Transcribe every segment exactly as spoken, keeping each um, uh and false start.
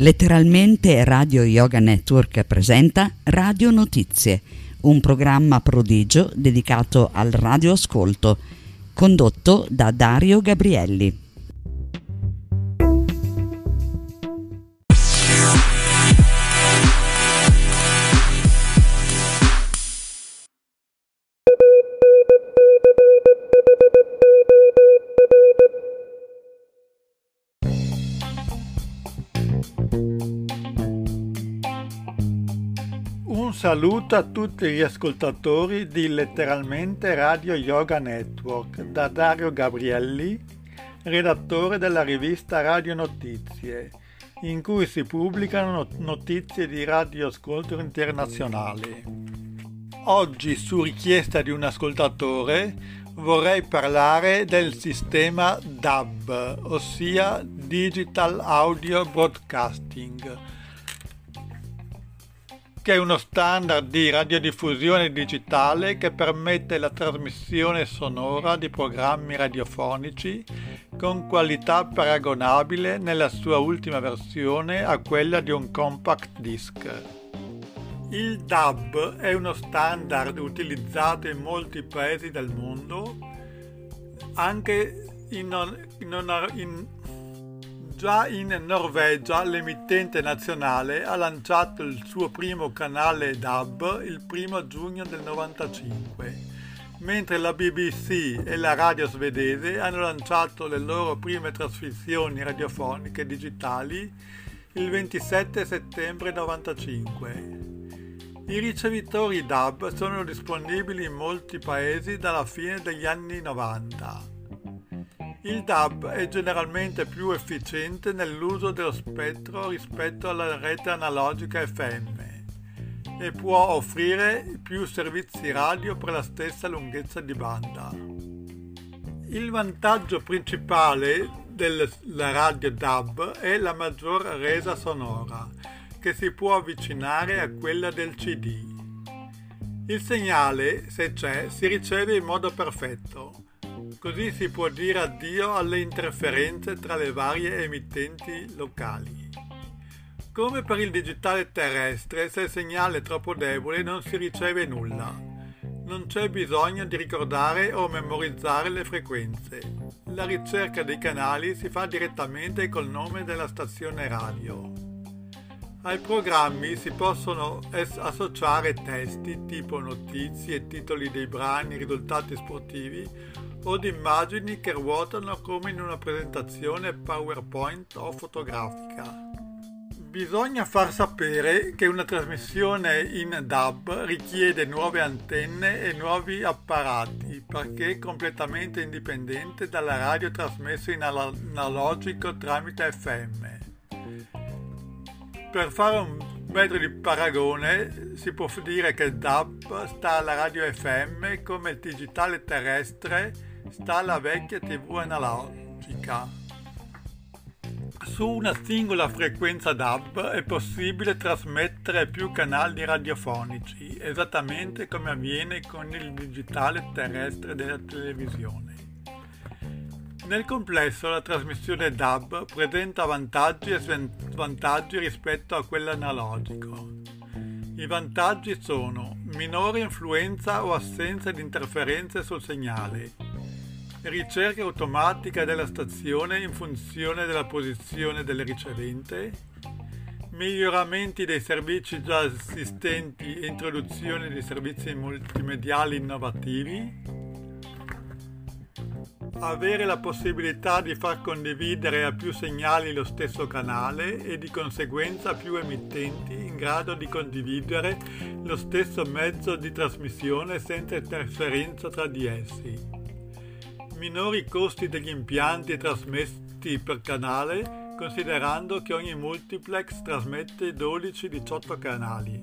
Letteralmente Radio Yoga Network presenta Radio Notizie, un programma prodigio dedicato al radioascolto, condotto da Dario Gabrielli. Saluto a tutti gli ascoltatori di Letteralmente Radio Yoga Network da Dario Gabrielli, redattore della rivista Radio Notizie, in cui si pubblicano notizie di radioascolto internazionale. Oggi, su richiesta di un ascoltatore, vorrei parlare del sistema D A B, ossia Digital Audio Broadcasting, che è uno standard di radiodiffusione digitale che permette la trasmissione sonora di programmi radiofonici con qualità paragonabile nella sua ultima versione a quella di un compact disc. Il D A B è uno standard utilizzato in molti paesi del mondo, anche in, non, in, non, in Già in Norvegia l'emittente nazionale ha lanciato il suo primo canale D A B il primo giugno del novantacinque, mentre la B B C e la radio svedese hanno lanciato le loro prime trasmissioni radiofoniche digitali il ventisette settembre novantacinque. I ricevitori D A B sono disponibili in molti paesi dalla fine degli anni novanta. Il D A B è generalmente più efficiente nell'uso dello spettro rispetto alla rete analogica F M e può offrire più servizi radio per la stessa lunghezza di banda. Il vantaggio principale della radio D A B è la maggior resa sonora, che si può avvicinare a quella del C D. Il segnale, se c'è, si riceve in modo perfetto. Così si può dire addio alle interferenze tra le varie emittenti locali. Come per il digitale terrestre, se il segnale è troppo debole non si riceve nulla. Non c'è bisogno di ricordare o memorizzare le frequenze. La ricerca dei canali si fa direttamente col nome della stazione radio. Ai programmi si possono associare testi tipo notizie, titoli dei brani, risultati sportivi o di immagini che ruotano come in una presentazione PowerPoint o fotografica. Bisogna far sapere che una trasmissione in D A B richiede nuove antenne e nuovi apparati perché è completamente indipendente dalla radio trasmessa in analogico tramite F M. Per fare un metro di paragone si può dire che D A B sta alla radio F M come il digitale terrestre sta la vecchia tivù analogica. Su una singola frequenza D A B è possibile trasmettere più canali radiofonici, esattamente come avviene con il digitale terrestre della televisione. Nel complesso la trasmissione D A B presenta vantaggi e svantaggi rispetto a quella analogico. I vantaggi sono minore influenza o assenza di interferenze sul segnale, ricerca automatica della stazione in funzione della posizione del ricevente, miglioramenti dei servizi già esistenti e introduzione di servizi multimediali innovativi, avere la possibilità di far condividere a più segnali lo stesso canale e di conseguenza più emittenti in grado di condividere lo stesso mezzo di trasmissione senza interferenza tra di essi, minori costi degli impianti trasmessi per canale, considerando che ogni multiplex trasmette dodici diciotto canali.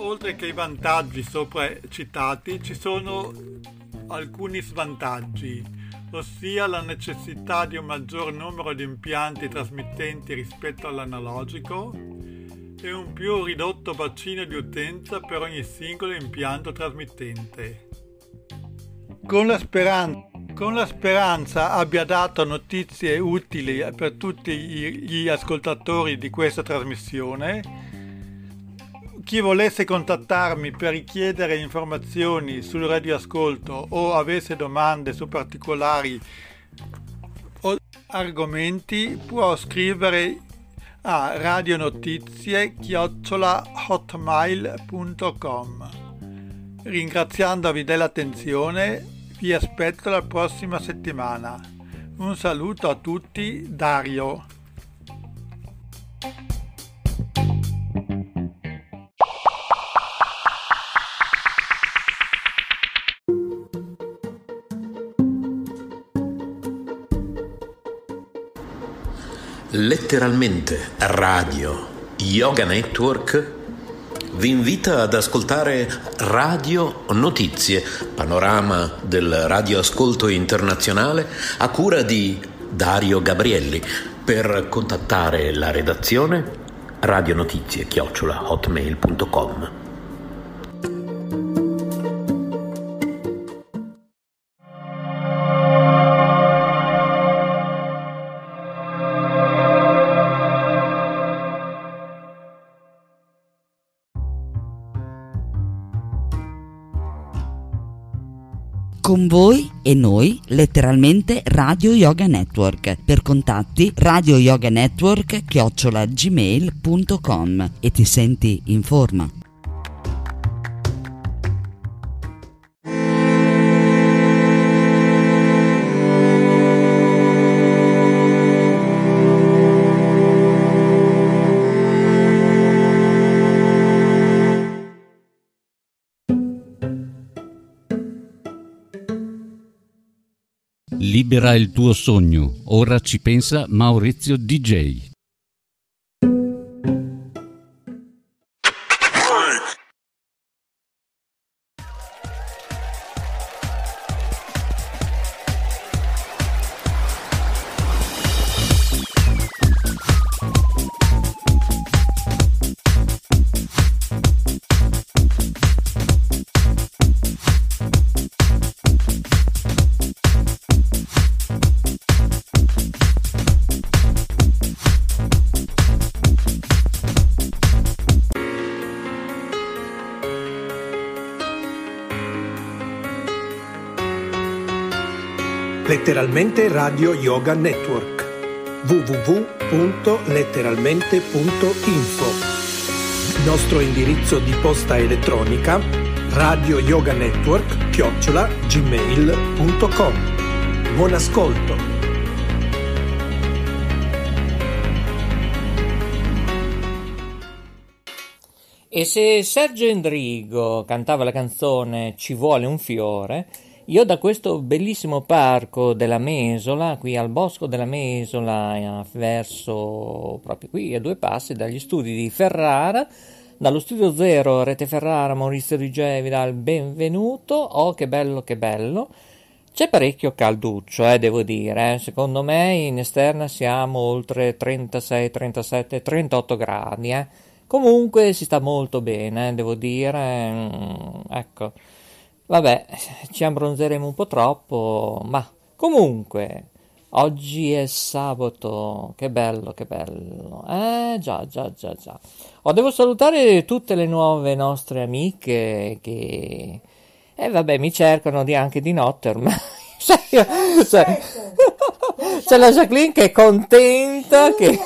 oltre che i vantaggi sopra citati, ci sono alcuni svantaggi, ossia la necessità di un maggior numero di impianti trasmittenti rispetto all'analogico e un più ridotto bacino di utenza per ogni singolo impianto trasmittente. Con la speranza Con la speranza abbia dato notizie utili per tutti gli ascoltatori di questa trasmissione, chi volesse contattarmi per richiedere informazioni sul radioascolto o avesse domande su particolari o argomenti può scrivere a radionotizie chiocciola hotmail punto com. Ringraziandovi dell'attenzione, vi aspetto la prossima settimana. Un saluto a tutti, Dario. Letteralmente Radio Yoga Network vi invita ad ascoltare Radio Notizie, panorama del radioascolto internazionale a cura di Dario Gabrielli. Per contattare la redazione, radionotizie chiocciola hotmail punto com. Con voi e noi, letteralmente Radio Yoga Network. Per contatti radioyoganetwork chiocciola gmail punto com. E ti senti in forma. Libera il tuo sogno. Ora ci pensa Maurizio D J. Letteralmente Radio Yoga Network, w w w punto letteralmente punto info. Nostro indirizzo di posta elettronica radioyoganetwork chiocciola gmail punto com. Buon ascolto. E se Sergio Endrigo cantava la canzone Ci vuole un fiore, io da questo bellissimo parco della Mesola, qui al Bosco della Mesola, verso proprio qui a due passi dagli studi di Ferrara, dallo Studio Zero Rete Ferrara, Maurizio D J vi dà il benvenuto. Oh, che bello, che bello. C'è parecchio calduccio, eh, devo dire. Eh. Secondo me in esterna siamo oltre trentasei, trentasette, trentotto gradi. Eh. Comunque si sta molto bene, eh, devo dire. Mm, ecco. Vabbè, ci abbronzeremo un po' troppo, ma comunque, oggi è sabato, che bello, che bello, eh già, già, già, già. Oh, devo salutare tutte le nuove nostre amiche che, eh vabbè, mi cercano di, anche di notte ormai, cioè, cioè, c'è la Jacqueline che è contenta, che...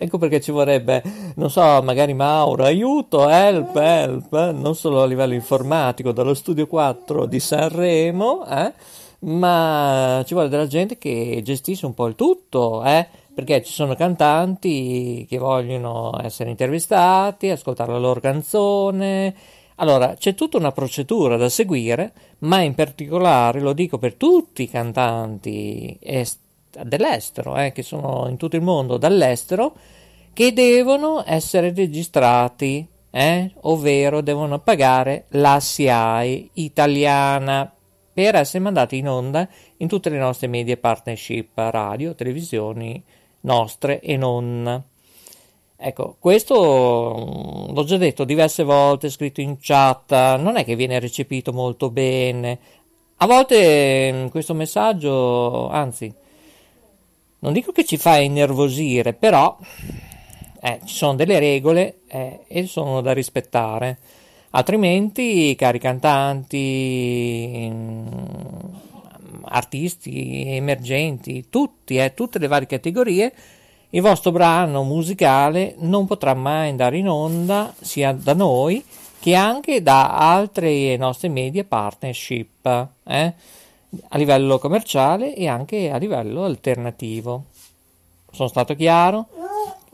Ecco perché ci vorrebbe, non so, magari Mauro, aiuto, help, help, non solo a livello informatico, dallo Studio quattro di Sanremo, eh, ma ci vuole della gente che gestisce un po' il tutto, eh, perché ci sono cantanti che vogliono essere intervistati, ascoltare la loro canzone. Allora, c'è tutta una procedura da seguire, ma in particolare, lo dico per tutti i cantanti est- dell'estero, eh, che sono in tutto il mondo dall'estero, che devono essere registrati eh? ovvero devono pagare la S I A E italiana per essere mandati in onda in tutte le nostre media partnership, radio, televisioni nostre e non. Ecco, questo l'ho già detto diverse volte, scritto in chat, non è che viene recepito molto bene. A volte questo messaggio, anzi, non dico che ci fa innervosire, però eh, ci sono delle regole eh, e sono da rispettare. Altrimenti, cari cantanti, artisti emergenti, tutti, eh, tutte le varie categorie, il vostro brano musicale non potrà mai andare in onda sia da noi che anche da altre nostre media partnership, eh? a livello commerciale e anche a livello alternativo. Sono stato chiaro?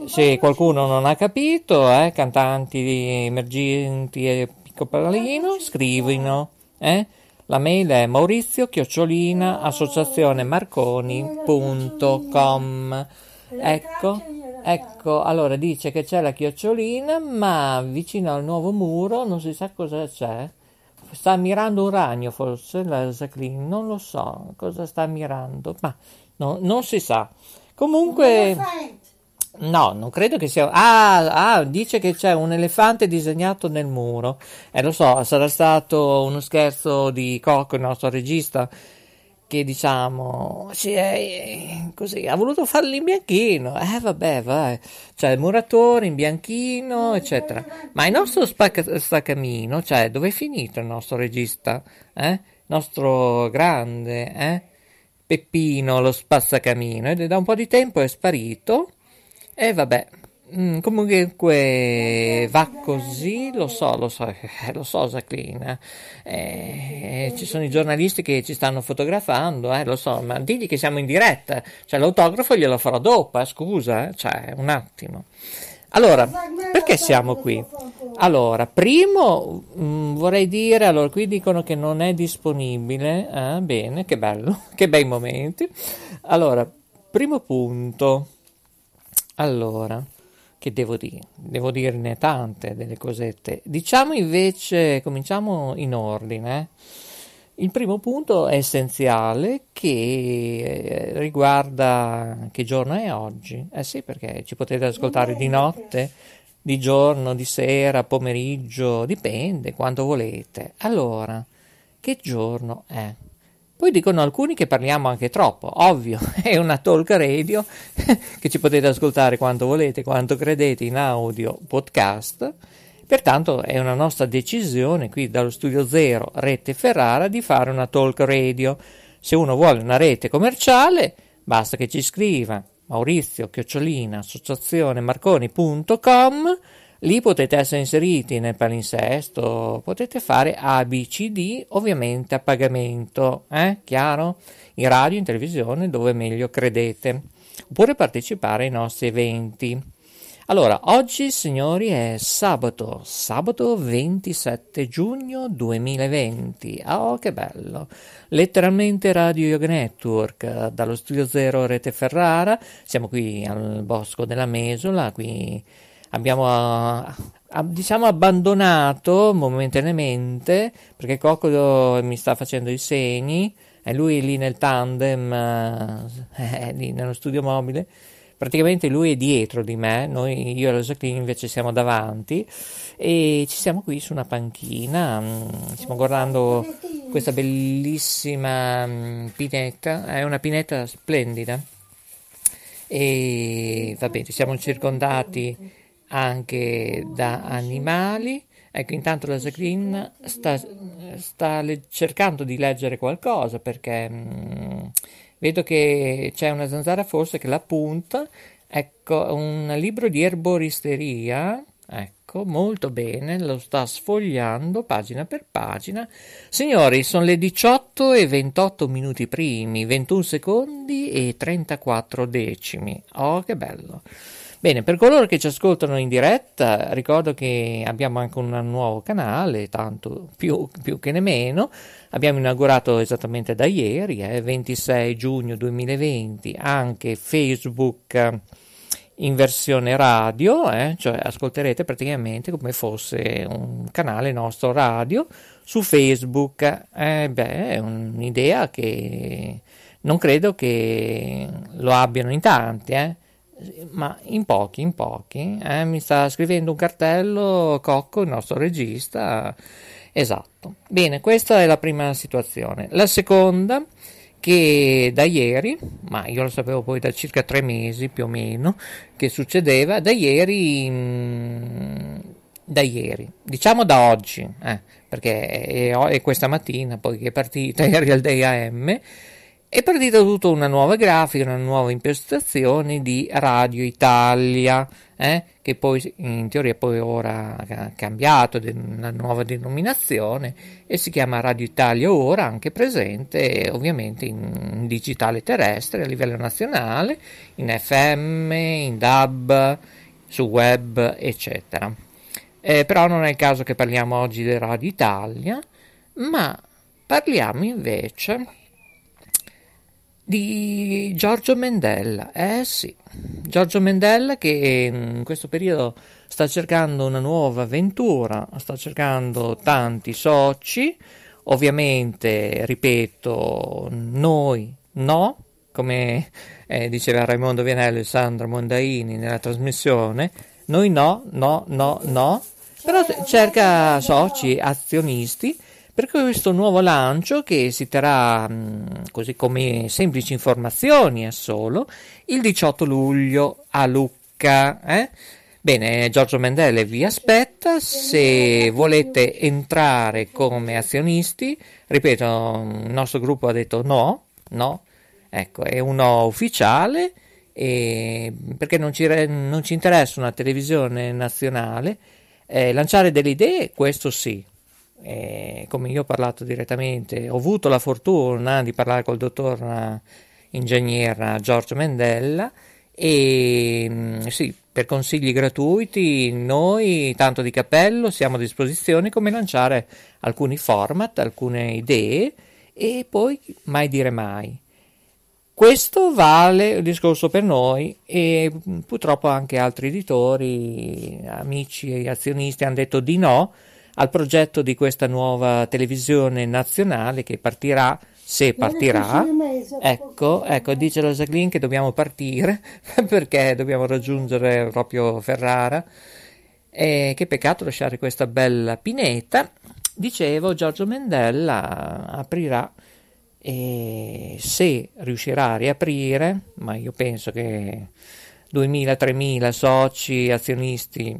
Se qualcuno non ha capito, eh, cantanti emergenti e piccoparolino, scrivino. Eh? La mail è maurizio chiocciola associazione marconi punto com. Ecco, ecco, allora dice che c'è la chiocciolina, ma vicino al nuovo muro non si sa cosa c'è. Sta mirando un ragno forse, la Jacqueline, non lo so cosa sta mirando, ma no, non si sa. Comunque, no, non credo che sia... Ah, ah, dice che c'è un elefante disegnato nel muro. Eh, lo so, sarà stato uno scherzo di Cocco, il nostro regista, che diciamo sì, eh, così ha voluto farli in bianchino, eh vabbè vai, c'è il muratore in bianchino eccetera, ma il nostro spacca- staccamino, cioè dove è finito il nostro regista, eh? il nostro grande eh? Peppino lo spazzacamino, ed è da un po' di tempo è sparito e eh, vabbè mm, comunque va così, lo so lo so eh, lo so Jacqueline, eh, eh, ci sono i giornalisti che ci stanno fotografando, eh, lo so, ma digli che siamo in diretta, cioè l'autografo glielo farò dopo, eh, scusa eh, cioè un attimo. Allora, perché siamo qui? Allora, primo mh, vorrei dire, allora qui dicono che non è disponibile, eh, bene, che bello, che bei momenti. Allora, primo punto, allora, che devo dire? Devo dirne tante delle cosette. Diciamo invece, cominciamo in ordine. Il primo punto è essenziale, che riguarda che giorno è oggi. Eh sì, perché ci potete ascoltare di notte, di giorno, di sera, pomeriggio, dipende, quando volete. Allora, che giorno è? Poi dicono alcuni che parliamo anche troppo, ovvio, è una talk radio che ci potete ascoltare quando volete, quando credete, in audio podcast, pertanto è una nostra decisione qui dallo Studio Zero Rete Ferrara di fare una talk radio. Se uno vuole una rete commerciale basta che ci scriva maurizio chiocciola associazione marconi punto com, lì potete essere inseriti nel palinsesto, potete fare A B C D, ovviamente a pagamento, eh? chiaro? In radio, in televisione, dove meglio credete, oppure partecipare ai nostri eventi. Allora, oggi signori è sabato, sabato ventisette giugno duemilaventi, oh che bello, letteralmente Radio Yoga Network, dallo Studio Zero Rete Ferrara, siamo qui al Bosco della Mesola, qui... Abbiamo diciamo abbandonato momentaneamente perché Cocco mi sta facendo i segni e lui è lì nel tandem, è lì nello studio mobile, praticamente lui è dietro di me, noi, io e la Jacqueline invece siamo davanti e ci siamo qui su una panchina, stiamo guardando questa bellissima pineta, è una pineta splendida e va bene, siamo circondati anche da animali. Ecco, intanto la Jacqueline sta, sta le, cercando di leggere qualcosa perché mh, vedo che c'è una zanzara forse che la punta. Ecco, un libro di erboristeria, ecco, molto bene, lo sta sfogliando pagina per pagina. Signori, sono le diciotto e ventotto minuti primi, ventuno secondi e trentaquattro decimi. Oh, che bello! Bene, per coloro che ci ascoltano in diretta, ricordo che abbiamo anche un nuovo canale, tanto più, più che ne meno, abbiamo inaugurato esattamente da ieri, eh, ventisei giugno duemilaventi, anche Facebook in versione radio, eh, cioè ascolterete praticamente come fosse un canale nostro radio su Facebook. Eh, beh, è un'idea che non credo che lo abbiano in tanti, eh, ma in pochi, in pochi. Eh, mi sta scrivendo un cartello Cocco, il nostro regista. Esatto. Bene, questa è la prima situazione. La seconda, che da ieri, ma io lo sapevo poi da circa tre mesi più o meno, che succedeva, da ieri, da ieri, diciamo da oggi, eh, perché è, è questa mattina, poi che è partita ieri al Day A M, è partita tutta una nuova grafica, una nuova impostazione di Radio Italia, eh, che poi in teoria poi ora ha cambiato una nuova denominazione e si chiama Radio Italia Ora, anche presente ovviamente in digitale terrestre a livello nazionale, in F M, in D A B, su web, eccetera. Eh, però non è il caso che parliamo oggi di Radio Italia, ma parliamo invece di Giorgio Mendella, eh sì, Giorgio Mendella che in questo periodo sta cercando una nuova avventura, sta cercando tanti soci, ovviamente, ripeto, noi no, come eh, diceva Raimondo Vianello e Sandro Mondaini nella trasmissione, noi no, no, no, no, però cerca soci, azionisti, per questo nuovo lancio che si terrà, così come semplici informazioni è solo, il diciotto luglio a Lucca. Eh? Bene, Giorgio Mendella vi aspetta, se volete entrare come azionisti, ripeto, il nostro gruppo ha detto no, no, ecco, è un no ufficiale, e perché non ci, re, non ci interessa una televisione nazionale, eh, lanciare delle idee, questo sì. Eh, come io ho parlato direttamente, ho avuto la fortuna di parlare col dottor eh, ingegnere Giorgio Mendella e mh, sì, per consigli gratuiti noi, tanto di cappello, siamo a disposizione come lanciare alcuni format, alcune idee e poi mai dire mai. Questo vale il discorso per noi e purtroppo anche altri editori, amici e azionisti hanno detto di no al progetto di questa nuova televisione nazionale che partirà, se partirà, ecco, ecco, dice la Jacqueline che dobbiamo partire perché dobbiamo raggiungere proprio Ferrara, e che peccato lasciare questa bella pineta, dicevo Giorgio Mendella aprirà e se riuscirà a riaprire, ma io penso che duemila tremila soci, azionisti,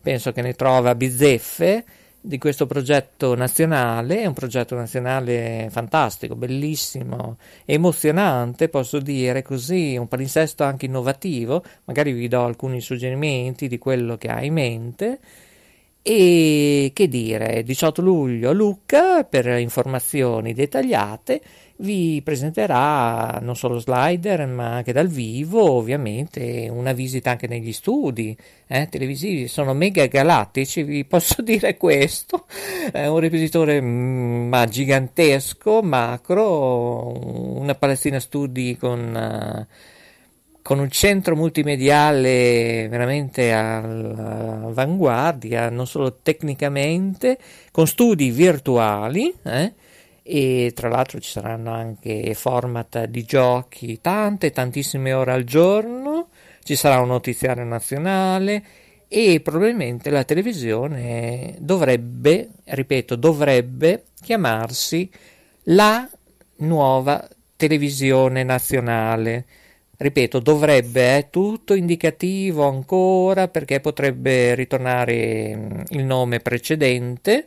penso che ne trova bizzeffe di questo progetto nazionale. È un progetto nazionale fantastico, bellissimo, emozionante, posso dire così, un palinsesto anche innovativo, magari vi do alcuni suggerimenti di quello che ha in mente. E che dire, diciotto luglio a Lucca, per informazioni dettagliate vi presenterà non solo slider ma anche dal vivo, ovviamente una visita anche negli studi eh, televisivi, sono mega galattici, vi posso dire questo, è un ripetitore ma gigantesco, macro, una palazzina studi con... Uh, con un centro multimediale veramente all'avanguardia, non solo tecnicamente, con studi virtuali, eh? E tra l'altro ci saranno anche format di giochi, tante, tantissime ore al giorno, ci sarà un notiziario nazionale e probabilmente la televisione dovrebbe, ripeto, dovrebbe chiamarsi la nuova televisione nazionale. Ripeto, dovrebbe, è tutto indicativo ancora perché potrebbe ritornare il nome precedente,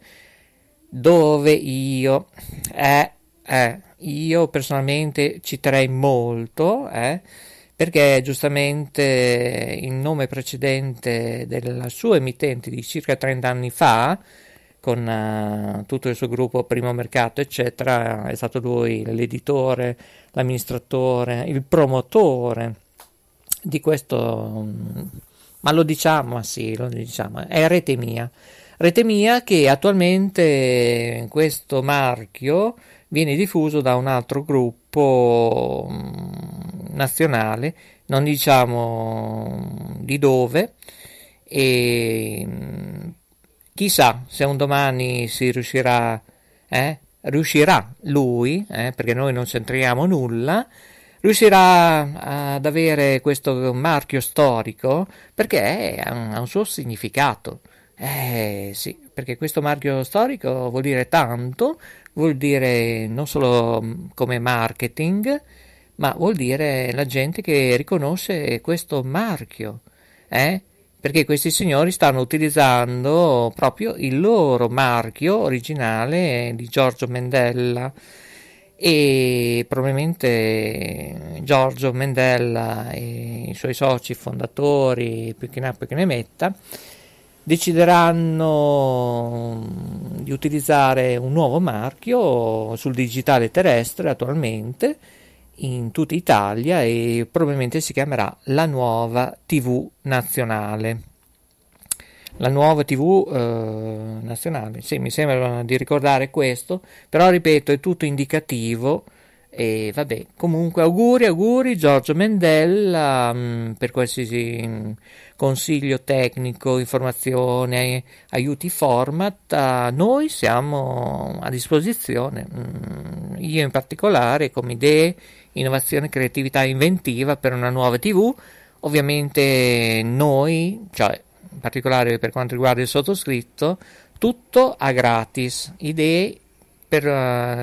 dove io, eh, eh, io personalmente citerei molto, eh, perché giustamente il nome precedente della sua emittente di circa trenta anni fa, con uh, tutto il suo gruppo Primo Mercato eccetera, è stato lui l'editore, l'amministratore, il promotore di questo, um, ma lo diciamo, sì, lo diciamo, è Rete Mia. Rete Mia che attualmente questo marchio viene diffuso da un altro gruppo um, nazionale, non diciamo di dove, e chissà se un domani si riuscirà, eh, riuscirà lui, eh, perché noi non c'entriamo nulla, riuscirà ad avere questo marchio storico, perché ha un, ha un suo significato. Eh sì, perché questo marchio storico vuol dire tanto, vuol dire non solo come marketing, ma vuol dire la gente che riconosce questo marchio, eh? Perché questi signori stanno utilizzando proprio il loro marchio originale di Giorgio Mendella, e probabilmente Giorgio Mendella e i suoi soci fondatori, più che ne ha più che ne metta, decideranno di utilizzare un nuovo marchio sul digitale terrestre attualmente in tutta Italia, e probabilmente si chiamerà la nuova tivù nazionale. La nuova tivù eh, nazionale, sì, mi sembra di ricordare questo, però ripeto, è tutto indicativo. E vabbè, comunque auguri, auguri Giorgio Mendella mh, per qualsiasi mh, consiglio tecnico, informazione, aiuti, format, uh, noi siamo a disposizione, mh, io in particolare, come idee, innovazione, creatività inventiva per una nuova tivù. Ovviamente noi, cioè in particolare per quanto riguarda il sottoscritto, tutto a gratis, idee per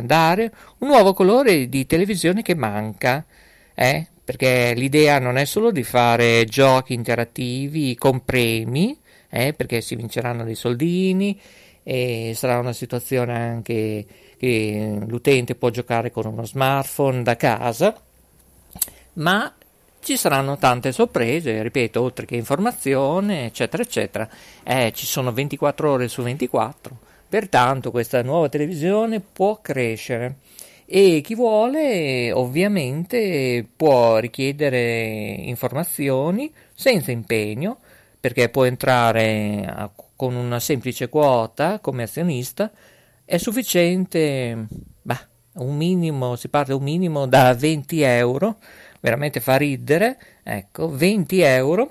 dare un nuovo colore di televisione che manca, eh? Perché l'idea non è solo di fare giochi interattivi con premi, eh? Perché si vinceranno dei soldini, e sarà una situazione anche che l'utente può giocare con uno smartphone da casa, ma ci saranno tante sorprese, ripeto, oltre che informazione, eccetera, eccetera. Eh, ci sono ventiquattro ore su ventiquattro. Pertanto questa nuova televisione può crescere, e chi vuole ovviamente può richiedere informazioni senza impegno, perché può entrare a, con una semplice quota come azionista. È sufficiente, bah, un minimo, si parte un minimo da venti euro, veramente fa ridere, ecco, venti euro.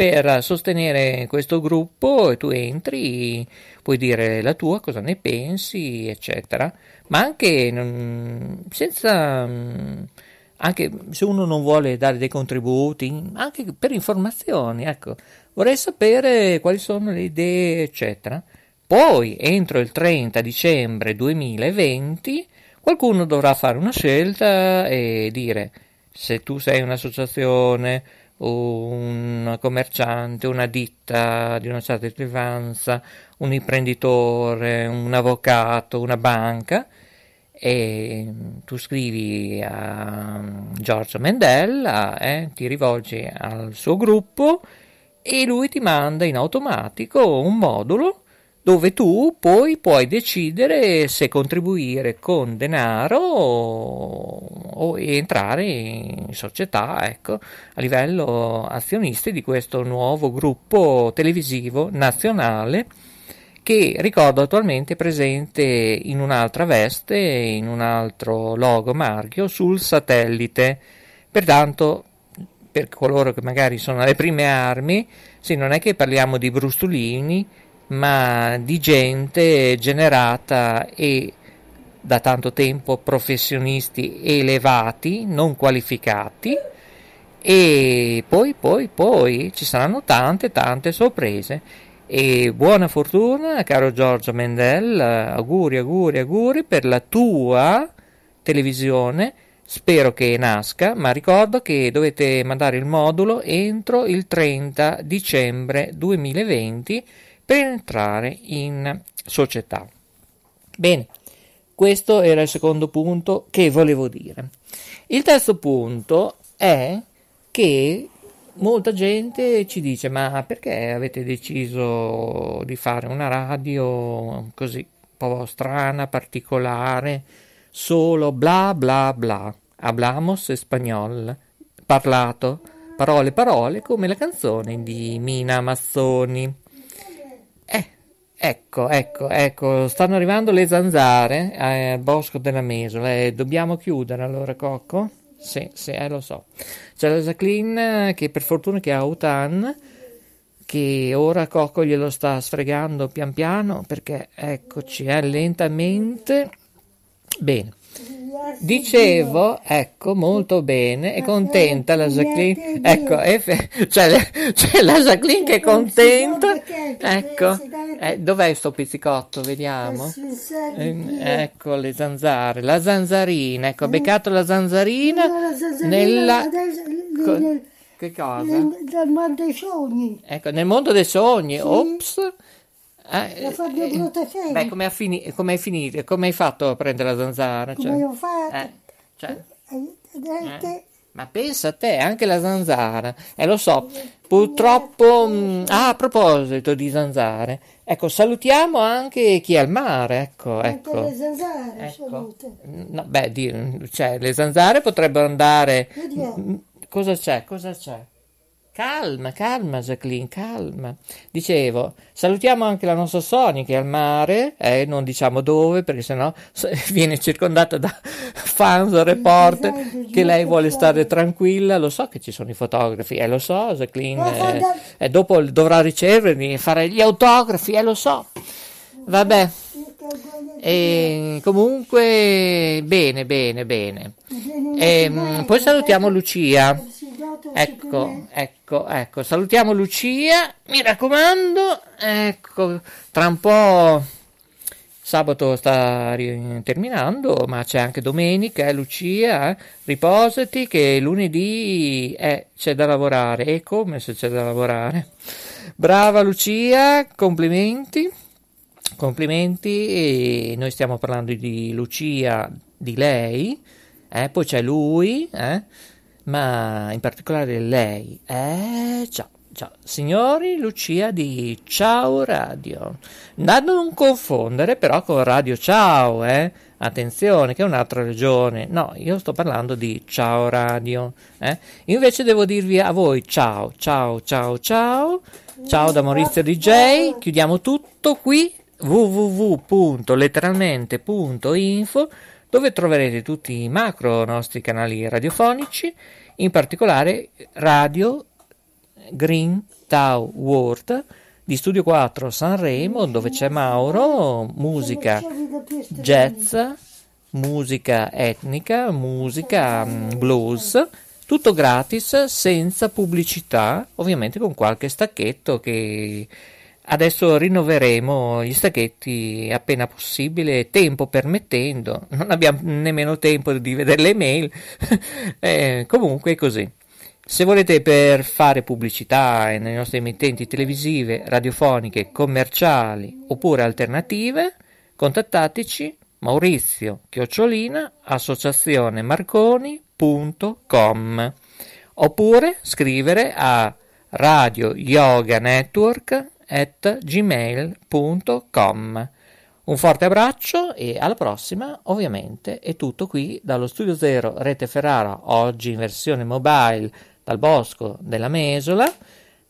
Per sostenere questo gruppo, e tu entri, puoi dire la tua, cosa ne pensi, eccetera. Ma anche non, senza, anche se uno non vuole dare dei contributi, anche per informazioni, ecco, vorrei sapere quali sono le idee, eccetera. Poi, entro il trenta dicembre duemilaventi, qualcuno dovrà fare una scelta e dire se tu sei un'associazione, un commerciante, una ditta di una certa rilevanza, un imprenditore, un avvocato, una banca, e tu scrivi a Giorgio Mendella, eh, ti rivolgi al suo gruppo e lui ti manda in automatico un modulo dove tu poi puoi decidere se contribuire con denaro o, o entrare in società, ecco, a livello azionisti di questo nuovo gruppo televisivo nazionale, che ricordo attualmente è presente in un'altra veste, in un altro logo marchio sul satellite. Pertanto, per coloro che magari sono alle prime armi, sì, non è che parliamo di brustolini, ma di gente generata e da tanto tempo professionisti elevati, non qualificati, e poi poi poi ci saranno tante tante sorprese. E buona fortuna, caro Giorgio Mendella, auguri auguri auguri per la tua televisione, spero che nasca, ma ricordo che dovete mandare il modulo entro il trenta dicembre duemilaventi per entrare in società. Bene, questo era il secondo punto che volevo dire. Il terzo punto è che molta gente ci dice: ma perché avete deciso di fare una radio così un po' strana, particolare, solo bla bla bla, hablamos español, parlato, parole parole, come la canzone di Mina Mazzoni. Ecco, ecco, ecco, stanno arrivando le zanzare al bosco della Mesola, e dobbiamo chiudere allora, Cocco? Sì, sì, eh, lo so. C'è la Jacqueline che per fortuna che ha Utan, che ora Coco glielo sta sfregando pian piano, perché eccoci, eh, lentamente. Bene. Dicevo, ecco, molto bene, è contenta la Jacqueline, ecco, fe- c'è, c'è la Jacqueline che è contenta, ecco, eh, dov'è sto pizzicotto, vediamo, eh, ecco le zanzare, la zanzarina, ecco, ha beccato la zanzarina nella... Co- che cosa? Nel mondo dei sogni. Ecco, nel mondo dei sogni, ops. Eh, la Fabio Bruttaferi. Beh, come affini- hai finito? Come hai fatto a prendere la zanzara? Come cioè? Ho fatto? Eh, cioè? eh, eh. Ma pensa a te, anche la zanzara. E eh, lo so, purtroppo... Mh, ah, a proposito di zanzare, ecco, salutiamo anche chi è al mare, ecco, ecco. Anche le zanzare, ecco. Salute. No, beh, di, cioè, le zanzare potrebbero andare... Mh, cosa c'è? Cosa c'è? Calma, calma Jacqueline, calma. Dicevo, salutiamo anche la nostra Sonia che è al mare, eh, non diciamo dove perché sennò viene circondata da fans, reporter, che lei vuole stare tranquilla. Lo so che ci sono i fotografi, eh, lo so Jacqueline, eh, eh, dopo dovrà riceverli e fare gli autografi, eh, lo so. Vabbè. E comunque bene, bene, bene. E, poi salutiamo Lucia. Ecco, ecco, ecco, salutiamo Lucia, mi raccomando, ecco, tra un po' sabato sta terminando, ma c'è anche domenica, eh, Lucia, eh, riposati che lunedì eh, c'è da lavorare, e come se c'è da lavorare. Brava Lucia, complimenti, complimenti, e noi stiamo parlando di Lucia, di lei, eh, poi c'è lui, eh. Ma in particolare lei, eh, ciao, ciao, signori, Lucia di Ciao Radio, da non confondere però con Radio Ciao, eh, attenzione che è un'altra regione, no, io sto parlando di Ciao Radio, eh, invece devo dirvi a voi ciao, ciao, ciao, ciao, ciao da Maurizio D J, chiudiamo tutto qui, w w w punto letteralmente punto info, dove troverete tutti i macro nostri canali radiofonici, in particolare Radio Green Tau World di Studio quattro Sanremo, dove c'è Mauro, musica jazz, musica etnica, musica blues, tutto gratis, senza pubblicità, ovviamente con qualche stacchetto che... Adesso rinnoveremo gli stacchetti appena possibile, tempo permettendo, non abbiamo nemmeno tempo di vedere le mail, eh, comunque è così. Se volete per fare pubblicità nelle nostre emittenti televisive, radiofoniche, commerciali oppure alternative, contattateci Maurizio Chiocciolina, associazione marconi punto com, oppure scrivere a Radio Yoga Network at gmail punto com. Un forte abbraccio e alla prossima, ovviamente è tutto qui dallo Studio Zero Rete Ferrara, oggi in versione mobile dal Bosco della Mesola.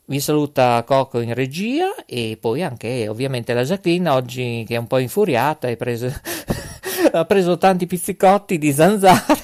Vi saluta Coco in regia e poi anche ovviamente la Jacqueline oggi che è un po' infuriata e preso... ha preso tanti pizzicotti di zanzare.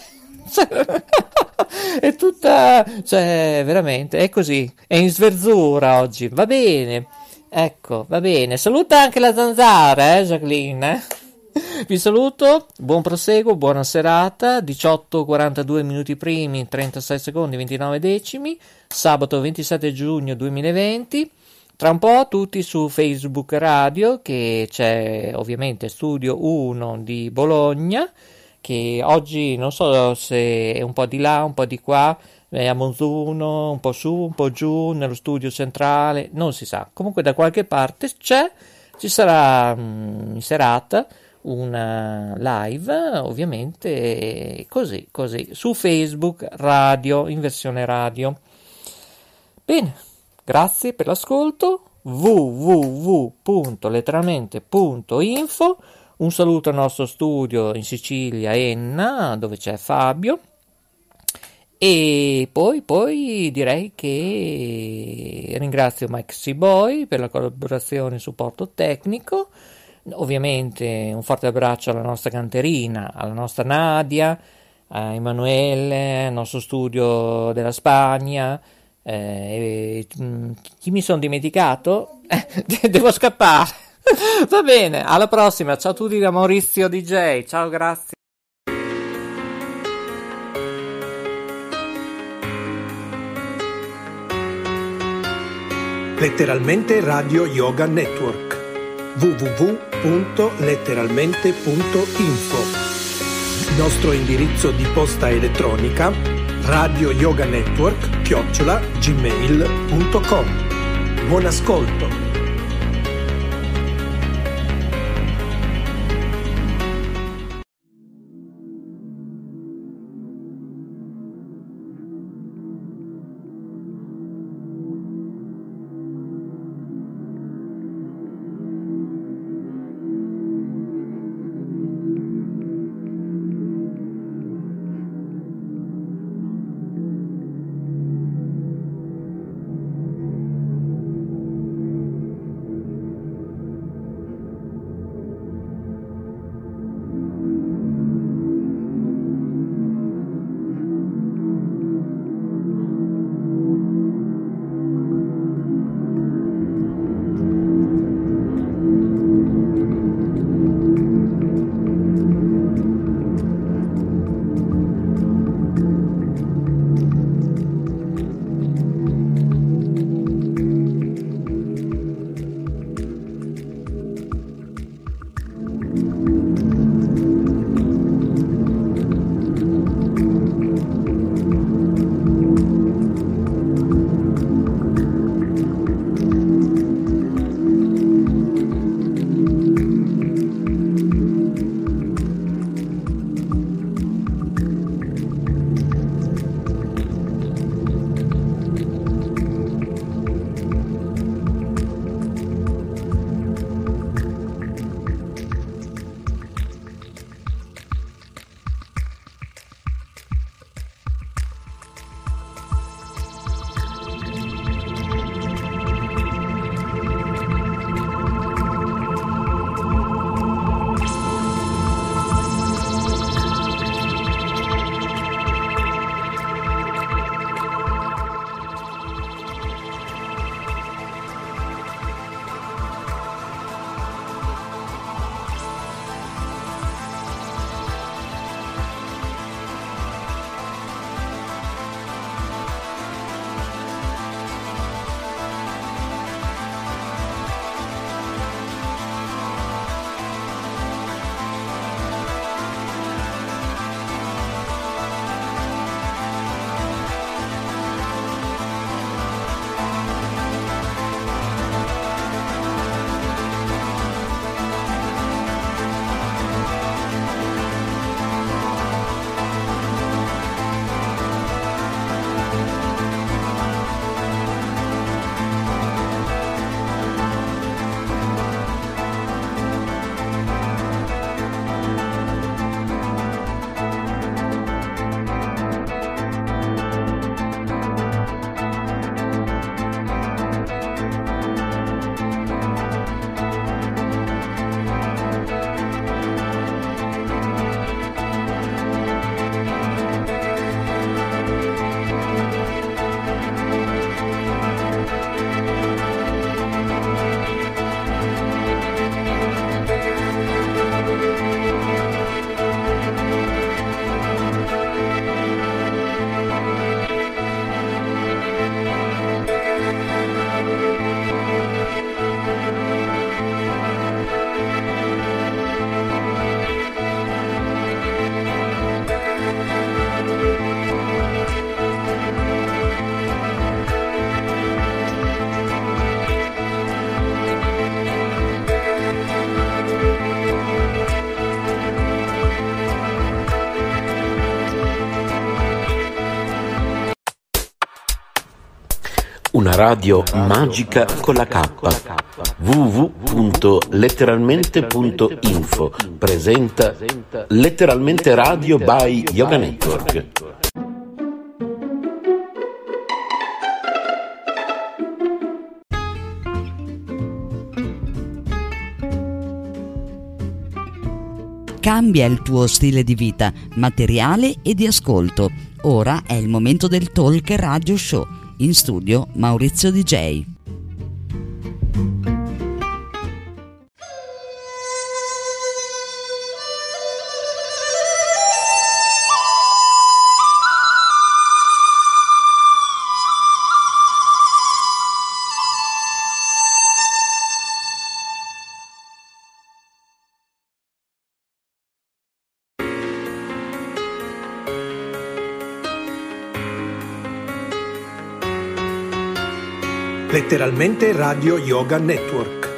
È tutta, cioè veramente è così, è in sverzura oggi, va bene. Ecco, va bene. Saluta anche la zanzara, eh, Jacqueline. Eh? Vi saluto, buon proseguo, buona serata. diciotto e quarantadue minuti primi, trentasei secondi, ventinove decimi. Sabato ventisette giugno duemilaventi. Tra un po' tutti su Facebook Radio, che c'è ovviamente Studio uno di Bologna, che oggi non so se è un po' di là, un po' di qua, a Monzuno, un po' su, un po' giù, nello studio centrale, non si sa. Comunque da qualche parte c'è, ci sarà in serata una live, ovviamente così, così, su Facebook Radio, in versione radio. Bene, grazie per l'ascolto, w w w punto letteralmente punto info, un saluto al nostro studio in Sicilia, Enna, dove c'è Fabio. E poi, poi direi che ringrazio Mike Siboy per la collaborazione e supporto tecnico, ovviamente un forte abbraccio alla nostra canterina, alla nostra Nadia, a Emanuele, al nostro studio della Spagna. Eh, e, chi mi sono dimenticato? Eh, devo scappare. Va bene, alla prossima. Ciao a tutti da Maurizio D J. Ciao, grazie. Letteralmente Radio Yoga Network, w w w punto letteralmente punto info. Nostro indirizzo di posta elettronica Radio Yoga Network chiocciola gmail punto com. Buon ascolto. Una radio magica con la K, w w w punto letteralmente punto info presenta Letteralmente Radio by Yoga Network. Cambia il tuo stile di vita, materiale e di ascolto. Ora è il momento del Talk Radio Show. In studio Maurizio D J. Letteralmente Radio Yoga Network,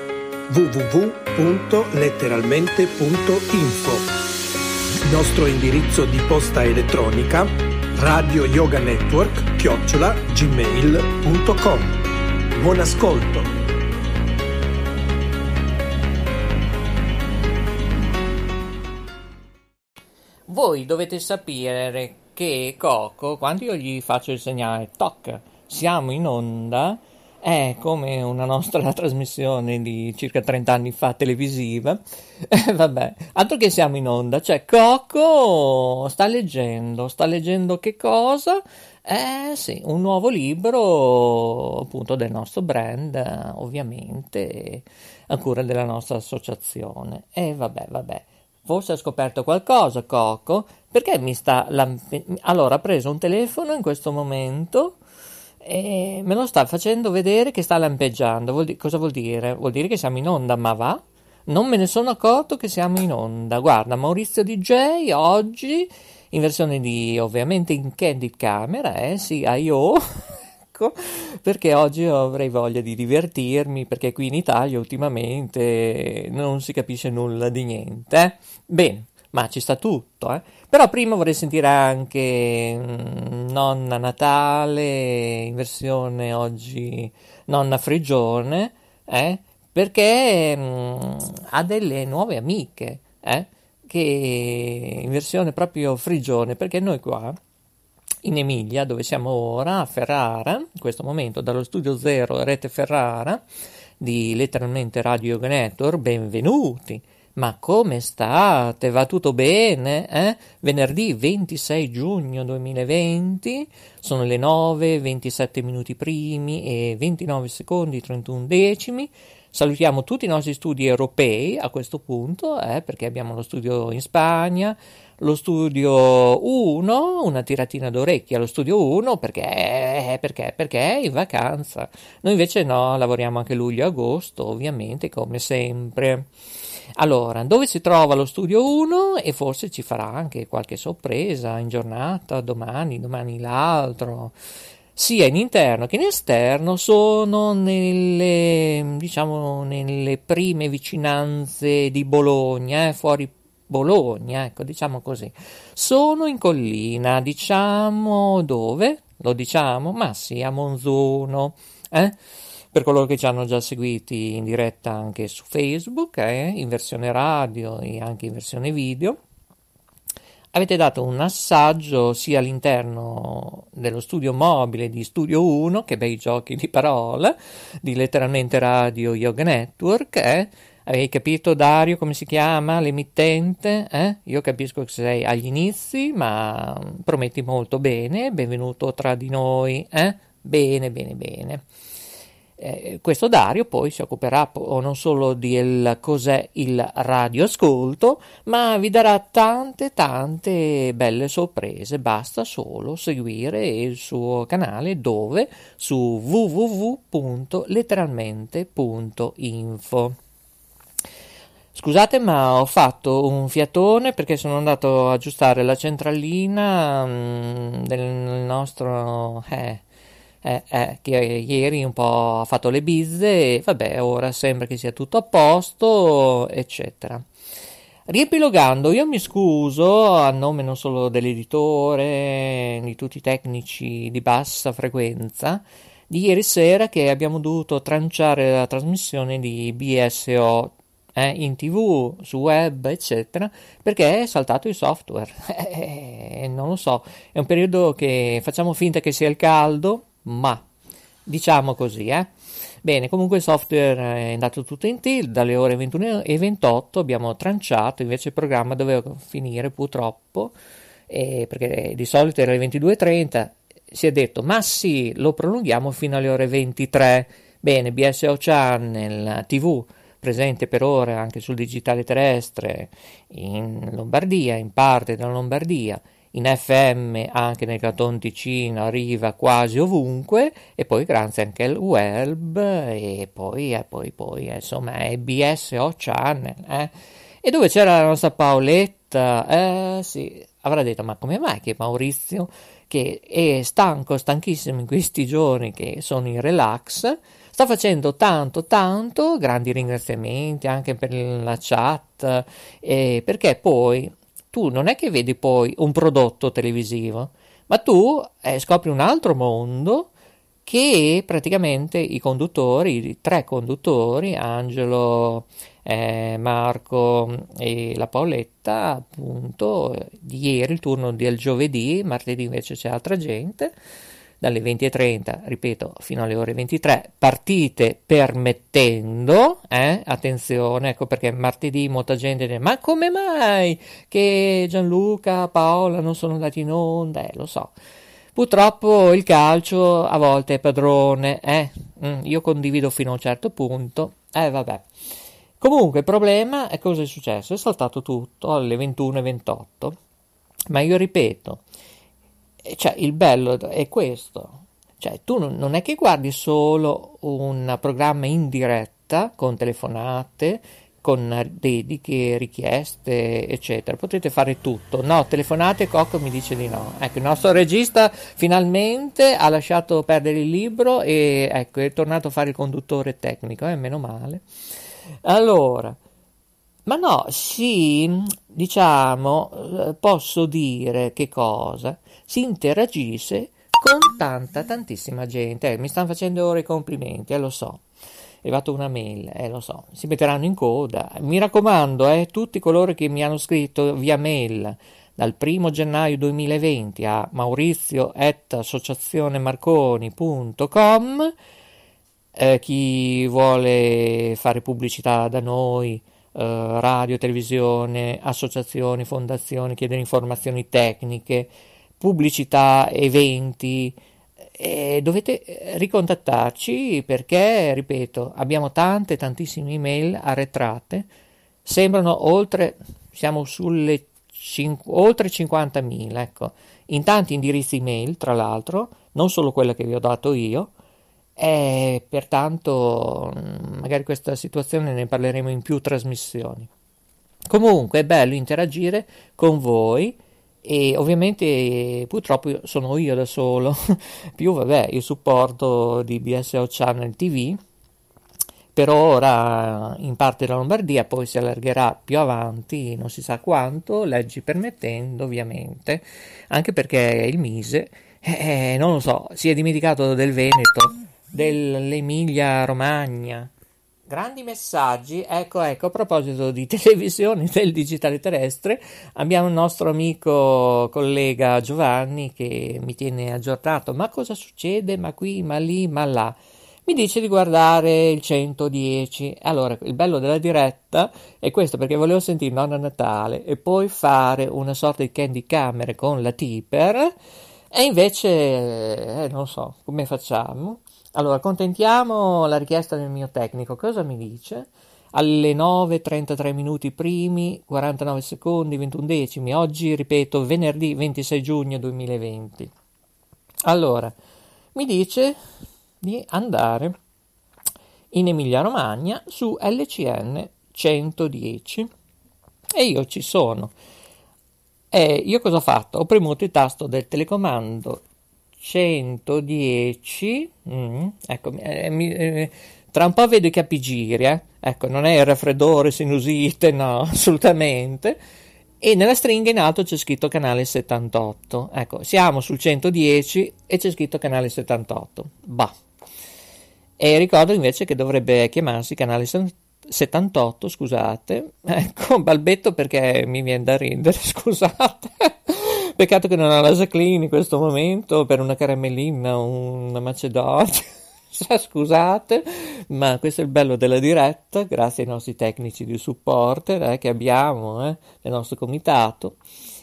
w w w punto letteralmente punto info. Nostro indirizzo di posta elettronica radioyoganetwork chiocciola gmail punto com. Buon ascolto! Voi dovete sapere che Coco, quando io gli faccio il segnale toc, siamo in onda, è come una nostra trasmissione di circa trenta anni fa televisiva. Eh, vabbè, altro che siamo in onda, cioè Coco sta leggendo, sta leggendo che cosa? Eh sì, un nuovo libro appunto del nostro brand, ovviamente, a cura della nostra associazione. E eh, vabbè, vabbè, forse ha scoperto qualcosa Coco, perché mi sta... Lamp- allora, ha preso un telefono in questo momento... E me lo sta facendo vedere che sta lampeggiando. Vuol di- cosa vuol dire? Vuol dire che siamo in onda, ma va? Non me ne sono accorto che siamo in onda. Guarda, Maurizio D J oggi in versione di, ovviamente, in candid camera, eh sì, I O, ecco, perché oggi avrei voglia di divertirmi, perché qui in Italia ultimamente non si capisce nulla di niente. Eh? Bene, ma ci sta tutto, eh? Però prima vorrei sentire anche mh, Nonna Natale in versione oggi Nonna Frigione, eh? Perché mh, ha delle nuove amiche, eh? Che in versione proprio Frigione, perché noi qua in Emilia, dove siamo ora, a Ferrara, in questo momento dallo Studio Zero Rete Ferrara di letteralmente Radio Yoga Network, benvenuti! Ma come state? Va tutto bene? Eh? Venerdì ventisei giugno duemilaventi, sono le nove e ventisette minuti primi e ventinove secondi e trentuno decimi. Salutiamo tutti i nostri studi europei a questo punto, eh, perché abbiamo lo studio in Spagna, lo studio uno, una tiratina d'orecchia allo studio uno, perché, perché, perché è in vacanza. Noi invece no, lavoriamo anche luglio e agosto, ovviamente, come sempre. Allora, dove si trova lo studio uno? E forse ci farà anche qualche sorpresa in giornata, domani, domani l'altro... sia in interno che in esterno, sono nelle, diciamo, nelle prime vicinanze di Bologna, eh, fuori Bologna, ecco, diciamo così. Sono in collina, diciamo dove? Lo diciamo? Ma sì, a Monzuno, eh? Per coloro che ci hanno già seguiti in diretta anche su Facebook, eh, in versione radio e anche in versione video. Avete dato un assaggio sia all'interno dello studio mobile di Studio uno, che bei giochi di parola, di letteralmente Radio Yoga Network, eh? Avevi capito, Dario, come si chiama l'emittente? Eh? Io capisco che sei agli inizi, ma prometti molto bene, benvenuto tra di noi, eh? Bene, bene, bene. Eh, questo Dario poi si occuperà po- non solo di il, cos'è il radioascolto, ma vi darà tante tante belle sorprese. Basta solo seguire il suo canale, dove su w w w punto letteralmente punto info. Scusate, ma ho fatto un fiatone perché sono andato a aggiustare la centralina mh, del nostro... Eh, Eh, eh, che ieri un po' ha fatto le bizze e vabbè, ora sembra che sia tutto a posto, eccetera. Riepilogando, io mi scuso a nome non solo dell'editore, di tutti i tecnici di bassa frequenza, di ieri sera che abbiamo dovuto tranciare la trasmissione di B S O eh, in tv, su web, eccetera, perché è saltato il software. Eh, non lo so, è un periodo che facciamo finta che sia il caldo, ma diciamo così, eh. Bene, comunque il software è andato tutto in tilt, dalle ore ventuno e ventotto abbiamo tranciato, invece il programma doveva finire purtroppo, eh, perché di solito era le ventidue e trenta, si è detto ma sì, lo prolunghiamo fino alle ore ventitré. Bene, B S O Channel tivù, presente per ora anche sul digitale terrestre in Lombardia, in parte della Lombardia, in F M anche nel Canton Ticino, arriva quasi ovunque, e poi grazie anche al web, e poi, eh, poi, poi eh, insomma è B S O Channel, eh. E dove c'era la nostra Paoletta, eh sì, avrà detto ma come mai che Maurizio, che è stanco, stanchissimo in questi giorni che sono in relax, sta facendo tanto tanto, grandi ringraziamenti anche per la chat, eh, perché poi tu non è che vedi poi un prodotto televisivo, ma tu eh, scopri un altro mondo che praticamente i conduttori, i tre conduttori, Angelo, eh, Marco e la Paoletta, appunto, di ieri il turno del giovedì, martedì invece c'è altra gente, dalle venti e trenta, ripeto, fino alle ore ventitré, partite permettendo, eh? Attenzione, ecco perché martedì molta gente dice, ma come mai che Gianluca, Paola non sono andati in onda? Eh, lo so, purtroppo il calcio a volte è padrone, eh? mm, io condivido fino a un certo punto, eh vabbè. Comunque il problema è cosa è successo, è saltato tutto alle ventuno e ventotto, ma io ripeto, cioè il bello è questo, cioè tu non è che guardi solo un programma in diretta con telefonate, con dediche, richieste eccetera, potete fare tutto. No, telefonate, Cocco mi dice di no, ecco il nostro regista finalmente ha lasciato perdere il libro e ecco è tornato a fare il conduttore tecnico, eh, meno male. Allora, ma no, sì, diciamo, posso dire che cosa? Si interagisse con tanta, tantissima gente. Eh, mi stanno facendo ora i complimenti, eh, lo so. È arrivata una mail, eh, lo so. Si metteranno in coda. Mi raccomando, eh, tutti coloro che mi hanno scritto via mail dal primo gennaio duemilaventi a maurizio chiocciola associazione marconi punto com, eh, chi vuole fare pubblicità da noi, Uh, radio, televisione, associazioni, fondazioni, chiedere informazioni tecniche, pubblicità, eventi, e dovete ricontattarci perché, ripeto, abbiamo tante, tantissime email arretrate, sembrano oltre, siamo sulle cinque, oltre cinquantamila, ecco, in tanti indirizzi email, tra l'altro, non solo quella che vi ho dato io. E pertanto magari questa situazione ne parleremo in più trasmissioni. Comunque è bello interagire con voi e ovviamente purtroppo sono io da solo più vabbè il supporto di B S O Channel tivù per ora in parte della Lombardia, poi si allargherà più avanti, non si sa quanto, leggi permettendo ovviamente, anche perché il Mise eh, non lo so, si è dimenticato del Veneto, dell'Emilia Romagna. Grandi messaggi, ecco ecco, a proposito di televisione, del digitale terrestre, abbiamo il nostro amico collega Giovanni che mi tiene aggiornato, ma cosa succede, ma qui, ma lì, ma là, mi dice di guardare il centodieci. Allora, il bello della diretta è questo, perché volevo sentire Nonna Natale e poi fare una sorta di candy camere con la Tipper, e invece eh, non so come facciamo. Allora, contentiamo la richiesta del mio tecnico. Cosa mi dice? Alle nove e trentatré minuti primi, quarantanove secondi, ventuno decimi. Oggi, ripeto, venerdì ventisei giugno duemilaventi. Allora, mi dice di andare in Emilia Romagna su L C N centodieci. E io ci sono. E io cosa ho fatto? Ho premuto il tasto del telecomando centodieci, mm, ecco, eh, mi, eh, tra un po' vedo i capigiri, eh? Ecco, non è il raffreddore, sinusite, no, assolutamente, e nella stringa in alto c'è scritto canale settantotto, ecco, siamo sul centodieci e c'è scritto canale settantotto, bah, e ricordo invece che dovrebbe chiamarsi canale settantotto, scusate, ecco, balbetto perché mi viene da ridere, scusate, peccato che non ho la Jacqueline in questo momento per una caramellina, una macedonia Scusate, ma questo è il bello della diretta, grazie ai nostri tecnici di supporter eh, che abbiamo eh, nel nostro comitato.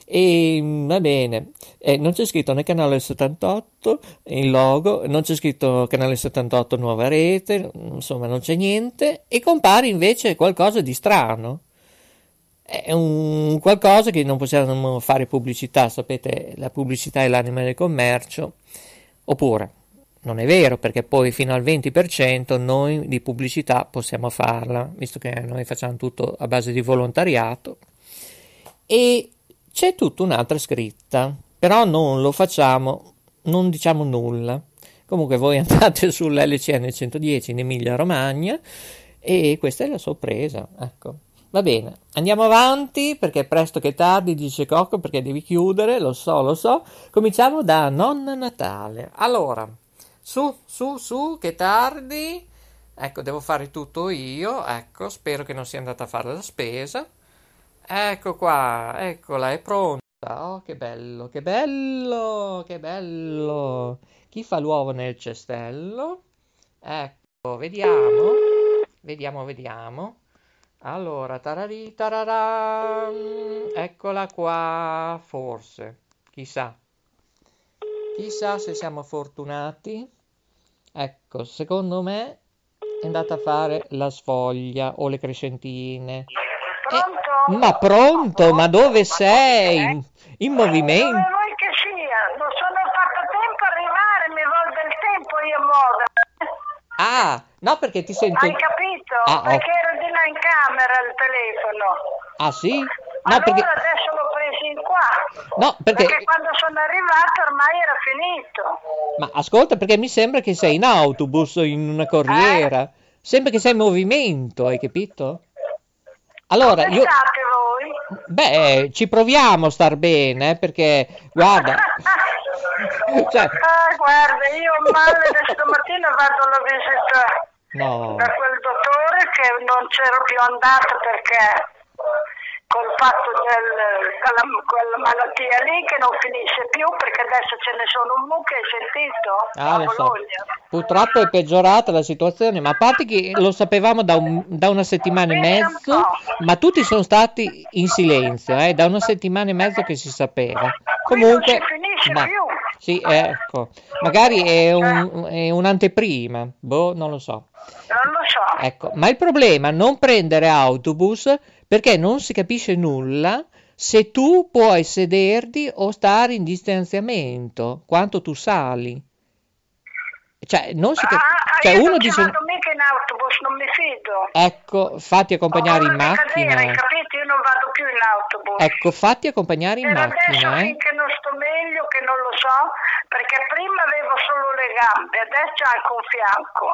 E va bene, eh, non c'è scritto né canale settantotto in logo, non c'è scritto canale settantotto nuova rete, insomma non c'è niente, e compare invece qualcosa di strano. È un qualcosa che non possiamo fare pubblicità, sapete, la pubblicità è l'anima del commercio, oppure non è vero, perché poi fino al venti per cento noi di pubblicità possiamo farla, visto che noi facciamo tutto a base di volontariato. E c'è tutta un'altra scritta, però non lo facciamo, non diciamo nulla. Comunque voi andate sull'L C N centodieci in Emilia Romagna e questa è la sorpresa, ecco. Va bene, andiamo avanti perché presto che tardi, dice Cocco, perché devi chiudere, lo so, lo so. Cominciamo da Nonna Natale. Allora, su, su, su, che tardi. Ecco, devo fare tutto io, ecco, spero che non sia andata a fare la spesa. Ecco qua, eccola, è pronta. Oh, che bello, che bello, che bello. Chi fa l'uovo nel cestello? Ecco, vediamo, vediamo, vediamo. Allora, tararì, tararà, eccola qua, forse, chissà, chissà se siamo fortunati. Ecco, secondo me è andata a fare la sfoglia o le crescentine. Pronto? Eh, ma pronto, ma dove sei? In movimento? Dove vuoi che sia, non sono fatto tempo a arrivare, mi volgo il tempo io moda. Ah, no, perché ti sento... Hai capito? Ah, perché oh. ero di là in camera il telefono. Ah, sì? No, allora perché... adesso l'ho preso in qua. No, perché... perché quando sono arrivato ormai era finito. Ma ascolta, perché mi sembra che sei in autobus o in una corriera. Eh? Sembra che sei in movimento, hai capito? Allora, pensate io... voi? Beh, ci proviamo a star bene, perché, guarda... Cioè... Ah, guarda, io ho male da stamattina, vado alla visita no. da quel dottore che non c'ero più andato perché col fatto del, della quella malattia lì che non finisce più, perché adesso ce ne sono un mucchio, hai sentito? Ah, ne so. Purtroppo è peggiorata la situazione, ma a parte che lo sapevamo da, un, da una settimana e mezzo, ma tutti sono stati in silenzio, eh, da una settimana e mezzo che si sapeva. Comunque, non finisce ma... più. Sì, ecco, magari è, un, è un'anteprima, boh, non lo so. Non lo so. Ecco, ma il problema è non prendere autobus perché non si capisce nulla se tu puoi sederti o stare in distanziamento, quanto tu sali. Cioè, non si capisce. Ah, cioè, io uno non dice... vado mica in autobus, non mi fido. Ecco, fatti accompagnare oh, in macchina. Cadere, capito? Io non vado più in autobus. Ecco, fatti accompagnare in per macchina. Adesso eh. finché non sto meglio, che non lo so, perché prima avevo solo le gambe, adesso anche un fianco.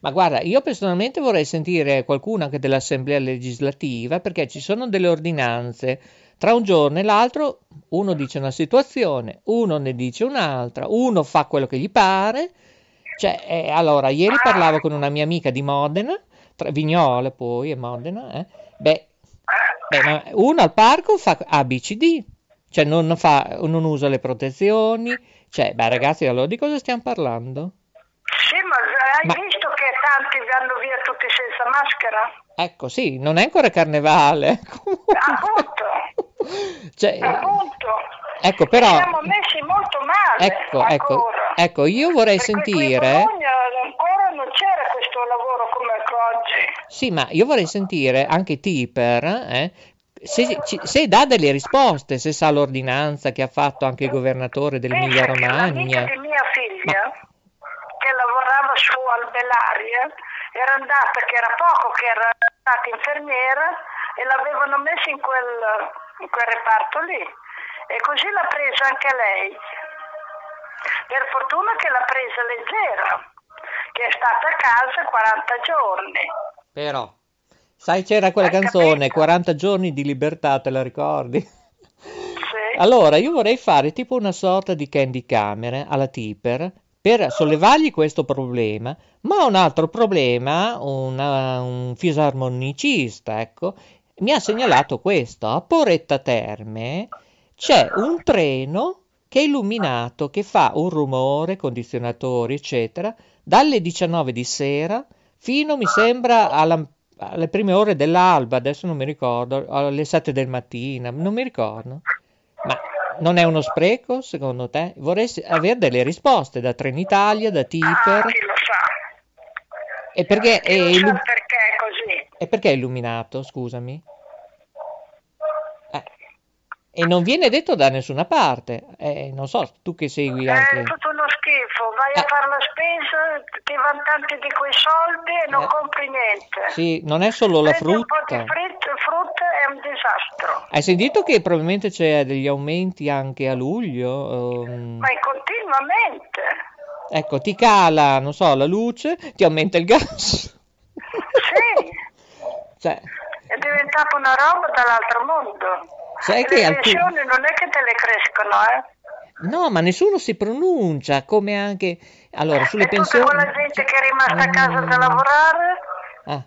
Ma guarda, io personalmente vorrei sentire qualcuno anche dell'Assemblea legislativa, perché ci sono delle ordinanze. Tra un giorno e l'altro uno dice una situazione, uno ne dice un'altra, uno fa quello che gli pare. Cioè, eh, allora, ieri parlavo con una mia amica di Modena, tra Vignola poi e Modena, eh. beh, beh, uno al parco fa A B C D, cioè non, fa, non usa le protezioni, cioè, beh ragazzi, allora di cosa stiamo parlando? Sì, ma hai ma... visto che tanti vanno via tutti senza maschera? Ecco, sì, non è ancora carnevale. Appunto, cioè, appunto. Ecco, però... siamo messi molto male. Ecco, ecco, ecco, io vorrei perché sentire. In Bologna ancora non c'era questo lavoro come oggi. Sì, ma io vorrei sentire anche Tipper eh, se, se dà delle risposte, se sa l'ordinanza che ha fatto anche il governatore dell'Emilia Romagna. L'amica di mia figlia ma... che lavorava su Albelaria era andata, che era poco che era stata infermiera e l'avevano messa in quel, in quel reparto lì. E così l'ha presa anche lei, per fortuna che l'ha presa leggera, che è stata a casa quaranta giorni. Però, sai c'era quella hai canzone, capito? quaranta giorni di libertà, te la ricordi? Sì. Allora, io vorrei fare tipo una sorta di candy camera alla Tipper, per sollevargli questo problema, ma un altro problema, una, un fisarmonicista, ecco, mi ha segnalato questo, a Porretta Terme... C'è un treno che è illuminato, che fa un rumore, condizionatori, eccetera, dalle diciannove di sera fino, mi sembra, alla, alle prime ore dell'alba, adesso non mi ricordo, alle sette del mattino, non mi ricordo. Ma non è uno spreco, secondo te? Vorrei avere delle risposte da Trenitalia, da Tiper. Ah, chi lo sa? E perché è, illu- so perché è così? E perché è illuminato, scusami? E non viene detto da nessuna parte, eh, non so, tu che segui anche... È tutto uno schifo, vai eh. a fare la spesa, ti vantanti di quei soldi e non eh. compri niente. Sì, non è solo la frutta. Un po' di frutta, frutta è un disastro. Hai sentito che probabilmente c'è degli aumenti anche a luglio? Um... Ma continuamente. Ecco, ti cala, non so, la luce, ti aumenta il gas. Sì. Cioè... È diventata una roba dall'altro mondo. Sai che le pensioni alcun... non è che te le crescono, eh? No, ma nessuno si pronuncia, come anche... Allora, sulle e pensioni... Tutta quella gente che è rimasta a casa da lavorare... Ah,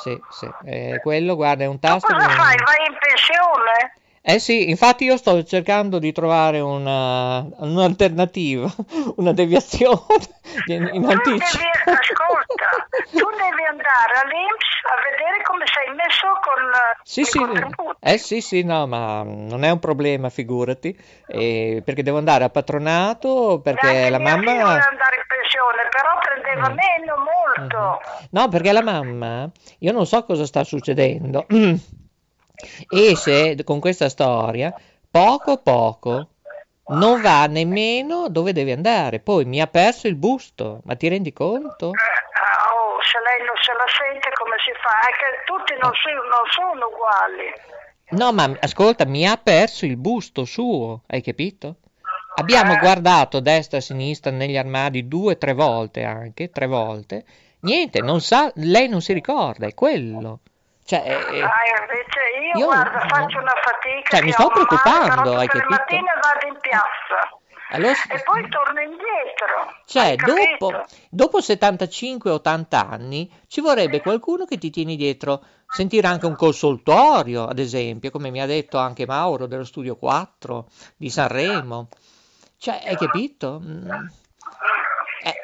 sì, sì, eh, quello, guarda, è un tasto... Ma cosa che... fai? Vai in pensione? Eh sì, infatti io sto cercando di trovare una, un'alternativa, una deviazione in, in anticipo. Tu devi, ascolta, tu devi andare all'I N P S a vedere come sei messo con sì, i sì, contributi. Eh sì, sì, no, ma non è un problema, figurati, eh, perché devo andare a patronato, perché Dai, la mamma... Anche mio figlio deve andare in pensione, però prendeva mm. meno, molto. Mm-hmm. No, perché la mamma, io non so cosa sta succedendo... esce con questa storia poco poco, non va nemmeno dove deve andare, poi mi ha perso il busto, ma ti rendi conto? Eh, oh, se lei non se la sente come si fa? È che tutti non, si, non sono uguali. No, ma ascolta, mi ha perso il busto suo, hai capito? Abbiamo eh. guardato destra e sinistra negli armadi due tre volte anche, tre volte, niente, non sa, lei non si ricorda, è quello. Cioè, eh, ah, invece io, io guarda, no. faccio una fatica, cioè, mi sto preoccupando, male, hai capito? La mattina vado in piazza allora, e poi torno indietro. Cioè, dopo, dopo settantacinque ottanta anni ci vorrebbe qualcuno che ti tieni dietro, sentire anche un consultorio, ad esempio, come mi ha detto anche Mauro dello Studio quattro di Sanremo. Cioè, hai capito? Mm. Eh.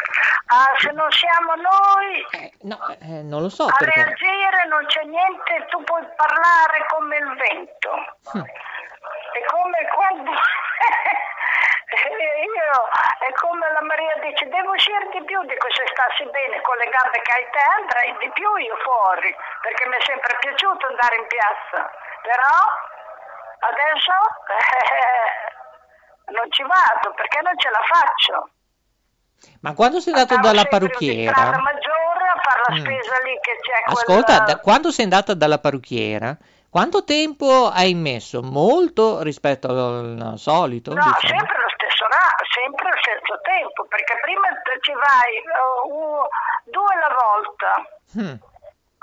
Ah, se non siamo noi, eh, no, eh, non lo so, a perché... reagire non c'è niente, tu puoi parlare come il vento. Hm. È come quando io, è come la Maria dice, devo uscire di più, dico se stassi bene con le gambe che hai te andrai di più io fuori, perché mi è sempre piaciuto andare in piazza, però adesso eh, non ci vado perché non ce la faccio. Ma quando sei andato dalla parrucchiera? Strada maggiore a fare la spesa mm. lì che c'è. Ascolta, quella... da, quando sei andata dalla parrucchiera, quanto tempo hai messo? Molto rispetto al solito? No, diciamo. sempre lo stesso, no, sempre lo stesso tempo, perché prima ci vai uh, uh, due alla volta. Mm.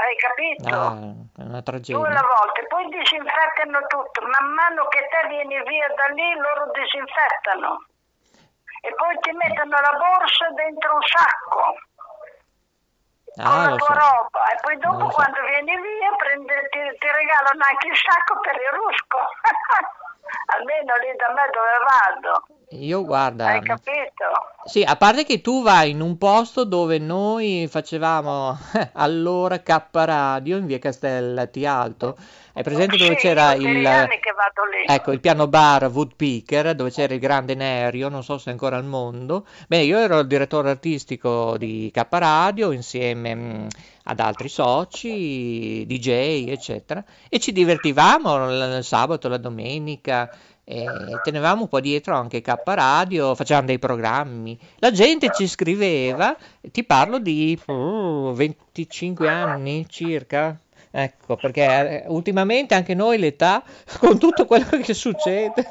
Hai capito? Ah, è una tragedia. Due alla volta, poi disinfettano tutto, man mano che te vieni via da lì loro disinfettano. E poi ti mettono la borsa dentro un sacco ah, con la tua so. roba e poi dopo non quando so. vieni via prendi, ti, ti regalano anche il sacco per il rusco. Almeno lì da me dove vado io, guarda, hai capito? Sì, a parte che tu vai in un posto dove noi facevamo allora K Radio in via Castellati Alto. È presente dove sì, c'era il, ecco, il piano bar Woodpecker, dove c'era il grande Nerio, non so se è ancora al mondo. Beh, io ero il direttore artistico di K Radio insieme mh, ad altri soci, D J, eccetera. E ci divertivamo il sabato, la domenica, e tenevamo un po' dietro anche K Radio, facevamo dei programmi. La gente ci scriveva, ti parlo di oh, venticinque anni circa. Ecco, perché ultimamente anche noi l'età, con tutto quello che succede,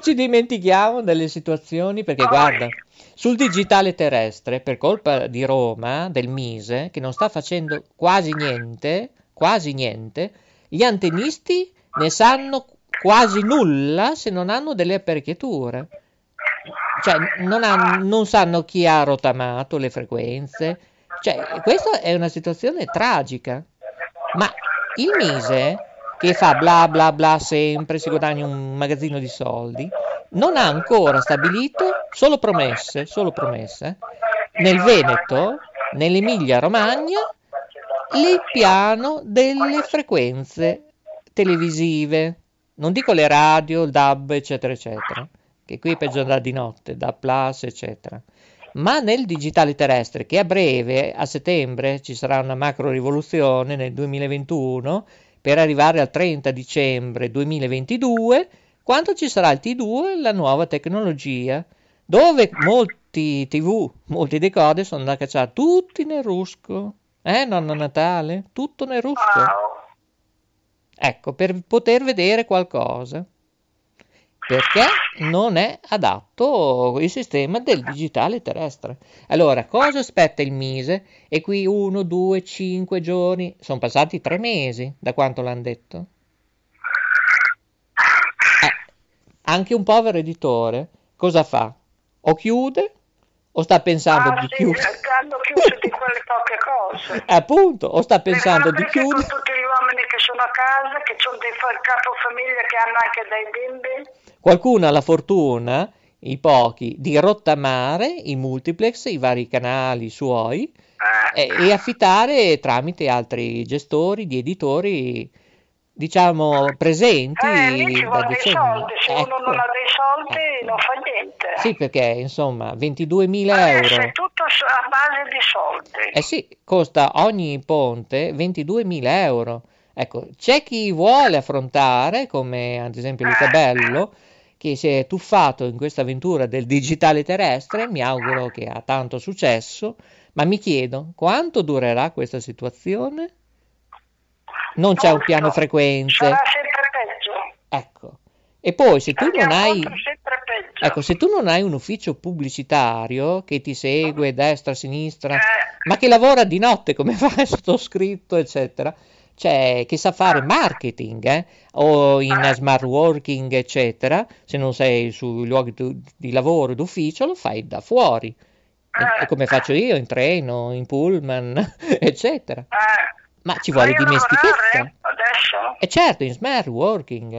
ci dimentichiamo delle situazioni, perché guarda, sul digitale terrestre, per colpa di Roma, del Mise, che non sta facendo quasi niente, quasi niente, gli antenisti ne sanno quasi nulla se non hanno delle apparecchiature. Cioè, non, hanno, non sanno chi ha rotamato le frequenze. Cioè, questa è una situazione tragica, ma il Mise che fa bla bla bla sempre, si guadagna un magazzino di soldi, non ha ancora stabilito, solo promesse, solo promesse, nel Veneto, nell'Emilia Romagna, il piano delle frequenze televisive, non dico le radio, il D A B, eccetera, eccetera, che qui è peggio andare di notte, D A B plus, eccetera, ma nel digitale terrestre, che a breve, a settembre, ci sarà una macro rivoluzione nel duemilaventuno, per arrivare al trenta dicembre duemilaventidue, quando ci sarà il T due, la nuova tecnologia, dove molti tv, molti decoder sono da cacciare, tutti nel rusco, eh nonno Natale, tutto nel rusco, ecco, per poter vedere qualcosa, perché non è adatto il sistema del digitale terrestre. Allora, cosa aspetta il Mise? E qui uno, due, cinque giorni, sono passati tre mesi da quanto l'hanno detto. Eh, anche un povero editore cosa fa? O chiude o sta pensando ah, di sì, chiudere? Hanno chiuso di quelle poche cose. Appunto, o sta pensando di chiudere. Con tutti gli uomini che sono a casa, che sono dei capofamiglia che hanno anche dei bimbi. Qualcuno ha la fortuna, i pochi, di rottamare i multiplex, i vari canali suoi eh. e, e affittare tramite altri gestori, di editori, diciamo, presenti. Eh, lì ci vuole dei soldi, se ecco. uno non ha dei soldi ecco. non fa niente. Sì, perché insomma ventiduemila euro. È tutto a base di soldi. Eh sì, costa ogni ponte ventiduemila euro. Ecco, c'è chi vuole affrontare, come ad esempio Luca Bello, che si è tuffato in questa avventura del digitale terrestre, mi auguro che ha tanto successo, ma mi chiedo quanto durerà questa situazione? Non c'è un piano frequenze. Sarà sempre peggio. Ecco. E poi se tu non hai Ecco, se tu non hai un ufficio pubblicitario che ti segue destra, sinistra, ma che lavora di notte come fa il sottoscritto, eccetera, cioè che sa fare marketing eh? o in smart working eccetera, se non sei sui luoghi tu, di lavoro d'ufficio lo fai da fuori e, e come faccio io in treno, in pullman eccetera, ma ci vuole dimestichezza e certo in smart working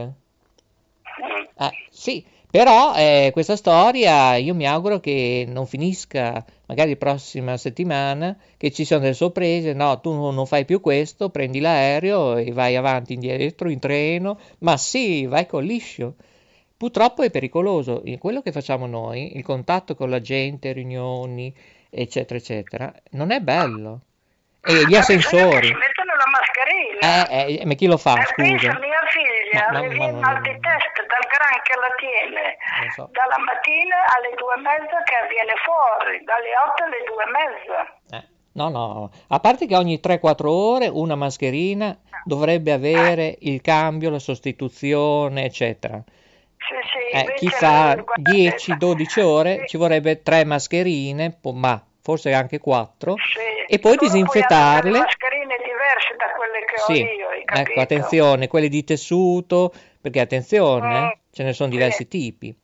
eh, sì, però eh, questa storia io mi auguro che non finisca, magari prossima settimana, che ci sono delle sorprese, no, tu non fai più questo, prendi l'aereo e vai avanti, indietro, in treno, ma sì, vai con liscio. Purtroppo è pericoloso, quello che facciamo noi, il contatto con la gente, riunioni, eccetera, eccetera, non è bello. E gli ascensori... Eh, eh, ma chi lo fa, eh, scusa? Mia figlia no, no, no, no, no. mal di testa dal gran che la tiene so. dalla mattina alle due e mezza che avviene fuori, dalle otto alle due e mezza. Eh, no, no, a parte che ogni tre quattro ore una mascherina dovrebbe avere eh. il cambio, la sostituzione, eccetera. Sì, sì, eh, chi fa dieci dodici ore sì. ci vorrebbe tre mascherine, po- ma forse anche quattro, sì. e poi tu disinfettarle. Da quelle che sì. ho io, hai capito? Ecco, attenzione, quelle di tessuto, perché attenzione, mm. ce ne sono diversi sì. tipi.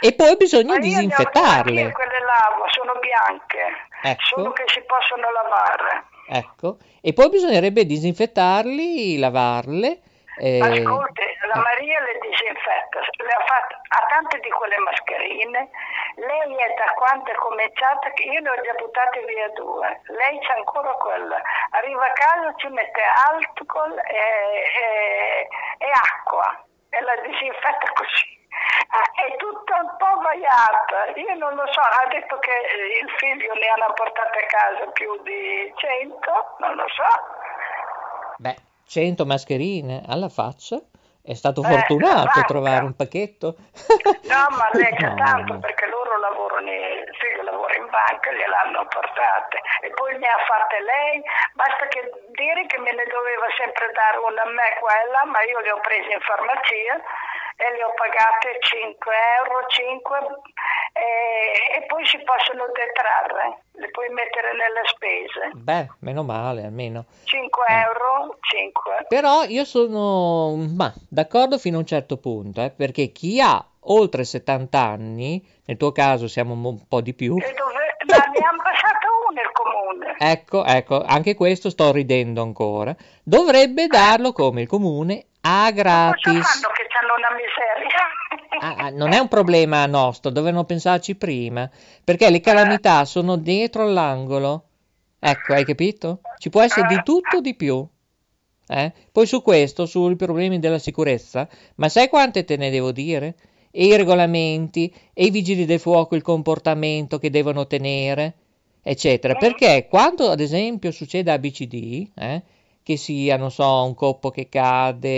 E poi bisogna Ma disinfettarle. Io quelle lavo, sono bianche, ecco. solo che si possono lavare. Ecco, e poi bisognerebbe disinfettarli, lavarle. Eh... Ascolti, la Maria le disinfetta, le ha fatte a tante di quelle mascherine, lei è da quando è cominciata, io ne ho già buttate via due, lei c'è ancora quella, arriva a casa ci mette alcol e, e, e acqua e la disinfetta così. È tutta un po' vaiata, io non lo so, ha detto che il figlio ne hanno portate a casa più di cento, non lo so. Beh. cento mascherine alla faccia, è stato eh, fortunato a trovare un pacchetto. No, ma lei c'è no, tanto no. perché loro lavorano, il figlio lavora in banca, gliel'hanno portate e poi ne ha fatte lei, basta che dire che me ne doveva sempre dare una a me qua e là, ma io le ho prese in farmacia e le ho pagate cinque euro e, e poi si possono detrarre, le puoi mettere nelle spese. Beh, meno male, almeno cinque euro Però io sono ma, d'accordo fino a un certo punto, eh, perché chi ha oltre settanta anni, nel tuo caso siamo un po' di più. E dove, ma ne hanno passato uno il comune. Ecco, ecco, anche questo sto ridendo ancora. Dovrebbe darlo come il comune Ah, gratis. Sto che c'hanno una miseria. Ah, non è un problema nostro, dovevano pensarci prima, perché le calamità sono dietro l'angolo. Ecco, hai capito? Ci può essere di tutto, di più. Eh? Poi su questo, sui problemi della sicurezza, ma sai quante te ne devo dire? E i regolamenti, e i vigili del fuoco, il comportamento che devono tenere, eccetera. Perché quando, ad esempio, succede A B C D, eh, che sia, non so, un coppo che cade,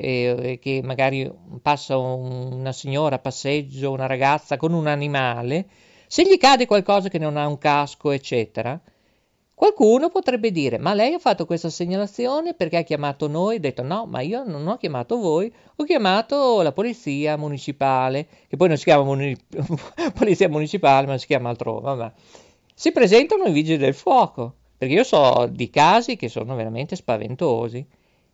e, e che magari passa un, una signora a passeggio, una ragazza con un animale, se gli cade qualcosa che non ha un casco, eccetera, qualcuno potrebbe dire, ma lei ha fatto questa segnalazione perché ha chiamato noi, ha detto no, ma io non ho chiamato voi, ho chiamato la polizia municipale, che poi non si chiama muni- polizia municipale, ma si chiama altrove, vabbè. Si presentano i vigili del fuoco, perché io so di casi che sono veramente spaventosi.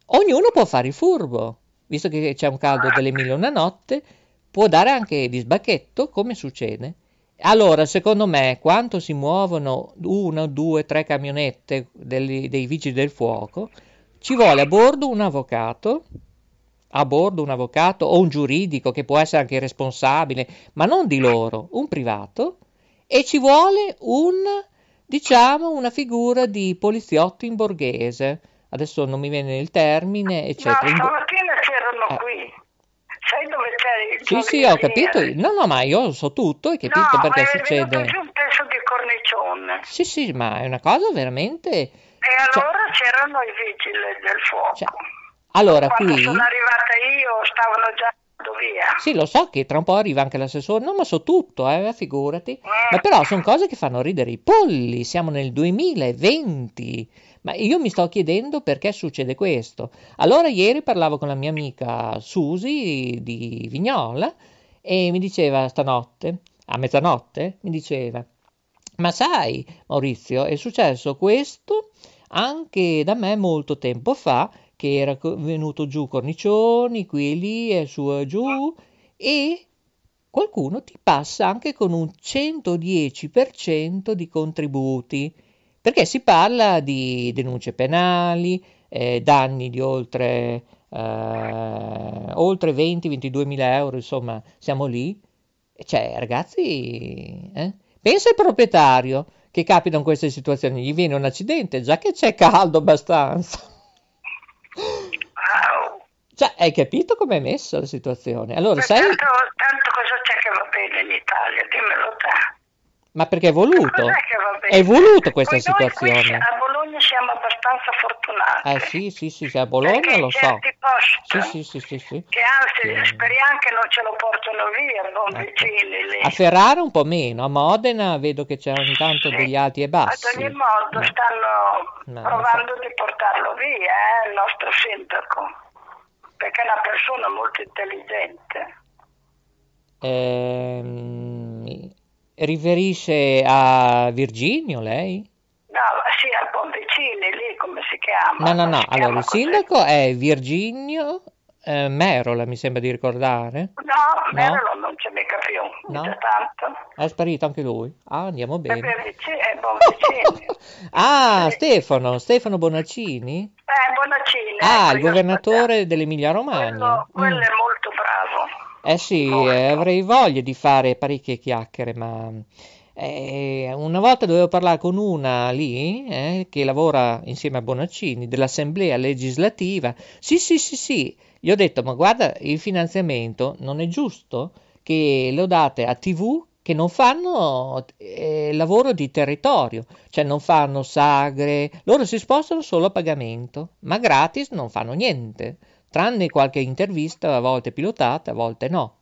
Ognuno può fare il furbo, visto che c'è un caldo delle mille e una notte, può dare anche di sbacchetto, come succede. Allora, secondo me, quanto si muovono una, due, tre camionette dei, dei vigili del fuoco, ci vuole a bordo un avvocato, a bordo un avvocato o un giuridico che può essere anche responsabile, ma non di loro, un privato, e ci vuole un, diciamo, una figura di poliziotto in borghese. Adesso non mi viene il termine, eccetera. No, stamattina c'erano eh. qui. Sai dove c'è il Sì, sì, ho capito. No, no, ma io so tutto, hai capito no, perché succede. No, ma è venuto giù un pezzo di cornicione. Sì, sì, ma è una cosa veramente... E allora cioè... c'erano i vigili del fuoco. Cioè... Allora, Quando qui... sono arrivata io stavano già andando via. Sì, lo so che tra un po' arriva anche l'assessore. No, ma so tutto, eh, figurati. Mm. Ma però sono cose che fanno ridere i polli. Siamo nel duemilaventi. Ma io mi sto chiedendo perché succede questo. Allora ieri parlavo con la mia amica Susi di Vignola e mi diceva stanotte, a mezzanotte, mi diceva ma sai Maurizio, è successo questo anche da me molto tempo fa, che era venuto giù cornicioni, qui e lì e su e giù, e qualcuno ti passa anche con un centodieci per cento di contributi. Perché si parla di denunce penali, eh, danni di oltre, eh, oltre venti ventidue mila euro, insomma, siamo lì. Cioè, ragazzi, eh? Pensa al proprietario che capita in queste situazioni, gli viene un accidente, già che c'è caldo abbastanza. Wow. Cioè, hai capito com'è messa la situazione? Allora, sai... tanto, tanto cosa c'è che va bene in Italia, dimmelo te. Ma perché è voluto? È voluto questa Poi situazione. Noi a Bologna siamo abbastanza fortunati. Eh sì, sì, sì, sì a Bologna perché lo so. Posti, sì, sì, sì, sì. Che anzi, sì. Speriamo che non ce lo portano via, non ecco. vicini lì. A Ferrara un po' meno, a Modena vedo che c'è ogni tanto sì. degli alti e bassi. Ad ogni modo no. stanno no, provando so. di portarlo via, eh, il nostro sindaco, perché è una persona molto intelligente. Ehm... Riferisce a Virginio lei? No, sì, al Bonvicini lì, come si chiama? No, no, no, allora il sindaco così. È Virginio eh, Merola, mi sembra di ricordare. No, Merola no? non c'è mica più, no? C'è tanto. È sparito anche lui? Ah, andiamo bene. È Bonvicini. ah, sì. Stefano, Stefano Bonaccini? Eh, Bonaccini. Ah, il governatore dell'Emilia Romagna. Quello, quello mm. è molto bravo. Eh sì, eh, avrei voglia di fare parecchie chiacchiere, ma eh, una volta dovevo parlare con una lì, eh, che lavora insieme a Bonaccini, dell'Assemblea legislativa. Sì, sì, sì, sì, gli ho detto, ma guarda, il finanziamento non è giusto che lo date a tivù che non fanno eh, lavoro di territorio, cioè non fanno sagre, loro si spostano solo a pagamento, ma gratis non fanno niente. Tranne qualche intervista, a volte pilotata, a volte no.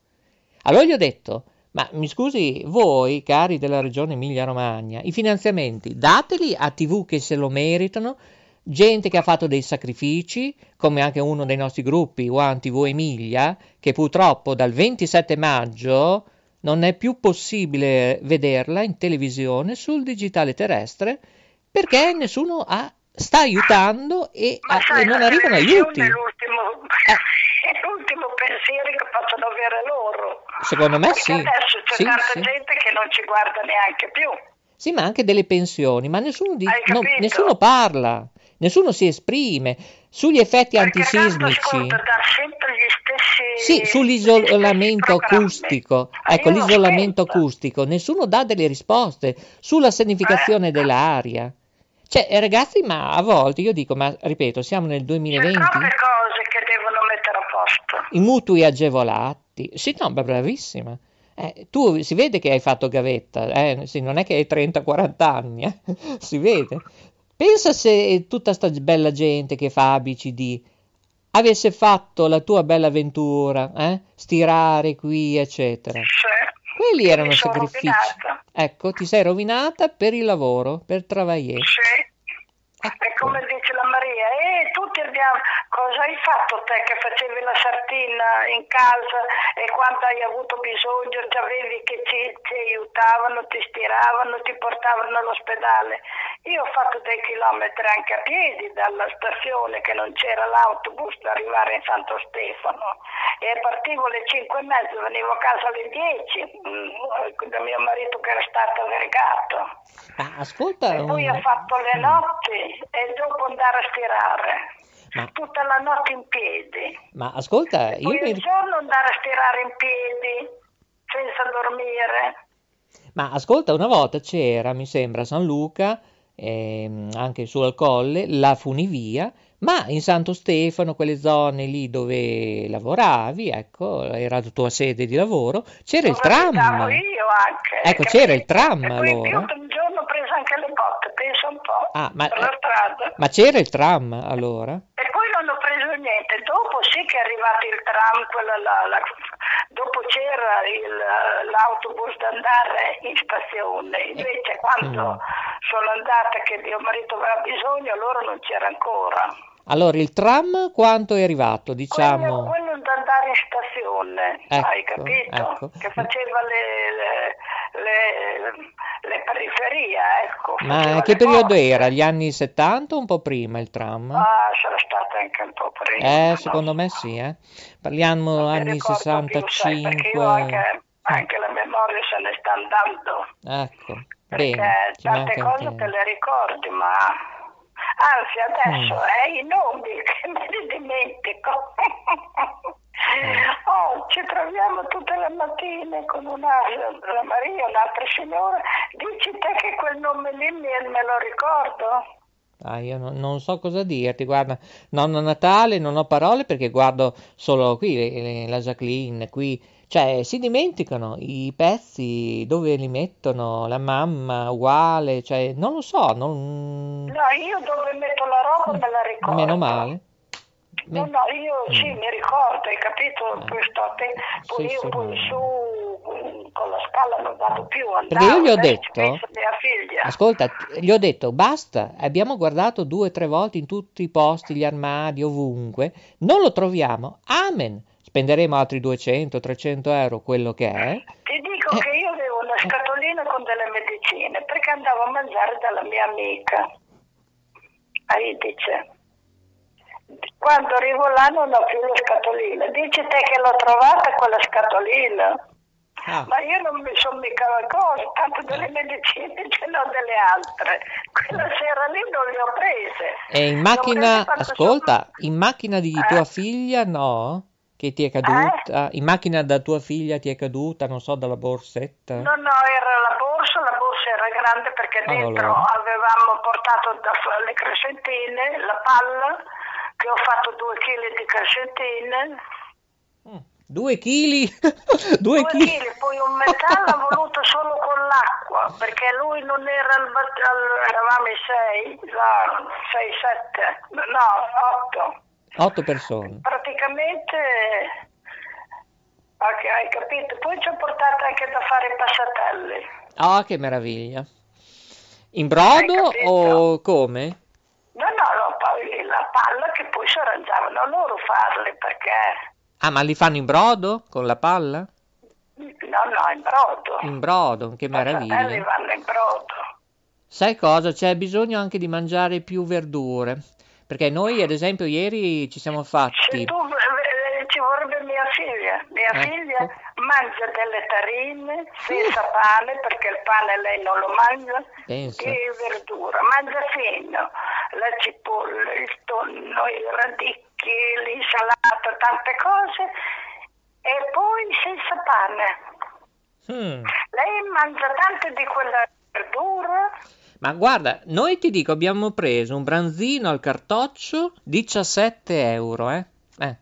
Allora gli ho detto, ma mi scusi, voi, cari della regione Emilia-Romagna, i finanziamenti dateli a tivù che se lo meritano, gente che ha fatto dei sacrifici, come anche uno dei nostri gruppi, One tivù Emilia, che purtroppo dal ventisette maggio non è più possibile vederla in televisione sul digitale terrestre, perché nessuno ha sta aiutando e, a, sai, e non arrivano aiuti. È l'ultimo, eh. è l'ultimo pensiero che possono avere loro. Secondo me Perché sì. adesso c'è sì, tanta sì. gente che non ci guarda neanche più. Sì, ma anche delle pensioni, ma nessuno, di, no, nessuno parla, nessuno si esprime. Sugli effetti perché antisismici, sì, sull'isolamento acustico, ecco, l'isolamento acustico, nessuno dà delle risposte sulla sanificazione eh. dell'aria. Cioè, ragazzi, ma a volte, io dico, ma ripeto, siamo nel duemilaventi. C'è troppe cose che devono mettere a posto. I mutui agevolati, sì, no, bravissima. Eh, tu si vede che hai fatto gavetta, eh? Sì, non è che hai trenta quaranta anni, eh? Si vede. Pensa se tutta sta bella gente che fa A B C D avesse fatto la tua bella avventura, eh? Stirare qui, eccetera. Sì, quelli erano sacrifici. Rovinata. Ecco, ti sei rovinata per il lavoro, per travagliare. Sì, ecco. E come dice la Maria, eh, tutti abbiamo... Cosa hai fatto te che facevi la sartina in casa e quando hai avuto bisogno già vedi che ci, ci aiutavano, ti stiravano, ti portavano all'ospedale? Io ho fatto dei chilometri anche a piedi dalla stazione, che non c'era l'autobus, da arrivare in Santo Stefano, e partivo alle cinque e mezzo, venivo a casa alle dieci da mio marito che era stato aggregato. Ah, ascolta, e poi ho fatto le notti e dopo andare a stirare. Ma... tutta la notte in piedi. Ma ascolta, io mi... il giorno andare a stirare in piedi senza dormire. Ma ascolta, una volta c'era, mi sembra, a San Luca, ehm, anche su al Colle, la funivia, ma in Santo Stefano, quelle zone lì dove lavoravi, ecco, era la tua sede di lavoro, c'era dove il tram. Io anche. Ecco, capito? C'era il tram e allora. Più, un giorno ho preso anche le botte, pensa un po'. Ah, ma, per la strada. Ma c'era il tram allora? Niente, dopo sì che è arrivato il tram, quella, la, la, dopo c'era il, l'autobus da andare in stazione, invece quando no. sono andata che mio marito aveva bisogno, loro non c'era ancora. Allora il tram quanto è arrivato, diciamo? Quello, quello da andare in stazione, ecco, hai capito? Ecco. Che faceva le, le, le, le periferie, ecco. Ma che periodo porte. Era? Gli anni settanta o un po' prima il tram? Ah, sarà stato anche un po' prima. Eh, no? Secondo me sì, eh. Parliamo non anni sessantacinque. Più, sai, perché io anche, anche la memoria se ne sta andando. Ecco, perché bene. Tante cose anche... te le ricordi, ma... Anzi, adesso è eh, i nomi che me li dimentico. Oh, ci troviamo tutte le mattine con una, la Maria, un'altra signora. Dici te che quel nome lì me, me lo ricordo? Ah, io non, non so cosa dirti, guarda, nonno Natale, non ho parole perché guardo solo qui, la Jacqueline, qui, cioè si dimenticano i pezzi, dove li mettono, la mamma uguale, cioè non lo so, non... No, io dove metto la roba me la ricordo. Meno male. No, no, io mm. sì, mi ricordo, hai capito, eh. poi sto a te, poi sì, io poi su con la scala non vado più, andavo, perché io gli ho detto, mia figlia. Ascolta, gli ho detto, basta, abbiamo guardato due o tre volte in tutti i posti, gli armadi, ovunque, non lo troviamo, amen, spenderemo altri duecento trecento euro, quello che è. Ti dico eh. che io avevo una scatolina con delle medicine, perché andavo a mangiare dalla mia amica, a Idice. Quando arrivo là non ho più la scatolina. Dici te che l'ho trovata quella scatolina, ah. ma io non mi sono mica la cosa, tanto delle medicine ce ne ho delle altre. Quella ah. sera lì non le ho prese. E in macchina, ascolta, sono... in macchina di eh? tua figlia no? Che ti è caduta? Eh? In macchina da tua figlia ti è caduta, non so, dalla borsetta? No, no, era la borsa, la borsa era grande perché dentro allora. avevamo portato da, le crescentine, la palla, che ho fatto due chili di crescentine. Mm, due chili? due chili, poi un metallo ha voluto solo con l'acqua, perché lui non era al battaglio, eravamo i sei, no, sei, sette, no, otto. Otto persone. Praticamente, okay, hai capito, poi ci ho portato anche da fare i passatelli. Ah, oh, che meraviglia. In brodo o come? No, no, no, poi la palla che poi si arrangiavano loro farle perché... Ah, ma li fanno in brodo con la palla? No, no, in brodo. In brodo, che meraviglia. Li vanno in brodo. Sai cosa? C'è bisogno anche di mangiare più verdure. Perché noi, ad esempio, ieri ci siamo fatti... Se tu, eh, ci vorrebbe mia figlia. Mia ecco. figlia mangia delle tarine senza pane, perché il pane lei non lo mangia, Pensa. e verdura. Mangia segno. la cipolla, il tonno, i radicchi, l'insalata, tante cose, e poi senza pane. Mm. Lei mangia tante di quella verdura? Ma guarda, noi ti dico, abbiamo preso un branzino al cartoccio, diciassette euro, eh? eh.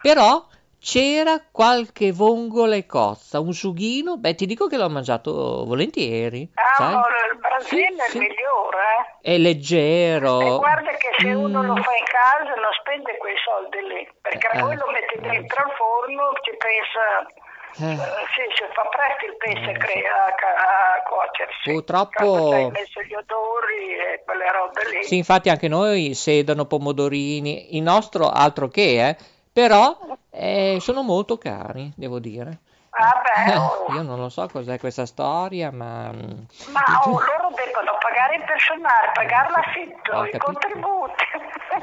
Però c'era qualche vongola e cozza, un sughino, beh ti dico che l'ho mangiato volentieri. Ah, sai? Il branzino sì, è sì. migliore, eh? È leggero. E guarda che se mm. uno lo fa in casa non spende quei soldi lì, perché eh, poi lo metti dentro eh. al forno, ci pensa... Eh. Sì, si fa presto il pesce crea, a, a cuocersi. Purtroppo hai messo gli odori e quelle robe lì. Sì, infatti anche noi sedano, pomodorini, il nostro altro che, eh, però eh, sono molto cari, devo dire. Ah, beh, oh. Io non lo so cos'è questa storia, ma... Ma oh, loro devono pagare il personale, pagare l'affitto, ho i capito. contributi.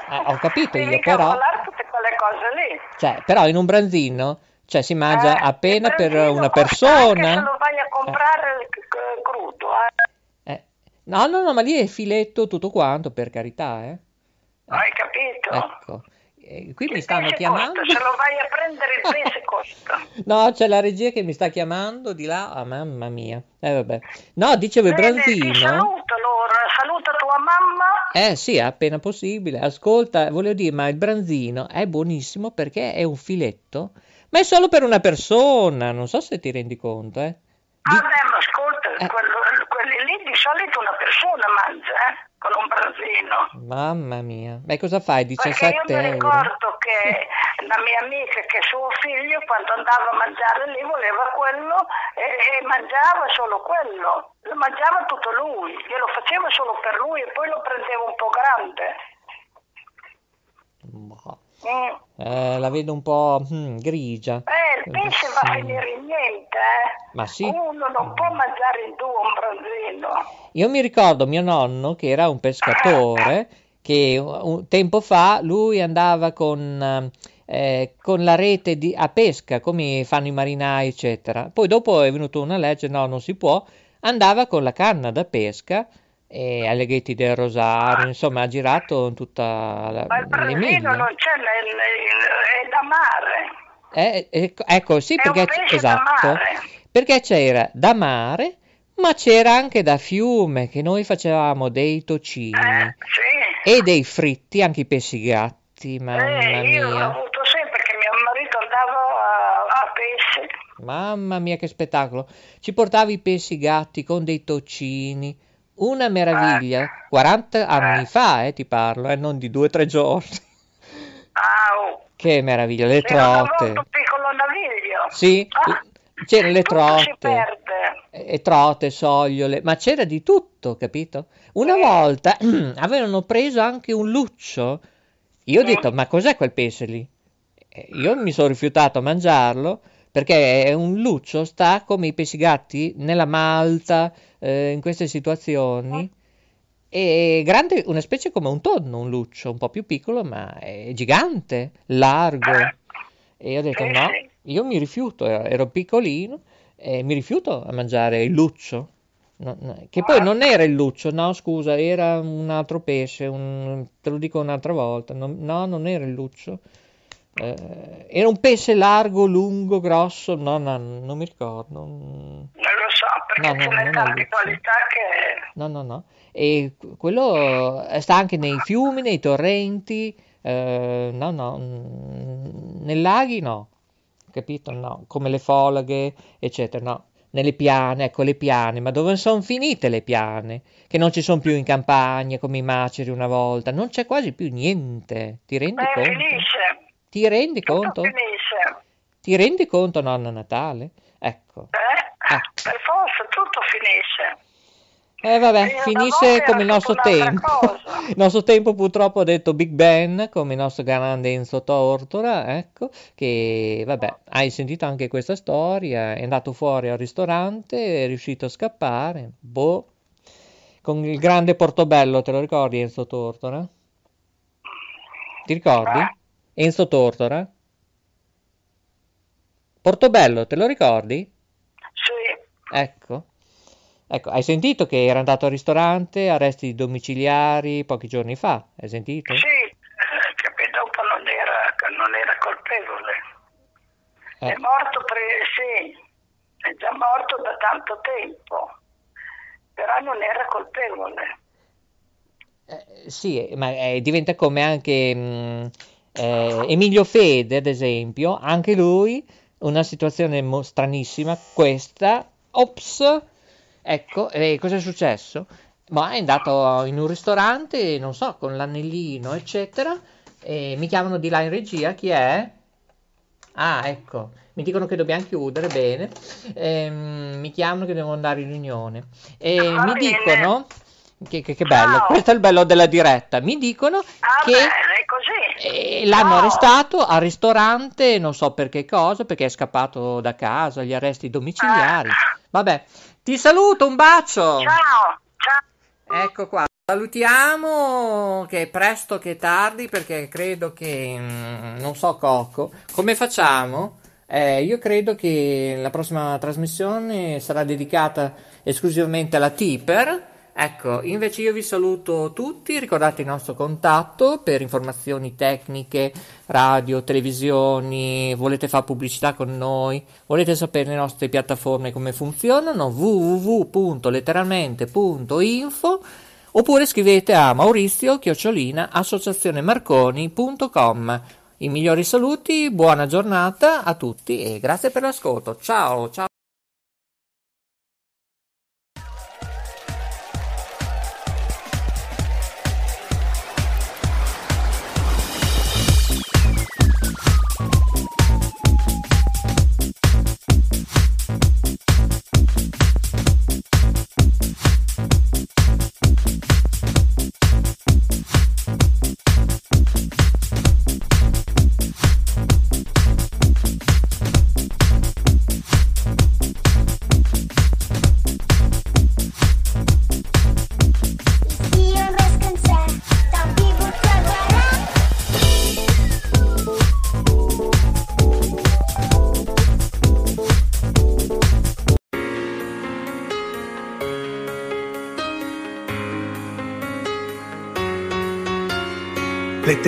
Ah, ho capito io, Devi però... tutte quelle cose lì. Cioè, però in un branzino... Cioè si mangia eh, appena per una persona. Se lo vai a comprare eh. crudo. Eh. Eh. No, no, no, ma lì è filetto tutto quanto, per carità. Eh. Eh. Hai capito? Ecco. Eh, qui il mi stanno chiamando. Costa, se lo vai a prendere il pesce costa. No, c'è la regia che mi sta chiamando di là. Ah, mamma mia. Eh, vabbè. No, dicevo il branzino. Saluto allora, saluta tua mamma. Eh sì, appena possibile. Ascolta, volevo dire, ma il branzino è buonissimo perché è un filetto. Ma è solo per una persona, non so se ti rendi conto, eh. Di... Ah beh, ma ascolta, eh. quello, quelli lì di solito una persona mangia, eh, con un branzino. Mamma mia, beh cosa fai, diciassette euro? Perché io mi ricordo che una mia amica che suo figlio quando andava a mangiare lì voleva quello e, e mangiava solo quello, lo mangiava tutto lui, glielo faceva solo per lui e poi lo prendeva un po' grande. Boh. Mm. Eh, la vedo un po' hm, grigia. Eh, il pesce sì. va a finire in niente, eh. Ma sì. Uno non può mangiare in due un branzino. Io mi ricordo mio nonno che era un pescatore che un tempo fa lui andava con, eh, con la rete di, a pesca come fanno i marinai eccetera. Poi dopo è venuta una legge, no, non si può, andava con la canna da pesca e alle Ghetti del Rosario, insomma ha girato in tutta la, ma il branzino non c'è, è da mare, è, è, ecco sì, è perché c- esatto, perché c'era da mare ma c'era anche da fiume, che noi facevamo dei tocini eh, sì. e dei fritti, anche i pescigatti, mamma eh, io mia. L'ho avuto sempre che mio marito andava a, a pesce, mamma mia che spettacolo, ci portavi i pescigatti con dei tocini. Una meraviglia, eh. quaranta anni eh. fa eh, ti parlo, e eh, non di due o tre giorni. Wow. Che meraviglia, le c'era trote. Era un piccolo naviglio. Sì, ah. c'erano le trote. Si perde. E trote, sogliole, ma c'era di tutto, capito? Una eh. volta avevano preso anche un luccio. Io ho eh. detto, ma cos'è quel pesce lì? Io mi sono rifiutato a mangiarlo, perché è un luccio, sta come i pescigatti nella malta, eh, in queste situazioni, è grande, una specie come un tonno, un luccio, un po' più piccolo, ma è gigante, largo, e ho detto no, io mi rifiuto, ero piccolino, e mi rifiuto a mangiare il luccio, no, no, che poi non era il luccio, no scusa, era un altro pesce, un, te lo dico un'altra volta, no, no non era il luccio. Eh, era un pesce largo, lungo, grosso, no, no, non mi ricordo. Non lo so, perché no, ce n'è no, tante qualità che... No, no, no. E quello sta anche nei fiumi, nei torrenti, eh, no, no, nei laghi no, capito? No, come le folaghe, eccetera, no. Nelle piane, ecco le piane, ma dove sono finite le piane? Che non ci sono più in campagna, come i maceri una volta, non c'è quasi più niente, ti rendi Beh, conto? Finisce. Ti rendi tutto conto? Finisce. Ti rendi conto, nonna Natale? Ecco. Eh, ecco. Per forza, tutto finisce. Eh vabbè, e finisce come il nostro tempo. Il nostro tempo purtroppo ha detto Big Ben, come il nostro grande Enzo Tortora, ecco, che vabbè, hai sentito anche questa storia, è andato fuori al ristorante, è riuscito a scappare, boh, con il grande Portobello, te lo ricordi Enzo Tortora? Ti ricordi? Eh. Enzo Tortora? Portobello, te lo ricordi? Sì. Ecco. Ecco, hai sentito che era andato al ristorante, arresti domiciliari pochi giorni fa, hai sentito? Sì, che dopo non era, non era colpevole. Eh. È morto, pre- sì, è già morto da tanto tempo, però non era colpevole. Eh, sì, ma eh, diventa come anche mh, eh, Emilio Fede, ad esempio, anche lui, una situazione mo- stranissima, questa, ops, ecco, eh, cosa è successo? Ma è andato in un ristorante, non so, con l'anellino, eccetera, e mi chiamano di là in regia, chi è? Ah, ecco, mi dicono che dobbiamo chiudere, bene, e, mm, mi chiamano che devo andare in riunione, e ah, mi bene. dicono... Che, che, che bello, wow. Questo è il bello della diretta. Mi dicono ah che beh, è così. Eh, l'hanno wow. arrestato al ristorante, non so per che cosa, perché è scappato da casa, gli arresti domiciliari. Ah. Vabbè, ti saluto, un bacio. Ciao, ciao. Ecco qua. Salutiamo, che è presto che è tardi, perché credo che, mh, non so Cocco, come facciamo? Eh, io credo che la prossima trasmissione sarà dedicata esclusivamente alla Tipper. Ecco, invece io vi saluto tutti, ricordate il nostro contatto per informazioni tecniche, radio, televisioni, volete fare pubblicità con noi, volete sapere le nostre piattaforme come funzionano, w w w punto letteralmente punto info, oppure scrivete a maurizio chiocciola associazione marconi punto com. I migliori saluti, buona giornata a tutti e grazie per l'ascolto. Ciao, ciao.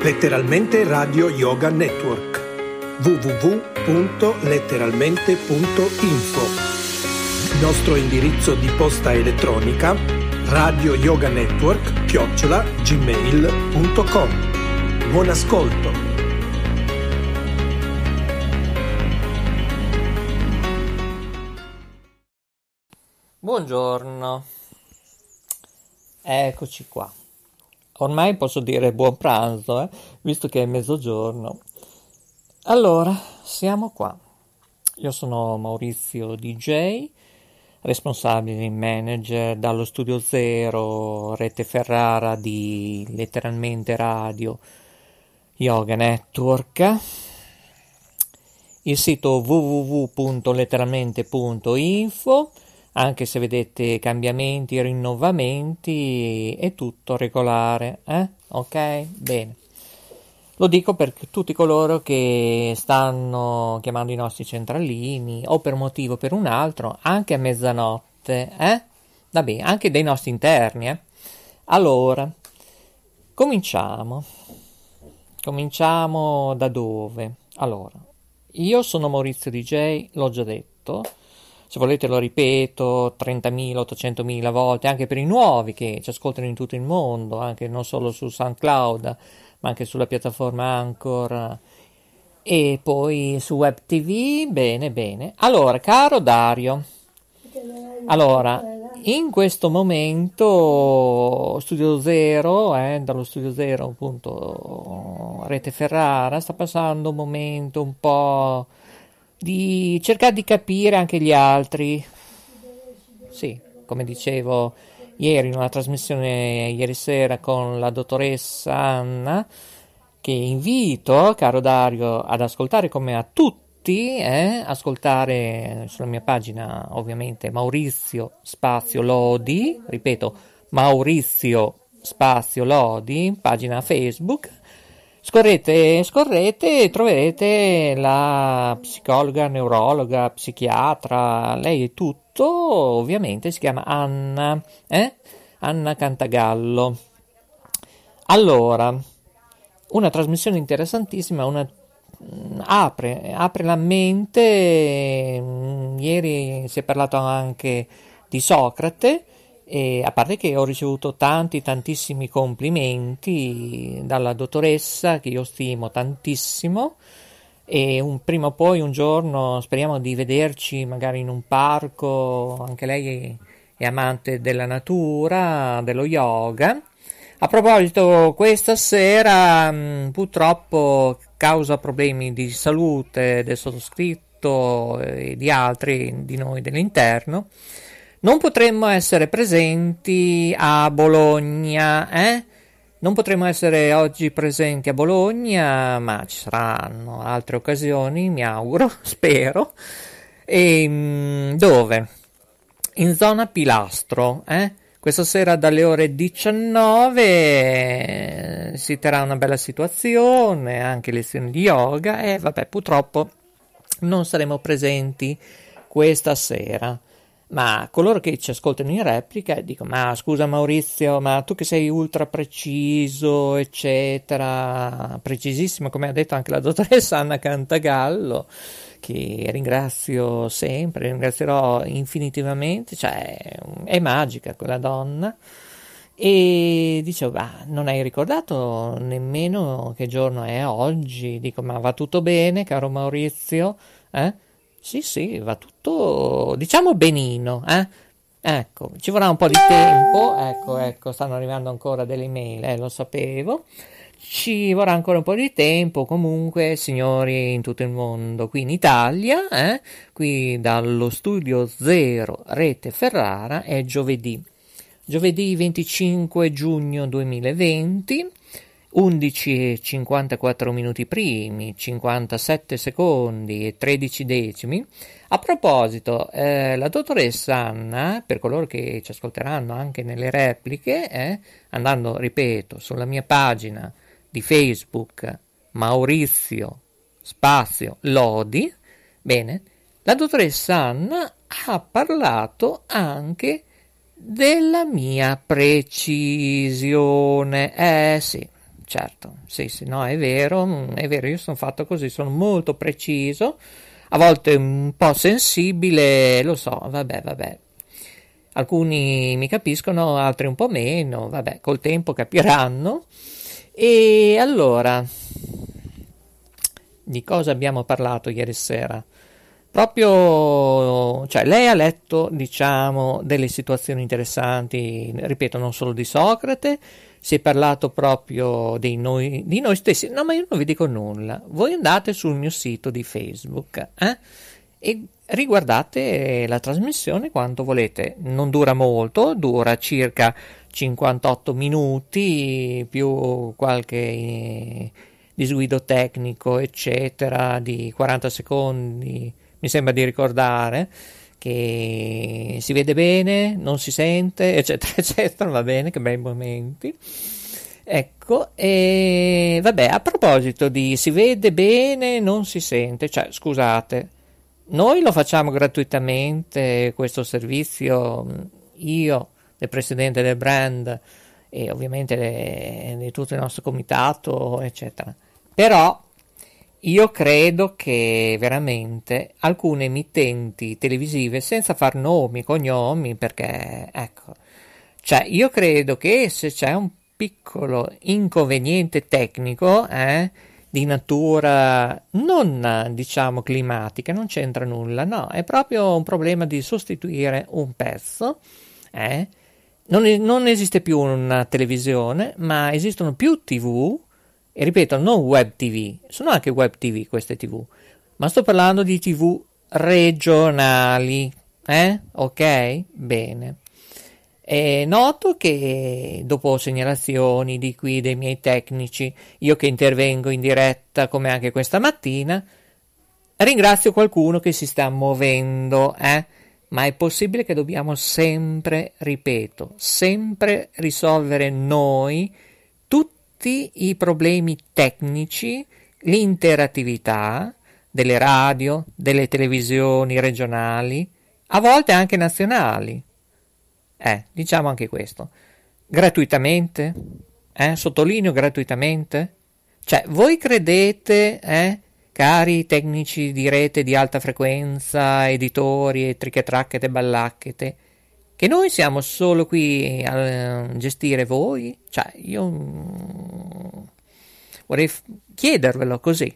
Letteralmente Radio Yoga Network, w w w punto letteralmente punto info. Nostro indirizzo di posta elettronica Radio Yoga Network chiocciola gmail punto com. Buon ascolto. Buongiorno, eccoci qua. Ormai posso dire buon pranzo, eh? Visto che è mezzogiorno. Allora, siamo qua. Io sono Maurizio D J, responsabile manager dallo Studio Zero, Rete Ferrara di Letteralmente Radio Yoga Network, il sito w w w punto letteralmente punto info. Anche se vedete cambiamenti, rinnovamenti, è tutto regolare, eh? Ok? Bene. Lo dico per tutti coloro che stanno chiamando i nostri centralini, o per un motivo o per un altro, anche a mezzanotte, eh? Va bene, anche dei nostri interni, eh? Allora, cominciamo. Cominciamo da dove? Allora, io sono Maurizio D J, l'ho già detto. Se volete lo ripeto trentamila, ottocentomila volte, anche per i nuovi che ci ascoltano in tutto il mondo, anche non solo su SoundCloud, ma anche sulla piattaforma Anchor e poi su Web T V. Bene, bene. Allora, caro Dario, allora, in questo momento Studio Zero, eh, dallo Studio Zero appunto Rete Ferrara, sta passando un momento un po' di cercare di capire anche gli altri. Sì, come dicevo ieri in una trasmissione ieri sera con la dottoressa Anna, che invito, caro Dario, ad ascoltare come a tutti, eh? ascoltare sulla mia pagina ovviamente Maurizio Spazio Lodi, ripeto Maurizio Spazio Lodi, pagina Facebook. Scorrete, scorrete e troverete la psicologa, neurologa, psichiatra, lei è tutto, ovviamente si chiama Anna, eh? Anna Cantagallo. Allora, una trasmissione interessantissima, una, apre, apre la mente, ieri si è parlato anche di Socrate. E a parte che ho ricevuto tanti, tantissimi complimenti dalla dottoressa, che io stimo tantissimo, e un, prima o poi un giorno speriamo di vederci magari in un parco. Anche lei è, è amante della natura, dello yoga. A proposito, questa sera mh, purtroppo causa problemi di salute del sottoscritto e di altri di noi dell'interno non potremmo essere presenti a Bologna, eh? Non potremmo essere oggi presenti a Bologna, ma ci saranno altre occasioni, mi auguro, spero. E dove? In zona Pilastro, eh? Questa sera dalle ore diciannove si terrà una bella situazione, anche lezioni di yoga, e vabbè, purtroppo non saremo presenti questa sera. Ma coloro che ci ascoltano in replica dico: ma scusa Maurizio, ma tu che sei ultra preciso, eccetera, precisissimo, come ha detto anche la dottoressa Anna Cantagallo, che ringrazio sempre, ringrazierò infinitivamente, cioè è magica quella donna. E dicevo: ma non hai ricordato nemmeno che giorno è oggi? Dico: ma va tutto bene, caro Maurizio? Eh? Sì, sì, va tutto, diciamo, benino, eh? Ecco, ci vorrà un po' di tempo, ecco, ecco, stanno arrivando ancora delle email, eh, lo sapevo, ci vorrà ancora un po' di tempo, comunque, signori in tutto il mondo, qui in Italia, eh? Qui dallo Studio Zero Rete Ferrara, è giovedì, giovedì venticinque giugno duemilaventi, undici e cinquantaquattro minuti primi, cinquantasette secondi e tredici decimi. A proposito, eh, la dottoressa Anna, per coloro che ci ascolteranno anche nelle repliche, eh, andando, ripeto, sulla mia pagina di Facebook Maurizio Spazio Lodi, bene, la dottoressa Anna ha parlato anche della mia precisione, eh sì. Certo, sì, sì, no, è vero, è vero, io sono fatto così, sono molto preciso, a volte un po' sensibile, lo so, vabbè, vabbè. Alcuni mi capiscono, altri un po' meno, vabbè, col tempo capiranno. E allora, di cosa abbiamo parlato ieri sera? proprio, cioè lei ha letto, diciamo, delle situazioni interessanti, ripeto, non solo di Socrate, si è parlato proprio dei noi, di noi stessi. No, ma io non vi dico nulla, voi andate sul mio sito di Facebook eh? e riguardate la trasmissione quanto volete, non dura molto, dura circa cinquantotto minuti più qualche disguido tecnico eccetera di quaranta secondi, mi sembra di ricordare, che si vede bene, non si sente, eccetera eccetera, va bene, che bei momenti, ecco. E vabbè, a proposito di si vede bene, non si sente, cioè scusate, noi lo facciamo gratuitamente questo servizio, io, il presidente del brand e ovviamente di tutto il nostro comitato eccetera, però io credo che veramente alcune emittenti televisive, senza far nomi, cognomi, perché ecco, cioè io credo che se c'è un piccolo inconveniente tecnico eh, di natura non diciamo climatica, non c'entra nulla, no, è proprio un problema di sostituire un pezzo eh. non, non esiste più una televisione, ma esistono più tivù. E ripeto, non web tivù, sono anche web tivù queste tivù, ma sto parlando di tivù regionali, eh? Ok? Bene. E noto che dopo segnalazioni di qui dei miei tecnici, io che intervengo in diretta come anche questa mattina, ringrazio qualcuno che si sta muovendo, eh? Ma è possibile che dobbiamo sempre, ripeto, sempre risolvere noi i problemi tecnici, l'interattività delle radio, delle televisioni regionali, a volte anche nazionali. Eh, diciamo anche questo. Gratuitamente? Eh, sottolineo gratuitamente? Cioè, voi credete, eh, cari tecnici di rete di alta frequenza, editori, trichetracchete, ballacchete, che noi siamo solo qui a gestire voi? Cioè, io vorrei f- chiedervelo così.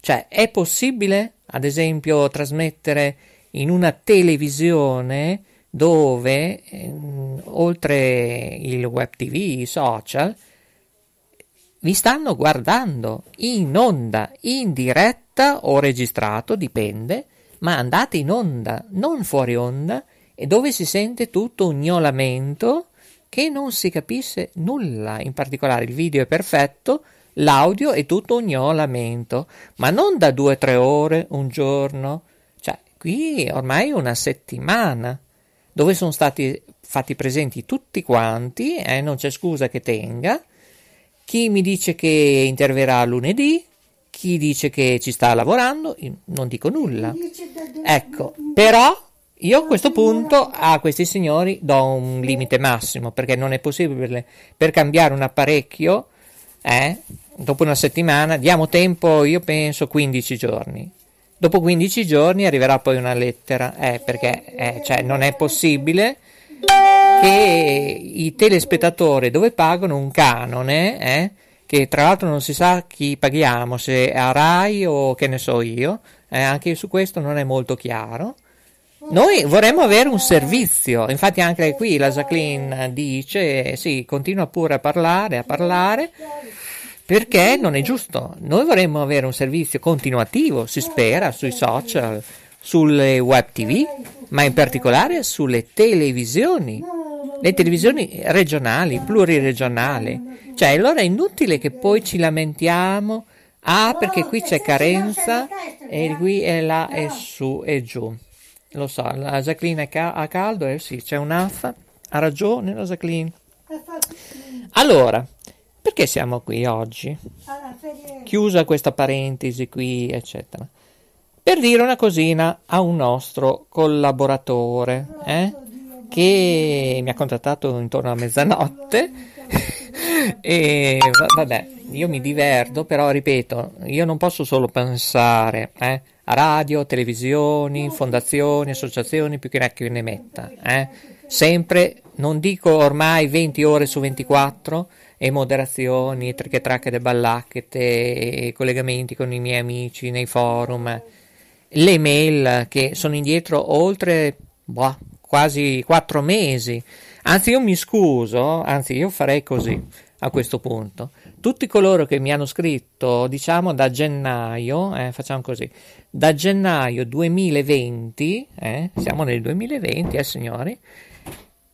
Cioè, è possibile, ad esempio, trasmettere in una televisione dove, ehm, oltre il web tivù, i social, vi stanno guardando in onda, in diretta o registrato, dipende, ma andate in onda, non fuori onda, e dove si sente tutto un gnolamento che non si capisce nulla, in particolare il video è perfetto, l'audio è tutto un gnolamento, ma non da due o tre ore, un giorno, cioè qui ormai una settimana, dove sono stati fatti presenti tutti quanti, eh, non c'è scusa che tenga, chi mi dice che interverrà lunedì, chi dice che ci sta lavorando, non dico nulla, ecco, però... Io a questo punto a questi signori do un limite massimo, perché non è possibile per cambiare un apparecchio, eh, dopo una settimana, diamo tempo, io penso, quindici giorni. Dopo quindici giorni arriverà poi una lettera, eh, perché eh, cioè, non è possibile che i telespettatori, dove pagano un canone, eh, che tra l'altro non si sa chi paghiamo, se a Rai o che ne so io, eh, anche su questo non è molto chiaro. Noi vorremmo avere un servizio, infatti anche qui la Jacqueline dice, sì, continua pure a parlare, a parlare, perché non è giusto. Noi vorremmo avere un servizio continuativo, si spera, sui social, sulle web tivù, ma in particolare sulle televisioni, le televisioni regionali, pluriregionali. Cioè, allora è inutile che poi ci lamentiamo, ah, perché qui c'è carenza, e qui e là, e su e giù. Lo so, la Jacqueline ha caldo, eh sì, c'è un'affa, ha ragione la Jacqueline. Allora, perché siamo qui oggi? Chiusa questa parentesi qui, eccetera. Per dire una cosina a un nostro collaboratore, eh, che mi ha contattato intorno a mezzanotte, e va- vabbè, io mi diverto, però ripeto, io non posso solo pensare, eh, a radio, televisioni, fondazioni, associazioni, più che ne metta, eh? Sempre, non dico ormai venti ore su ventiquattro, e moderazioni, trichetracche, ballacchette, collegamenti con i miei amici nei forum, le mail che sono indietro oltre boh, quasi quattro mesi. Anzi, io mi scuso, anzi io farei così a questo punto. Tutti coloro che mi hanno scritto, diciamo da gennaio, eh, facciamo così, da gennaio duemilaventi, eh, siamo nel duemilaventi, eh signori,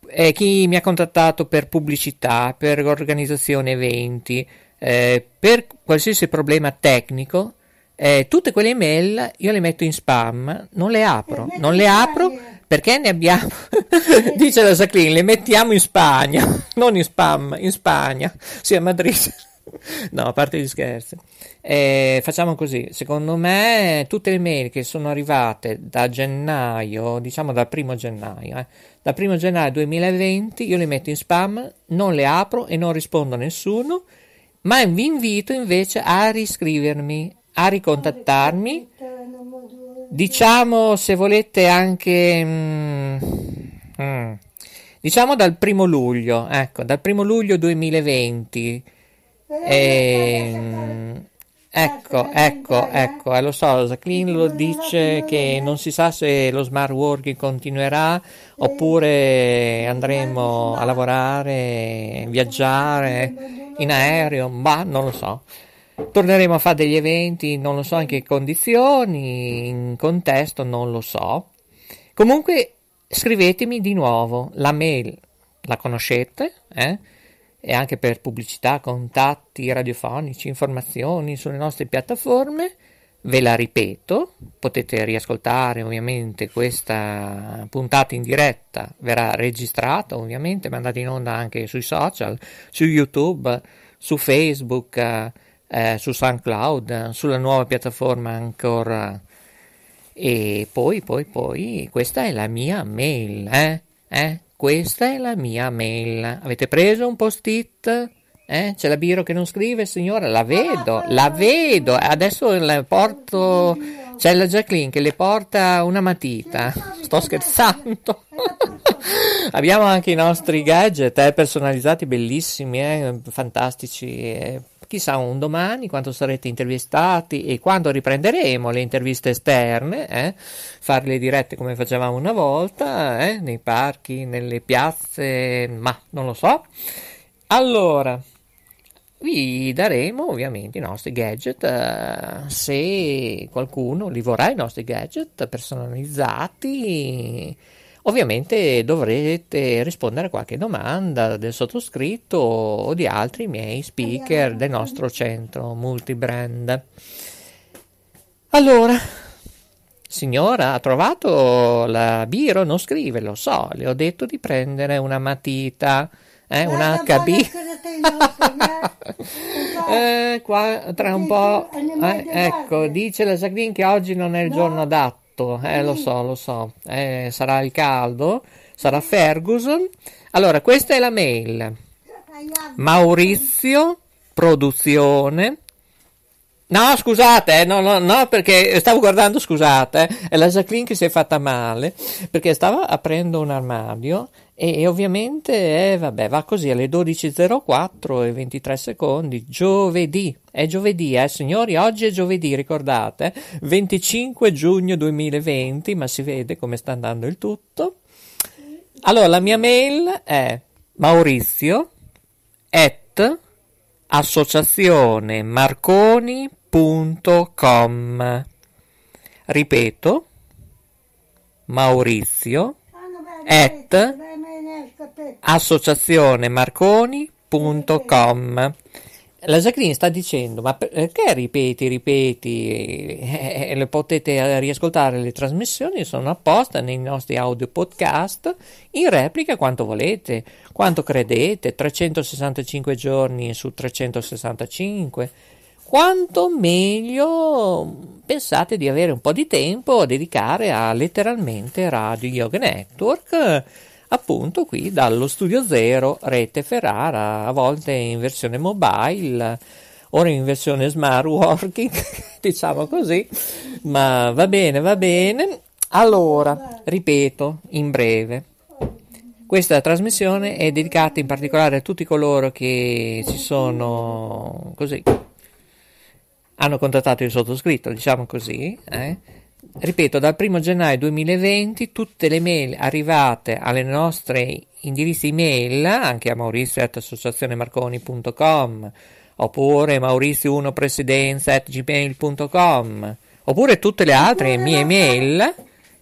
eh, chi mi ha contattato per pubblicità, per organizzazione eventi, eh, per qualsiasi problema tecnico, eh, tutte quelle email io le metto in spam, non le apro, non le apro perché ne abbiamo, dice la Jacqueline, le mettiamo in Spagna, non in spam, in Spagna, sì a Madrid. No, a parte gli scherzi, eh, facciamo così, secondo me tutte le mail che sono arrivate da gennaio, diciamo dal primo gennaio, eh, dal primo gennaio duemilaventi io le metto in spam, non le apro e non rispondo a nessuno, ma vi invito invece a riscrivermi, a ricontattarmi, diciamo se volete anche... Mm, mm, diciamo dal primo luglio, ecco, dal primo luglio duemilaventi. Eh, ecco, ecco, ecco, eh, lo so, Jacqueline lo dice che non si sa se lo smart working continuerà oppure andremo a lavorare, viaggiare in aereo, ma non lo so. Torneremo a fare degli eventi, non lo so in che condizioni, in contesto, non lo so. Comunque scrivetemi di nuovo, la mail la conoscete, eh? E anche per pubblicità, contatti radiofonici, informazioni sulle nostre piattaforme, ve la ripeto, potete riascoltare ovviamente questa puntata in diretta, verrà registrata ovviamente, mandata in onda anche sui social, su YouTube, su Facebook, eh, su SoundCloud, sulla nuova piattaforma ancora. E poi, poi, poi, questa è la mia mail, eh? Eh? Questa è la mia mail. Avete preso un post-it? Eh? C'è la Biro che non scrive, signora? La vedo, la vedo. Adesso le porto... C'è la Jacqueline che le porta una matita. Sto scherzando. Abbiamo anche i nostri gadget eh, personalizzati, bellissimi, eh, fantastici. Eh. Chissà un domani quando sarete intervistati e quando riprenderemo le interviste esterne, eh, farle dirette come facevamo una volta, eh, nei parchi, nelle piazze, ma non lo so. Allora... vi daremo ovviamente i nostri gadget, eh, se qualcuno li vorrà i nostri gadget personalizzati. Ovviamente dovrete rispondere a qualche domanda del sottoscritto o di altri miei speaker del nostro centro multibrand. Allora, signora, ha trovato la Biro? Non scrive, lo so, le ho detto di prendere una matita. Eh, un acca bi eh, qua tra un po' eh, ecco, dice la Jacqueline che oggi non è il giorno adatto, eh, lo so, lo so, eh, sarà il caldo, sarà Ferguson. Allora, questa è la mail: Maurizio Produzione. No, scusate, eh, no, no, no, perché stavo guardando, scusate, eh, è la Jacqueline che si è fatta male, perché stava aprendo un armadio e, e ovviamente, eh, vabbè, va così alle dodici e zero quattro e ventitré secondi, giovedì, è giovedì, eh, signori, oggi è giovedì, ricordate, venticinque giugno duemilaventi, ma si vede come sta andando il tutto. Allora, la mia mail è maurizio at associazione marconi .com. Ripeto, Maurizio at associazione marconi punto com. La Jacqueline sta dicendo: ma perché ripeti, ripeti? Eh, le potete riascoltare, le trasmissioni sono apposta nei nostri audio podcast, in replica quanto volete, quanto credete, trecentosessantacinque giorni su trecentosessantacinque. Quanto meglio pensate di avere un po' di tempo a dedicare a letteralmente Radio Yoga Network, appunto qui dallo Studio Zero, Rete Ferrara, a volte in versione mobile, ora in versione smart working, diciamo così, ma va bene, va bene. Allora, ripeto, in breve. Questa trasmissione è dedicata in particolare a tutti coloro che ci sono così... hanno contattato il sottoscritto, diciamo così, eh? Ripeto, dal primo gennaio duemilaventi tutte le mail arrivate alle nostre indirizzi email, anche a maurizio chiocciola associazione marconi punto com oppure maurizio uno presidenza chiocciola gmail punto com oppure tutte le altre mie mail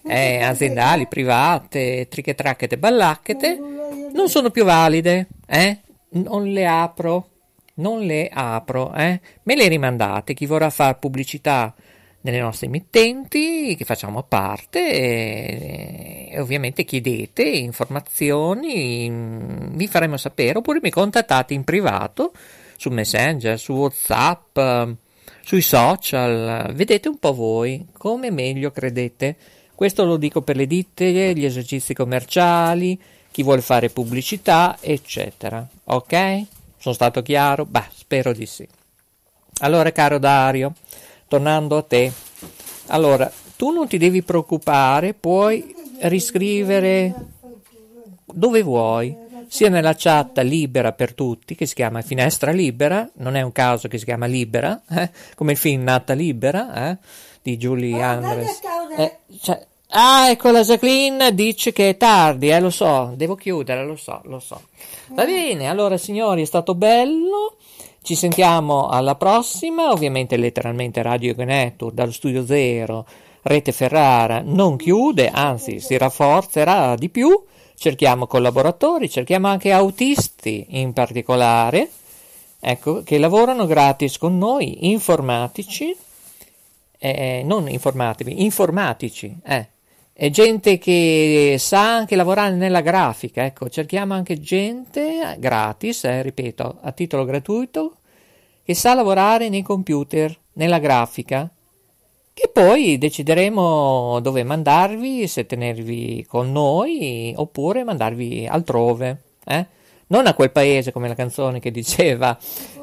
eh, aziendali, private, trichetracchete e ballacchete, non sono più valide, eh? Non le apro, non le apro, eh? Me le rimandate, chi vorrà fare pubblicità nelle nostre emittenti che facciamo parte e, e ovviamente chiedete informazioni, vi faremo sapere, oppure mi contattate in privato su Messenger, su WhatsApp, sui social, vedete un po' voi come meglio credete. Questo lo dico per le ditte, gli esercizi commerciali, chi vuole fare pubblicità, eccetera. Ok? Sono stato chiaro? Bah, spero di sì. Allora, caro Dario, tornando a te, allora tu non ti devi preoccupare, puoi riscrivere dove vuoi, sia nella chat libera per tutti, che si chiama Finestra Libera, non è un caso che si chiama Libera, eh? Come il film Nata Libera, eh? Di Julie oh, Andres. Eh, cioè, ah, ecco, la Jacqueline dice che è tardi, eh, lo so, devo chiudere, lo so, lo so. Va bene, allora signori, è stato bello. Ci sentiamo alla prossima, ovviamente letteralmente Radio Network dallo Studio Zero, Rete Ferrara non chiude, anzi si rafforzerà di più, cerchiamo collaboratori, cerchiamo anche autisti in particolare, ecco, che lavorano gratis con noi, informatici, eh, non informativi, informatici, eh, e gente che sa anche lavorare nella grafica, ecco, cerchiamo anche gente gratis, eh, ripeto, a titolo gratuito, che sa lavorare nei computer, nella grafica, che poi decideremo dove mandarvi, se tenervi con noi oppure mandarvi altrove, eh? Non a quel paese come la canzone che diceva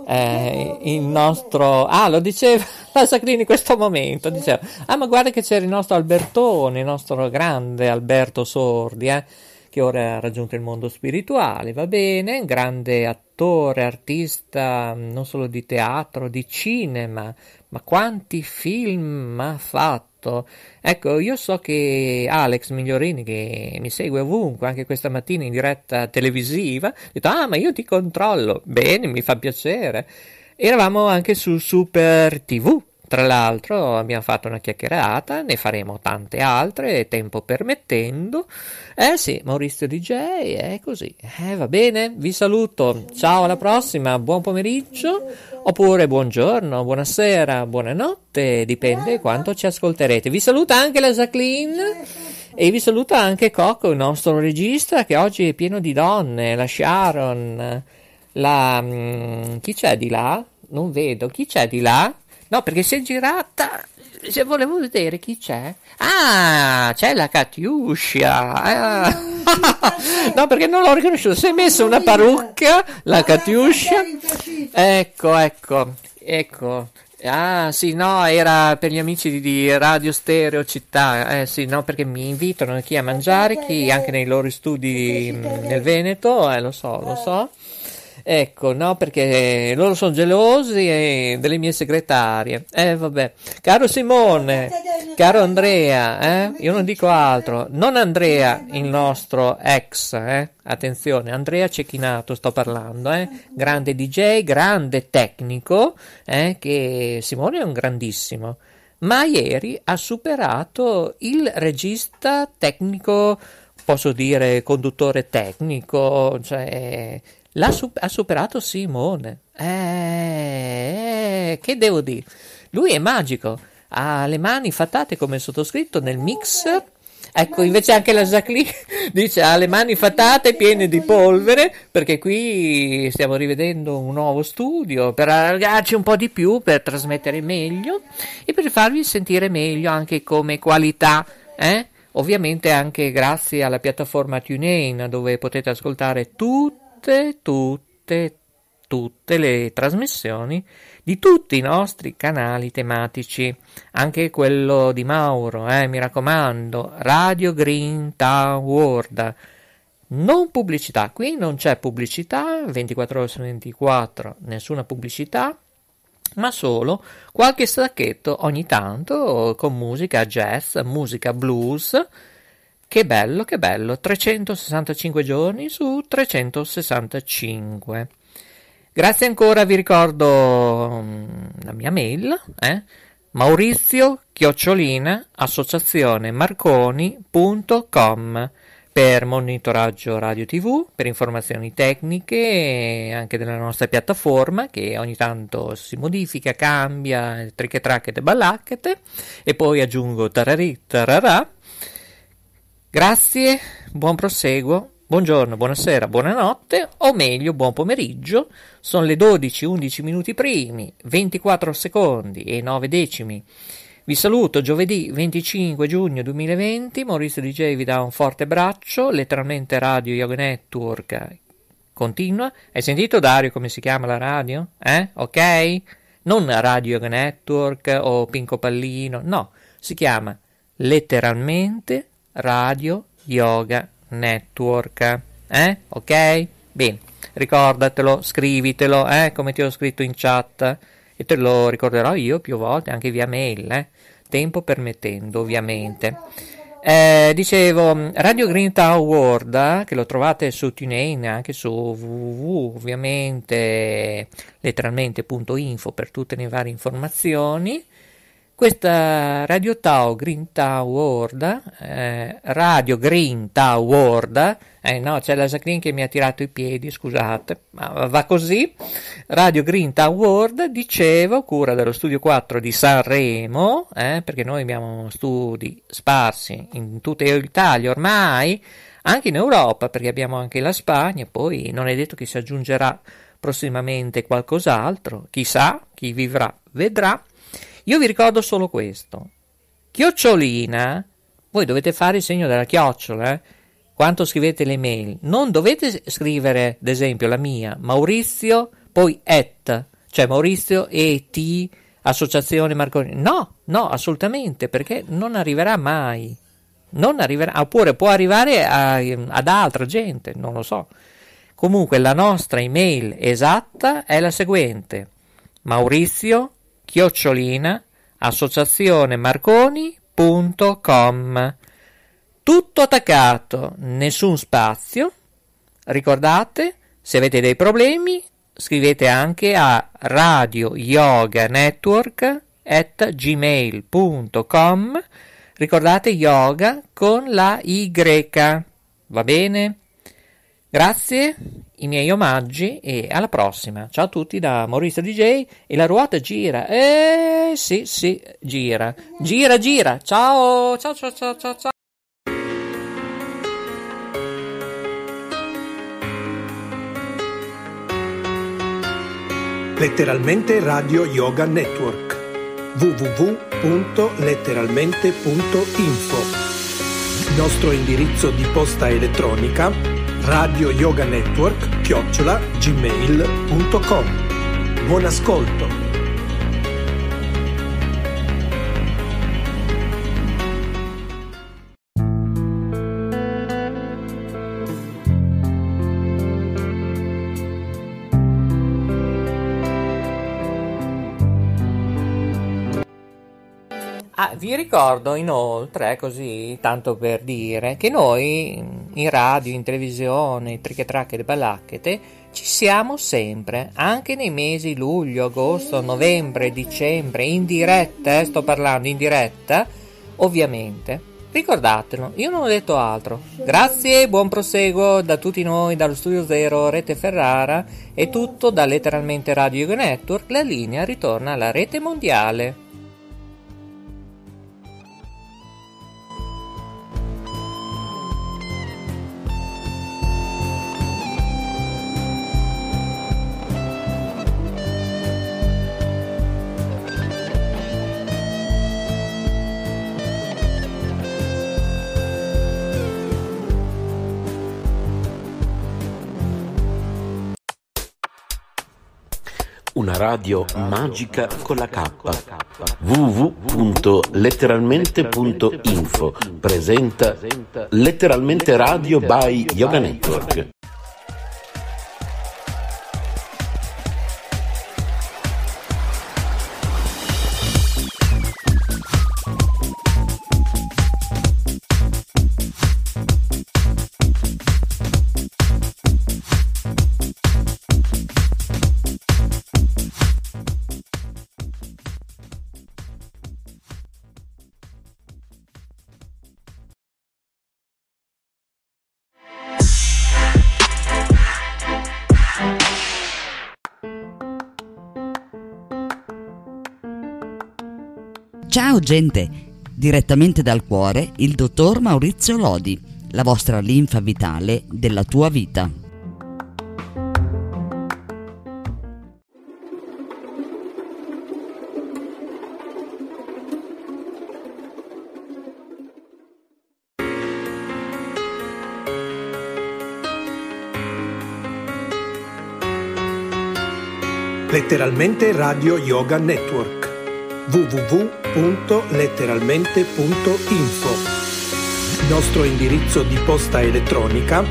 eh, il nostro... Ah, lo diceva la Sacrini in questo momento, diceva, ah ma guarda che c'era il nostro Albertone, il nostro grande Alberto Sordi, eh, che ora ha raggiunto il mondo spirituale, va bene, un grande attore, artista non solo di teatro, di cinema, ma quanti film ha fatto? Ecco, io so che Alex Migliorini, che mi segue ovunque, anche questa mattina in diretta televisiva, ha detto, ah ma io ti controllo, bene, mi fa piacere. Eravamo anche su Super tivù, tra l'altro abbiamo fatto una chiacchierata, ne faremo tante altre, tempo permettendo. Eh sì, Maurizio D J è così. Eh, va bene, vi saluto, ciao, alla prossima, buon pomeriggio, oppure buongiorno, buonasera, buonanotte, dipende quanto ci ascolterete. Vi saluta anche la Jacqueline e vi saluta anche Coco, il nostro regista, che oggi è pieno di donne, la Sharon... La, mh, chi c'è di là? Non vedo. Chi c'è di là? No, perché si è girata. Se volevo vedere chi c'è. Ah, c'è la Catiuscia. Ah. No, perché non l'ho riconosciuta. Si è messa una parrucca, la Catiuscia. Ecco, ecco, ecco. Ah, sì, no, era per gli amici di, di Radio Stereo Città, eh sì, no, perché mi invitano chi a mangiare, chi anche nei loro studi mh, nel Veneto, eh, lo so, lo so. Ecco, no, perché loro sono gelosi eh, delle mie segretarie. Eh, vabbè. Caro Simone, caro Andrea, eh, io non dico altro. Non Andrea, il nostro ex, eh. Attenzione, Andrea Cecchinato sto parlando, eh. Grande D J, grande tecnico, eh, che Simone è un grandissimo. Ma ieri ha superato il regista tecnico, posso dire conduttore tecnico, cioè... L'ha sup- ha superato Simone, eh, eh, che devo dire, lui è magico, ha le mani fatate come sottoscritto nel mixer, ecco, invece anche la Jacqueline dice ha le mani fatate piene di polvere, perché qui stiamo rivedendo un nuovo studio per allargarci un po' di più, per trasmettere meglio e per farvi sentire meglio anche come qualità, eh? Ovviamente anche grazie alla piattaforma TuneIn, dove potete ascoltare tutto Tutte, tutte, tutte le trasmissioni di tutti i nostri canali tematici, anche quello di Mauro, eh, mi raccomando, Radio Green Town World, non pubblicità, qui non c'è pubblicità, ventiquattro ore su ventiquattro, nessuna pubblicità, ma solo qualche stracchetto ogni tanto con musica jazz, musica blues. Che bello, che bello, trecentosessantacinque giorni su trecentosessantacinque. Grazie ancora, vi ricordo la mia mail, eh? Maurizio Chiocciolina associazione marconi punto com per monitoraggio radio tivù, per informazioni tecniche anche della nostra piattaforma che ogni tanto si modifica, cambia, trichetracchete, ballacchete e poi aggiungo tararì tararà. Grazie, buon proseguo, buongiorno, buonasera, buonanotte o meglio buon pomeriggio. Sono le dodici undici minuti primi, ventiquattro secondi e nove decimi. Vi saluto giovedì venticinque giugno duemilaventi, Maurizio D J vi dà un forte abbraccio, letteralmente Radio Yoga Network continua. Hai sentito Dario come si chiama la radio? Eh? Ok? Non Radio Yoga Network o Pinco Pallino, no, si chiama letteralmente Radio Yoga Network, eh? Ok? Bene, ricordatelo, scrivitelo, eh? Come ti ho scritto in chat e te lo ricorderò io più volte anche via mail, eh? Tempo permettendo ovviamente. Eh, dicevo, Radio Green Town World, che lo trovate su TuneIn, anche su www ovviamente letteralmente punto info per tutte le varie informazioni. Questa Radio Tao Green Tao World, eh, Radio Green Tao World, eh no, c'è la Jacqueline che mi ha tirato i piedi, scusate, ma va così. Radio Green Tao World, dicevo, cura dello Studio quattro di Sanremo, eh, perché noi abbiamo studi sparsi in tutta l'Italia ormai, anche in Europa, perché abbiamo anche la Spagna, poi non è detto che si aggiungerà prossimamente qualcos'altro, chissà, chi vivrà vedrà. Io vi ricordo solo questo, chiocciolina, voi dovete fare il segno della chiocciola, eh? Quando scrivete le mail, non dovete scrivere, ad esempio, la mia, Maurizio, poi et, cioè Maurizio e t, associazione Marconi, no, no, assolutamente, perché non arriverà mai, non arriverà, oppure può arrivare a, ad altra gente, non lo so. Comunque la nostra email esatta è la seguente, Maurizio, chiocciolina, associazione marconi punto com, tutto attaccato, nessun spazio. Ricordate, se avete dei problemi scrivete anche a Radio Yoga Network at gmail punto com, ricordate yoga con la Y, va bene? Grazie, i miei omaggi e alla prossima. Ciao a tutti da Maurizio D J e la ruota gira. Eh sì, sì, gira. Gira, gira. Ciao, ciao, ciao, ciao, ciao, ciao. Letteralmente Radio Yoga Network. w w w punto letteralmente punto info. Il nostro indirizzo di posta elettronica Radio Yoga Network chiocciola gmail punto com. Buon ascolto. Ah, vi ricordo inoltre, così tanto per dire, che noi in radio, in televisione, trichetracche e balacchete, ci siamo sempre, anche nei mesi luglio, agosto, novembre, dicembre, in diretta, eh, sto parlando in diretta, ovviamente. Ricordatelo, io non ho detto altro. Grazie, buon proseguo da tutti noi, dallo Studio Zero, Rete Ferrara, e tutto da letteralmente Radio Yoga Network, la linea ritorna alla rete mondiale. Una radio magica con la K. w w w punto letteralmente punto info presenta Letteralmente Radio by Yoga Network. Ciao gente, direttamente dal cuore il dottor Maurizio Lodi, la vostra linfa vitale della tua vita. Letteralmente Radio Yoga Network. w w w punto letteralmente punto info. Nostro indirizzo di posta elettronica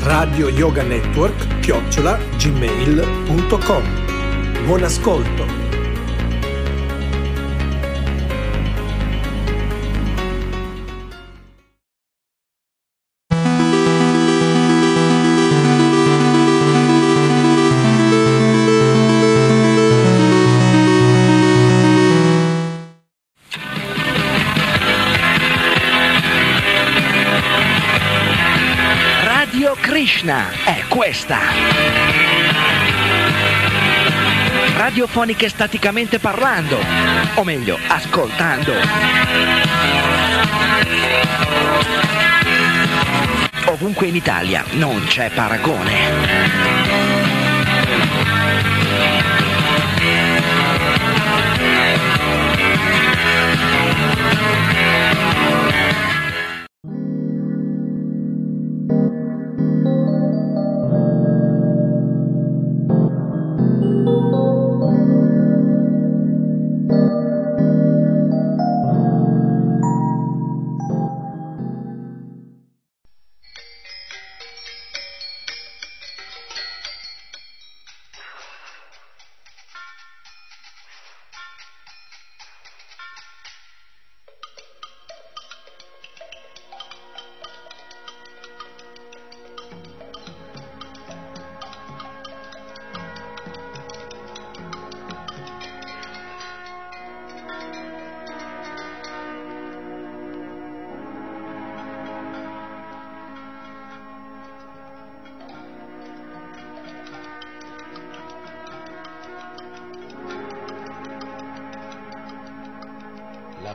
radio yoga network chiocciola gmail punto com. Buon ascolto. È questa radiofonica staticamente parlando, o meglio ascoltando, ovunque in Italia non c'è paragone.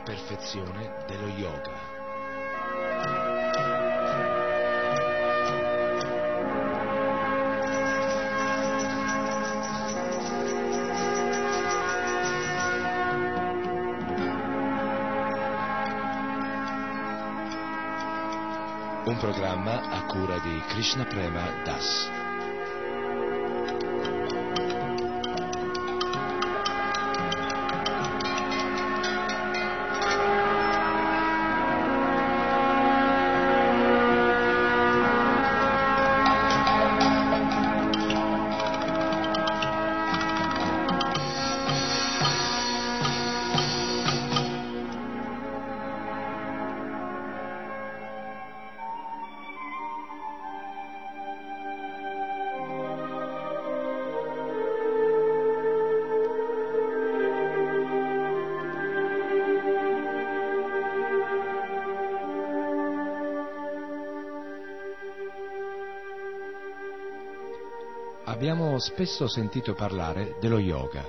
Perfezione dello yoga. Un programma a cura di Krishnaprema Das. Abbiamo spesso sentito parlare dello yoga.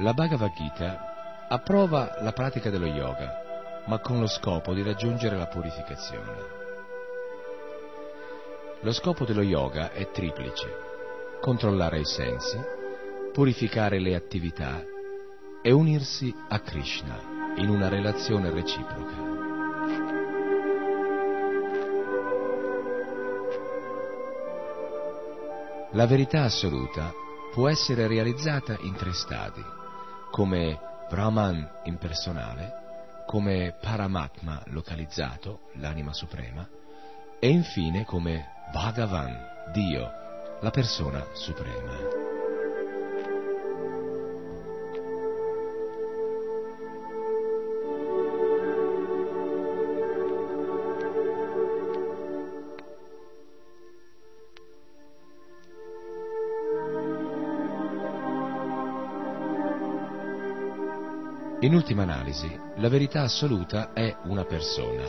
La Bhagavad Gita approva la pratica dello yoga, ma con lo scopo di raggiungere la purificazione. Lo scopo dello yoga è triplice: controllare i sensi, purificare le attività e unirsi a Krishna in una relazione reciproca. La verità assoluta può essere realizzata in tre stadi, come Brahman impersonale, come Paramatma localizzato, l'anima suprema, e infine come Bhagavan, Dio, la persona suprema. In ultima analisi, la verità assoluta è una persona,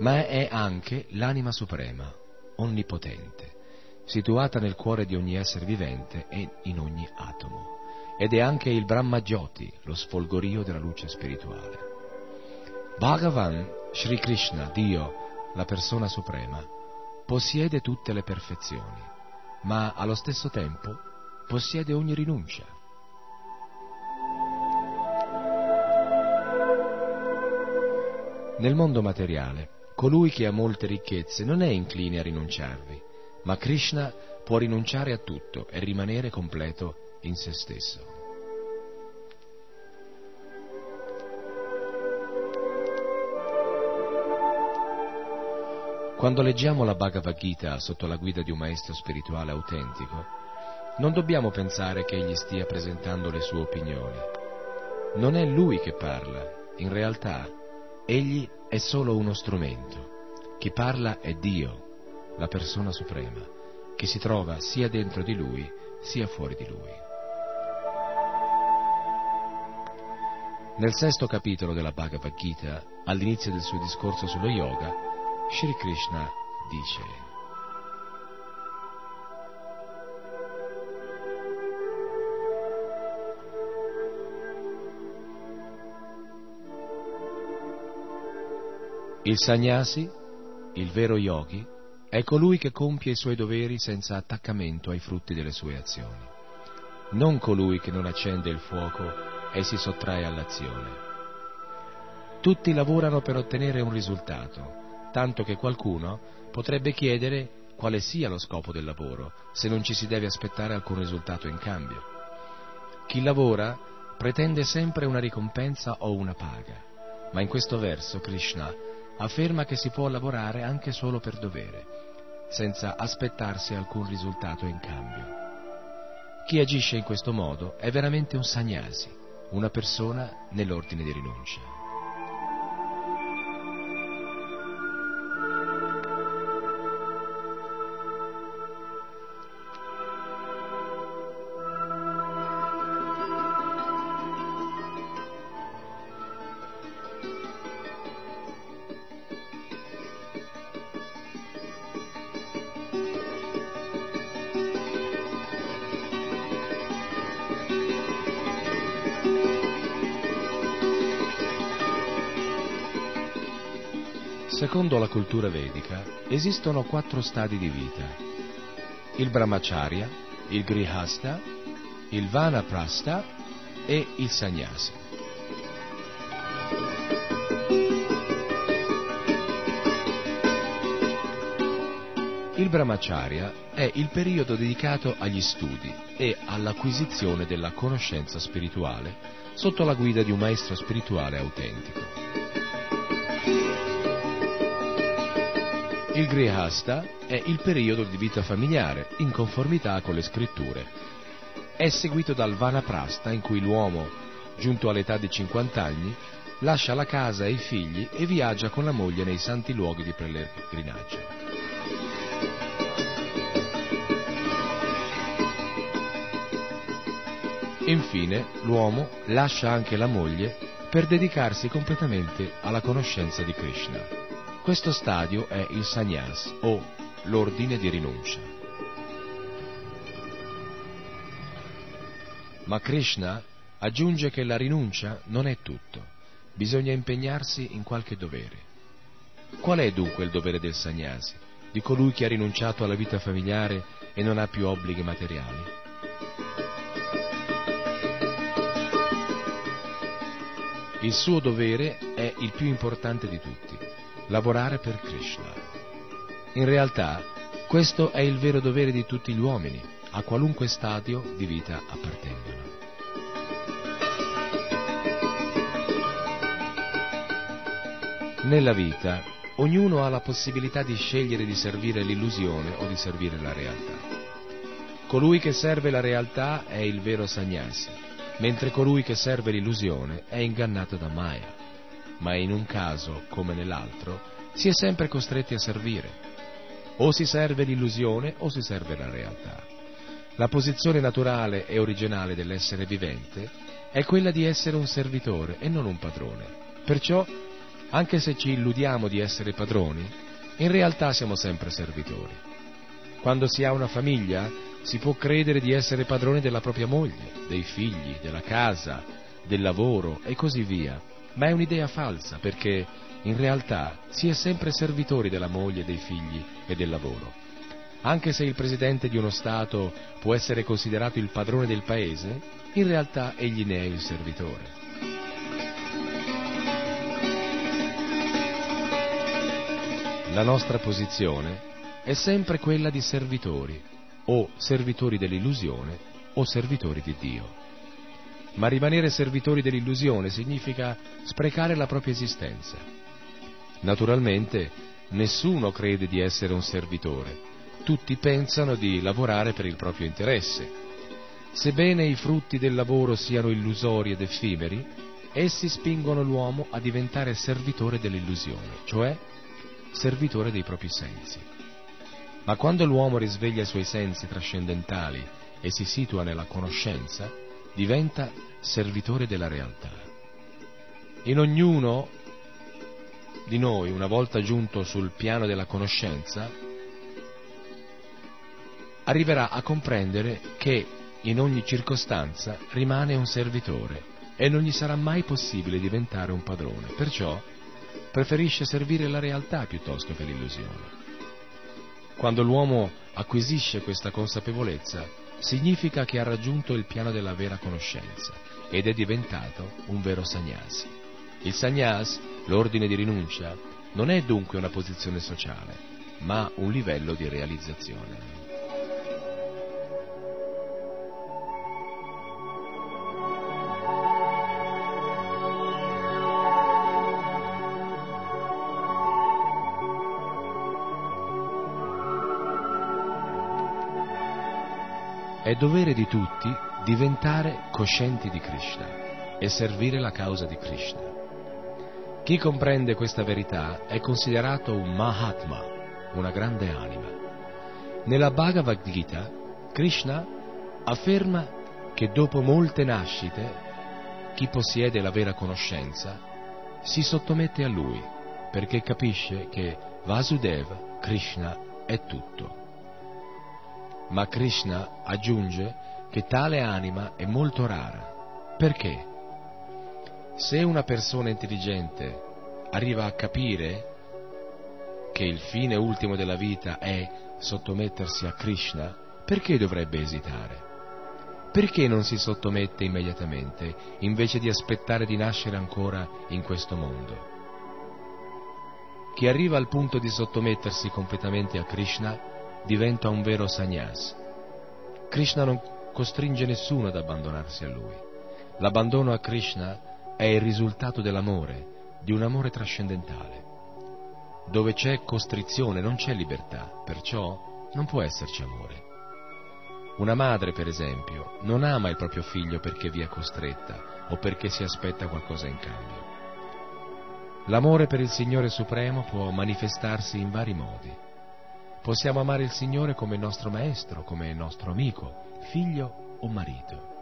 ma è anche l'anima suprema, onnipotente, situata nel cuore di ogni essere vivente e in ogni atomo, ed è anche il Brahma Jyoti, lo sfolgorio della luce spirituale. Bhagavan, Sri Krishna, Dio, la persona suprema, possiede tutte le perfezioni, ma allo stesso tempo possiede ogni rinuncia. Nel mondo materiale, colui che ha molte ricchezze non è incline a rinunciarvi, ma Krishna può rinunciare a tutto e rimanere completo in se stesso. Quando leggiamo la Bhagavad Gita sotto la guida di un maestro spirituale autentico, non dobbiamo pensare che egli stia presentando le sue opinioni. Non è lui che parla, in realtà egli è solo uno strumento. Chi parla è Dio, la persona suprema, che si trova sia dentro di lui sia fuori di lui. Nel sesto capitolo della Bhagavad Gita, all'inizio del suo discorso sullo yoga, Shri Krishna dice: il sannyasi, il vero yogi, è colui che compie i suoi doveri senza attaccamento ai frutti delle sue azioni, non colui che non accende il fuoco e si sottrae all'azione. Tutti lavorano per ottenere un risultato, tanto che qualcuno potrebbe chiedere quale sia lo scopo del lavoro, se non ci si deve aspettare alcun risultato in cambio. Chi lavora pretende sempre una ricompensa o una paga, ma in questo verso Krishna afferma che si può lavorare anche solo per dovere, senza aspettarsi alcun risultato in cambio. Chi agisce in questo modo è veramente un sannyasi, una persona nell'ordine di rinuncia. Secondo la cultura vedica esistono quattro stadi di vita: il brahmacharya, il grihasta, il vanaprastha e il sannyasi. Il brahmacharya è il periodo dedicato agli studi e all'acquisizione della conoscenza spirituale sotto la guida di un maestro spirituale autentico. Il grihasta è il periodo di vita familiare, in conformità con le scritture. È seguito dal vanaprastha, in cui l'uomo, giunto all'età di cinquanta anni, lascia la casa e i figli e viaggia con la moglie nei santi luoghi di pellegrinaggio. Infine, l'uomo lascia anche la moglie per dedicarsi completamente alla conoscenza di Krishna. Questo stadio è il sannyas, o l'ordine di rinuncia. Ma Krishna aggiunge che la rinuncia non è tutto, bisogna impegnarsi in qualche dovere. Qual è dunque il dovere del sannyasi, di colui che ha rinunciato alla vita familiare e non ha più obblighi materiali? Il suo dovere è il più importante di tutti: lavorare per Krishna. In realtà, questo è il vero dovere di tutti gli uomini, a qualunque stadio di vita appartengano. Nella vita, ognuno ha la possibilità di scegliere di servire l'illusione o di servire la realtà. Colui che serve la realtà è il vero sannyasi, mentre colui che serve l'illusione è ingannato da Maya. Ma in un caso come nell'altro si è sempre costretti a servire. O si serve l'illusione o si serve la realtà. La posizione naturale e originale dell'essere vivente è quella di essere un servitore e non un padrone. Perciò, anche se ci illudiamo di essere padroni, in realtà siamo sempre servitori. Quando si ha una famiglia si può credere di essere padroni della propria moglie, dei figli, della casa, del lavoro e così via, ma è un'idea falsa perché in realtà si è sempre servitori della moglie, dei figli e del lavoro. Anche se il presidente di uno Stato può essere considerato il padrone del paese, in realtà egli ne è il servitore. La nostra posizione è sempre quella di servitori, o servitori dell'illusione o servitori di Dio. Ma rimanere servitori dell'illusione significa sprecare la propria esistenza. Naturalmente, nessuno crede di essere un servitore. Tutti pensano di lavorare per il proprio interesse. Sebbene i frutti del lavoro siano illusori ed effimeri, essi spingono l'uomo a diventare servitore dell'illusione, cioè servitore dei propri sensi. Ma quando l'uomo risveglia i suoi sensi trascendentali e si situa nella conoscenza, diventa servitore della realtà. In ognuno di noi, una volta giunto sul piano della conoscenza, arriverà a comprendere che in ogni circostanza rimane un servitore e non gli sarà mai possibile diventare un padrone, perciò preferisce servire la realtà piuttosto che l'illusione. Quando l'uomo acquisisce questa consapevolezza, significa che ha raggiunto il piano della vera conoscenza ed è diventato un vero sannyasi. Il sannyas, l'ordine di rinuncia, non è dunque una posizione sociale, ma un livello di realizzazione. È dovere di tutti diventare coscienti di Krishna e servire la causa di Krishna. Chi comprende questa verità è considerato un Mahatma, una grande anima. Nella Bhagavad Gita, Krishna afferma che dopo molte nascite, chi possiede la vera conoscenza si sottomette a lui, perché capisce che Vasudeva, Krishna, è tutto. Ma Krishna aggiunge che tale anima è molto rara. Perché? Se una persona intelligente arriva a capire che il fine ultimo della vita è sottomettersi a Krishna, perché dovrebbe esitare? Perché non si sottomette immediatamente, invece di aspettare di nascere ancora in questo mondo? Chi arriva al punto di sottomettersi completamente a Krishna diventa un vero sannyas. Krishna non costringe nessuno ad abbandonarsi a lui. L'abbandono a Krishna è il risultato dell'amore, di un amore trascendentale. Dove c'è costrizione non c'è libertà, perciò non può esserci amore. Una madre, per esempio, non ama il proprio figlio perché vi è costretta o perché si aspetta qualcosa in cambio. L'amore per il Signore Supremo può manifestarsi in vari modi. Possiamo amare il Signore come nostro maestro, come nostro amico, figlio o marito.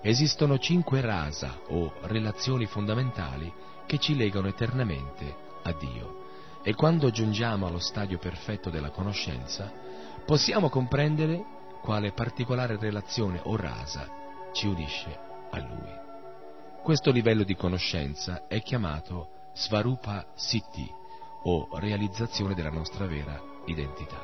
Esistono cinque rasa o relazioni fondamentali che ci legano eternamente a Dio. E quando giungiamo allo stadio perfetto della conoscenza, possiamo comprendere quale particolare relazione o rasa ci unisce a Lui. Questo livello di conoscenza è chiamato Svarupa Siddhi, o realizzazione della nostra vera identità.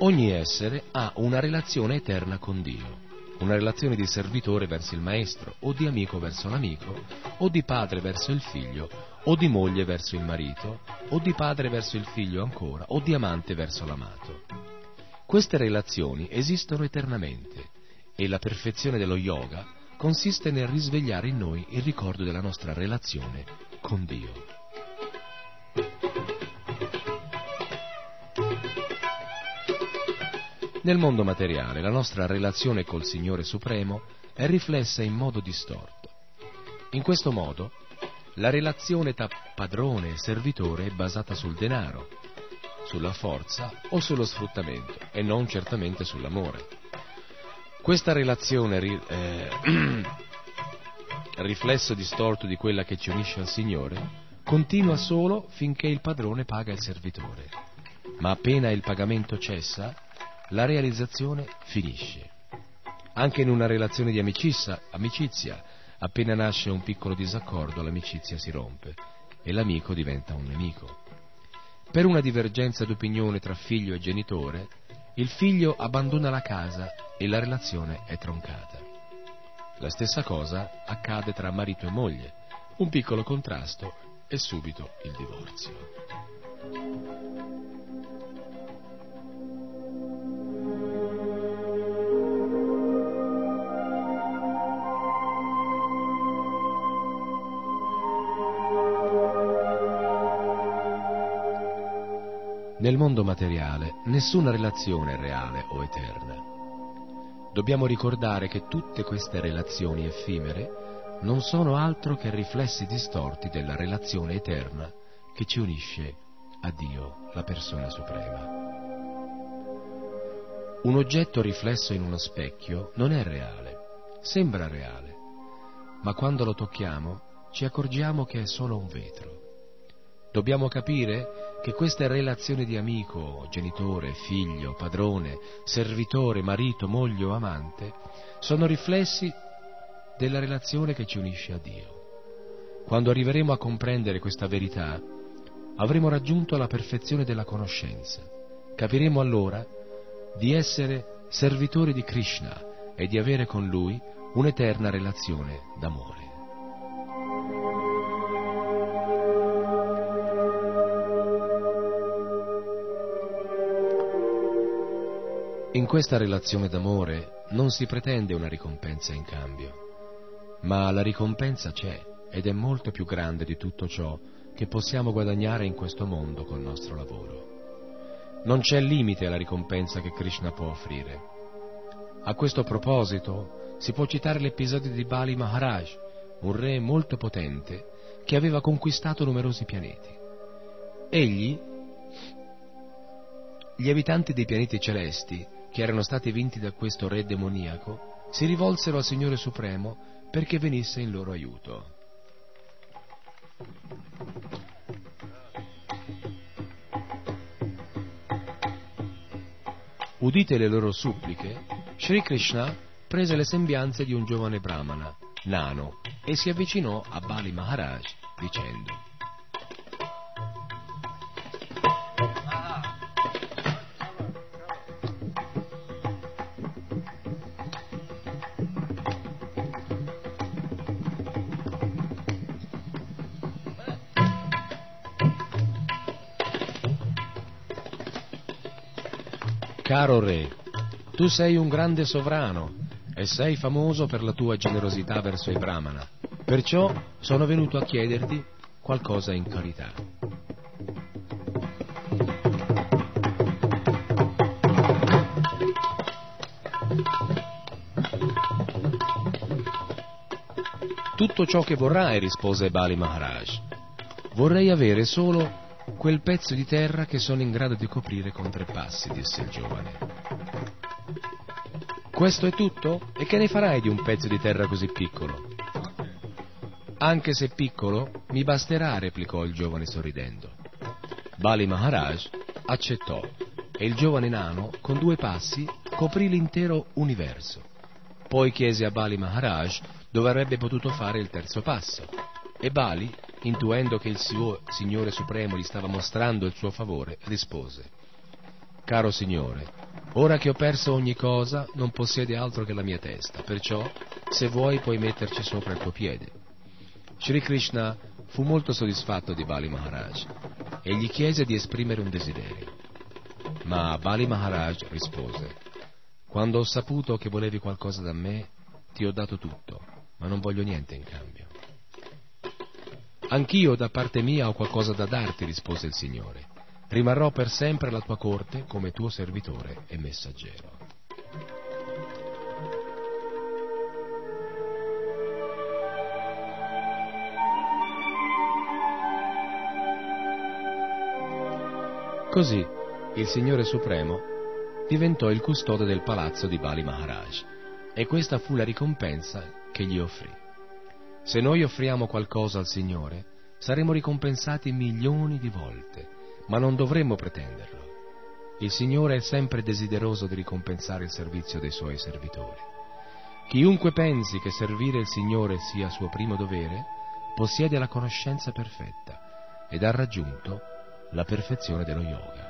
Ogni essere ha una relazione eterna con Dio, una relazione di servitore verso il maestro, o di amico verso l'amico, o di padre verso il figlio, o di moglie verso il marito, o di padre verso il figlio ancora, o di amante verso l'amato. Queste relazioni esistono eternamente e la perfezione dello yoga consiste nel risvegliare in noi il ricordo della nostra relazione con Dio. Nel mondo materiale la nostra relazione col Signore Supremo è riflessa in modo distorto. In questo modo la relazione tra padrone e servitore è basata sul denaro, sulla forza o sullo sfruttamento e non certamente sull'amore. Questa relazione ri- eh, riflesso distorto di quella che ci unisce al Signore continua solo finché il padrone paga il servitore, ma appena il pagamento cessa, la realizzazione finisce. Anche in una relazione di amicizia, amicizia, appena nasce un piccolo disaccordo, l'amicizia si rompe e l'amico diventa un nemico. Per una divergenza d'opinione tra figlio e genitore, il figlio abbandona la casa e la relazione è troncata. La stessa cosa accade tra marito e moglie, un piccolo contrasto e subito il divorzio. Nel mondo materiale nessuna relazione è reale o eterna. Dobbiamo ricordare che tutte queste relazioni effimere non sono altro che riflessi distorti della relazione eterna che ci unisce a Dio, la persona suprema. Un oggetto riflesso in uno specchio non è reale, sembra reale, ma quando lo tocchiamo ci accorgiamo che è solo un vetro. Dobbiamo capire che queste relazioni di amico, genitore, figlio, padrone, servitore, marito, moglie o amante sono riflessi della relazione che ci unisce a Dio. Quando arriveremo a comprendere questa verità, avremo raggiunto la perfezione della conoscenza. Capiremo allora di essere servitori di Krishna e di avere con Lui un'eterna relazione d'amore. In questa relazione d'amore non si pretende una ricompensa in cambio, ma la ricompensa c'è ed è molto più grande di tutto ciò che possiamo guadagnare in questo mondo col nostro lavoro. Non c'è limite alla ricompensa che Krishna può offrire. A questo proposito si può citare l'episodio di Bali Maharaj, un re molto potente che aveva conquistato numerosi pianeti. Egli, gli abitanti dei pianeti celesti, che erano stati vinti da questo re demoniaco, si rivolsero al Signore Supremo perché venisse in loro aiuto. Udite le loro suppliche, Sri Krishna prese le sembianze di un giovane brahmana, nano, e si avvicinò a Bali Maharaj dicendo: Caro re, tu sei un grande sovrano e sei famoso per la tua generosità verso i brahmana, perciò sono venuto a chiederti qualcosa in carità. Tutto ciò che vorrai, rispose Bali Maharaj. Vorrei avere solo quel pezzo di terra che sono in grado di coprire con tre passi, disse il giovane. Questo è tutto? E che ne farai di un pezzo di terra così piccolo? Anche se piccolo, mi basterà, replicò il giovane sorridendo. Bali Maharaj accettò e il giovane nano, con due passi, coprì l'intero universo. Poi chiese a Bali Maharaj dove avrebbe potuto fare il terzo passo, e Bali, intuendo che il suo Signore Supremo gli stava mostrando il suo favore, rispose: Caro Signore, ora che ho perso ogni cosa, non possiede altro che la mia testa, perciò, se vuoi, puoi metterci sopra il tuo piede. Sri Krishna fu molto soddisfatto di Bali Maharaj e gli chiese di esprimere un desiderio. Ma Bali Maharaj rispose: Quando ho saputo che volevi qualcosa da me, ti ho dato tutto, ma non voglio niente in cambio. Anch'io da parte mia ho qualcosa da darti, rispose il Signore. Rimarrò per sempre alla tua corte come tuo servitore e messaggero. Così il Signore Supremo diventò il custode del palazzo di Bali Maharaj, e questa fu la ricompensa che gli offrì. Se noi offriamo qualcosa al Signore, saremo ricompensati milioni di volte, ma non dovremmo pretenderlo. Il Signore è sempre desideroso di ricompensare il servizio dei Suoi servitori. Chiunque pensi che servire il Signore sia suo primo dovere, possiede la conoscenza perfetta ed ha raggiunto la perfezione dello yoga.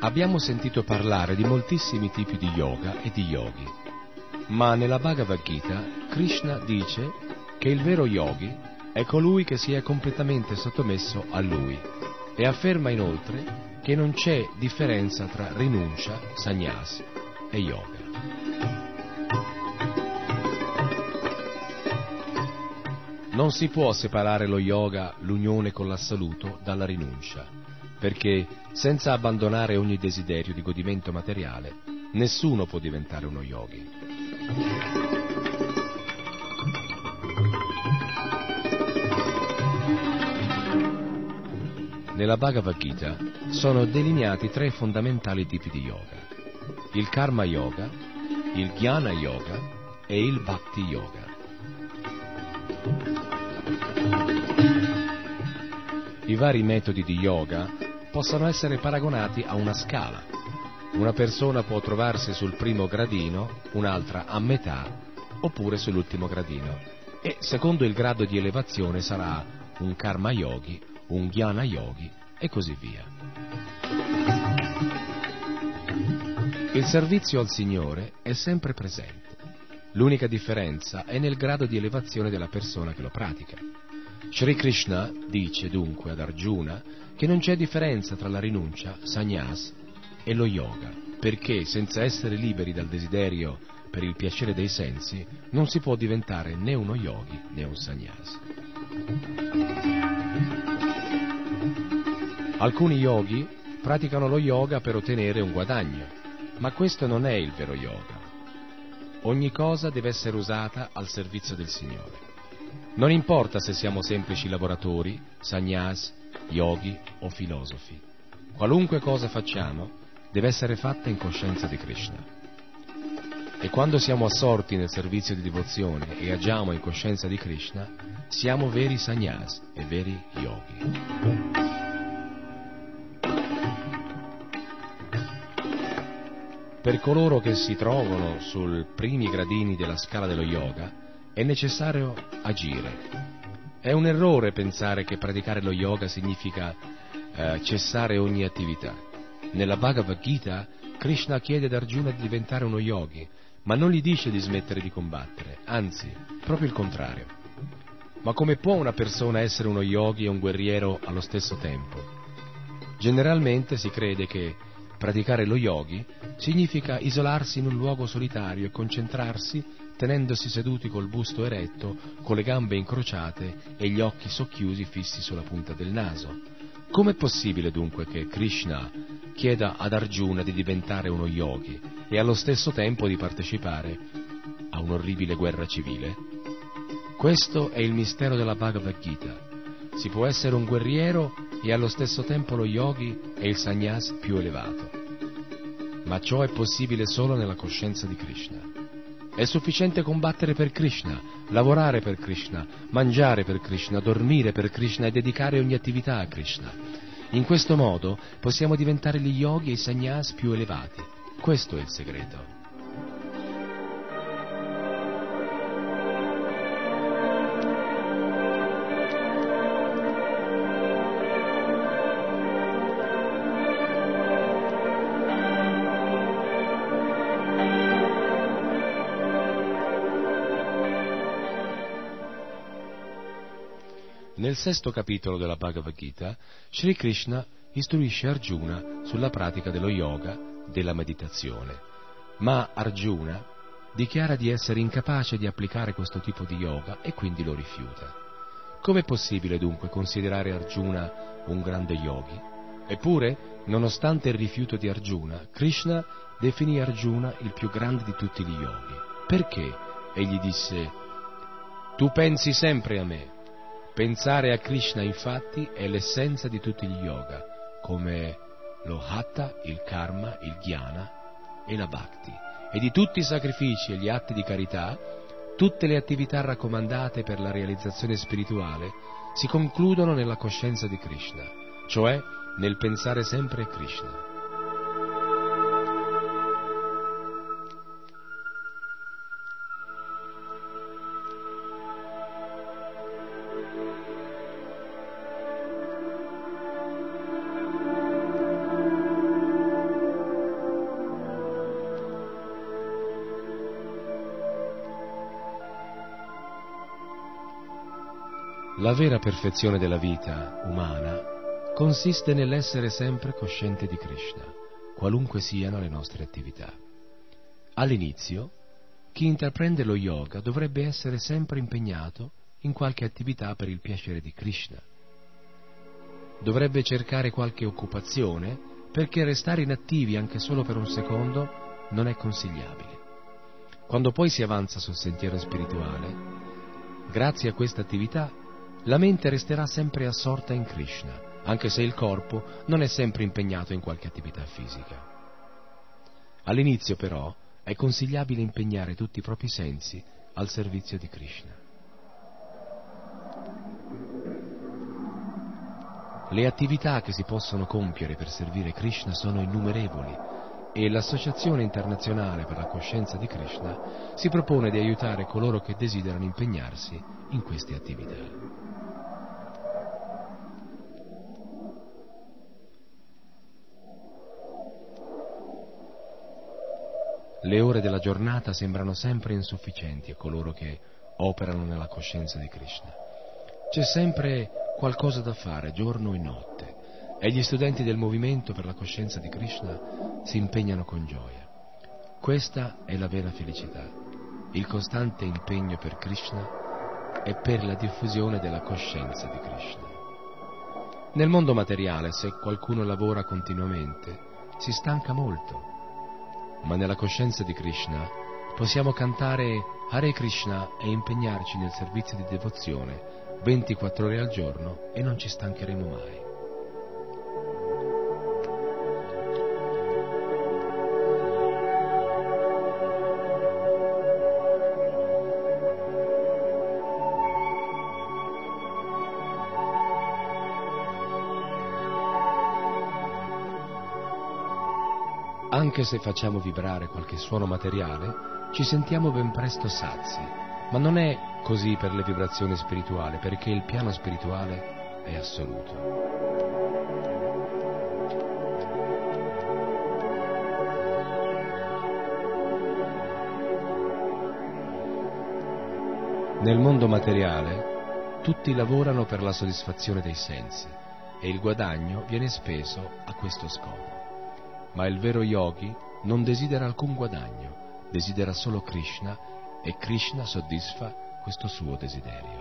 Abbiamo sentito parlare di moltissimi tipi di yoga e di yogi, ma nella Bhagavad Gita Krishna dice che il vero yogi è colui che si è completamente sottomesso a lui, e afferma inoltre che non c'è differenza tra rinuncia, sannyas e yoga. Non si può separare lo yoga, l'unione con l'assoluto, dalla rinuncia, perché senza abbandonare ogni desiderio di godimento materiale, nessuno può diventare uno yogi. Nella Bhagavad Gita sono delineati tre fondamentali tipi di yoga: il Karma Yoga, il Jnana Yoga e il Bhakti Yoga. I vari metodi di yoga possono essere paragonati a una scala. Una persona può trovarsi sul primo gradino, un'altra a metà, oppure sull'ultimo gradino, e secondo il grado di elevazione sarà un Karma Yogi, un Jnana Yogi e così via. Il servizio al Signore è sempre presente. L'unica differenza è nel grado di elevazione della persona che lo pratica. Sri Krishna dice dunque ad Arjuna che non c'è differenza tra la rinuncia, sannyas, e lo yoga, perché senza essere liberi dal desiderio per il piacere dei sensi non si può diventare né uno yogi né un sannyas. Alcuni yogi praticano lo yoga per ottenere un guadagno, ma questo non è il vero yoga. Ogni cosa deve essere usata al servizio del Signore. Non importa se siamo semplici lavoratori, sannyas, yogi o filosofi. Qualunque cosa facciamo deve essere fatta in coscienza di Krishna. E quando siamo assorti nel servizio di devozione e agiamo in coscienza di Krishna, siamo veri sannyas e veri yogi. Per coloro che si trovano sui primi gradini della scala dello yoga, è necessario agire. È un errore pensare che praticare lo yoga significa eh, cessare ogni attività. Nella Bhagavad Gita Krishna chiede ad Arjuna di diventare uno yogi, ma non gli dice di smettere di combattere, anzi, proprio il contrario. Ma come può una persona essere uno yogi e un guerriero allo stesso tempo? Generalmente si crede che praticare lo yogi significa isolarsi in un luogo solitario e concentrarsi tenendosi seduti col busto eretto, con le gambe incrociate e gli occhi socchiusi fissi sulla punta del naso. Com'è possibile dunque che Krishna chieda ad Arjuna di diventare uno yogi e allo stesso tempo di partecipare a un'orribile guerra civile? Questo è il mistero della Bhagavad Gita. Si può essere un guerriero e allo stesso tempo lo yogi è il sannyas più elevato. Ma ciò è possibile solo nella coscienza di Krishna. È sufficiente combattere per Krishna, lavorare per Krishna, mangiare per Krishna, dormire per Krishna e dedicare ogni attività a Krishna. In questo modo possiamo diventare gli yogi e i sannyas più elevati. Questo è il segreto. Nel sesto capitolo della Bhagavad Gita, Sri Krishna istruisce Arjuna sulla pratica dello yoga, della meditazione, ma Arjuna dichiara di essere incapace di applicare questo tipo di yoga e quindi lo rifiuta. Com'è possibile dunque considerare Arjuna un grande yogi? Eppure, nonostante il rifiuto di Arjuna, Krishna definì Arjuna il più grande di tutti gli yogi. Perché? Egli disse: «Tu pensi sempre a me». Pensare a Krishna, infatti, è l'essenza di tutti gli yoga, come lo hatha, il karma, il jnana e la bhakti. E di tutti i sacrifici e gli atti di carità, tutte le attività raccomandate per la realizzazione spirituale si concludono nella coscienza di Krishna, cioè nel pensare sempre a Krishna. La vera perfezione della vita umana consiste nell'essere sempre cosciente di Krishna, qualunque siano le nostre attività. All'inizio, chi intraprende lo yoga dovrebbe essere sempre impegnato in qualche attività per il piacere di Krishna. Dovrebbe cercare qualche occupazione, perché restare inattivi anche solo per un secondo non è consigliabile. Quando poi si avanza sul sentiero spirituale, grazie a questa attività, la mente resterà sempre assorta in Krishna, anche se il corpo non è sempre impegnato in qualche attività fisica. All'inizio, però, è consigliabile impegnare tutti i propri sensi al servizio di Krishna. Le attività che si possono compiere per servire Krishna sono innumerevoli e l'Associazione Internazionale per la Coscienza di Krishna si propone di aiutare coloro che desiderano impegnarsi in queste attività. Le ore della giornata sembrano sempre insufficienti a coloro che operano nella coscienza di Krishna. C'è sempre qualcosa da fare giorno e notte e gli studenti del movimento per la coscienza di Krishna si impegnano con gioia. Questa è la vera felicità, il costante impegno per Krishna e per la diffusione della coscienza di Krishna. Nel mondo materiale, se qualcuno lavora continuamente, si stanca molto. Ma nella coscienza di Krishna possiamo cantare Hare Krishna e impegnarci nel servizio di devozione ventiquattro ore al giorno e non ci stancheremo mai. Anche se facciamo vibrare qualche suono materiale, ci sentiamo ben presto sazi, ma non è così per le vibrazioni spirituali, perché il piano spirituale è assoluto. Nel mondo materiale, tutti lavorano per la soddisfazione dei sensi e il guadagno viene speso a questo scopo. Ma il vero yogi non desidera alcun guadagno, desidera solo Krishna e Krishna soddisfa questo suo desiderio.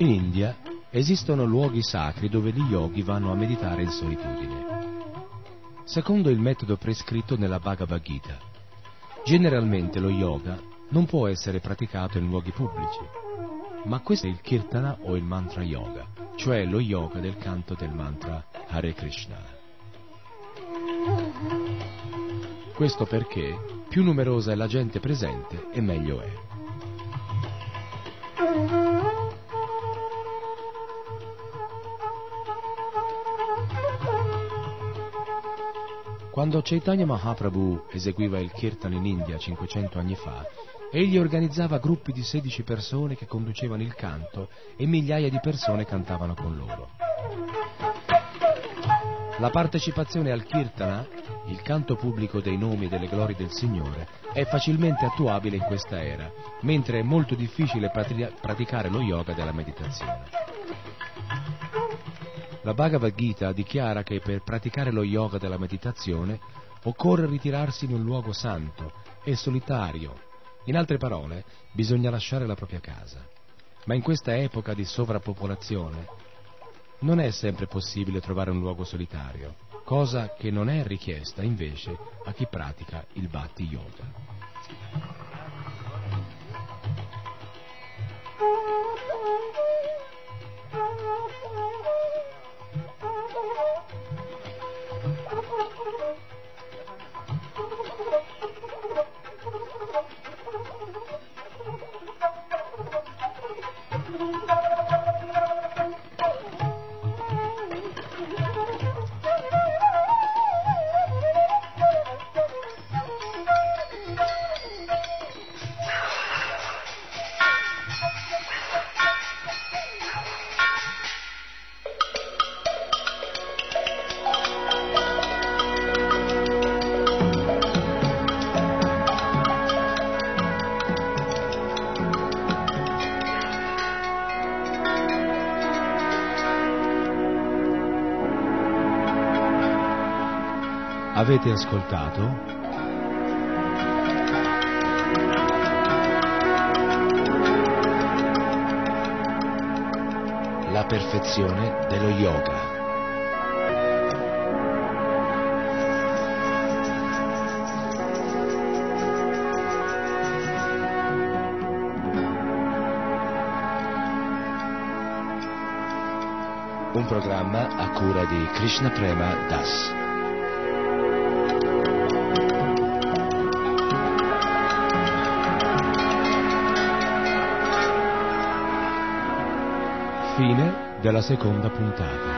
In India esistono luoghi sacri dove gli yogi vanno a meditare in solitudine. Secondo il metodo prescritto nella Bhagavad Gita, generalmente lo yoga non può essere praticato in luoghi pubblici, ma questo è il kirtana o il mantra yoga, cioè lo yoga del canto del mantra Hare Krishna. Questo perché più numerosa è la gente presente e meglio è. Quando Chaitanya Mahaprabhu eseguiva il kirtan in India cinquecento anni fa, egli organizzava gruppi di sedici persone che conducevano il canto e migliaia di persone cantavano con loro. La partecipazione al kirtana, il canto pubblico dei nomi e delle glorie del Signore, è facilmente attuabile in questa era, mentre è molto difficile praticare lo yoga della meditazione. La Bhagavad Gita dichiara che per praticare lo yoga della meditazione occorre ritirarsi in un luogo santo e solitario. In altre parole, bisogna lasciare la propria casa. Ma in questa epoca di sovrappopolazione non è sempre possibile trovare un luogo solitario, cosa che non è richiesta invece a chi pratica il Bhakti Yoga. Avete ascoltato La perfezione dello yoga. Un programma a cura di Krishna Prema Das. Fine della seconda puntata.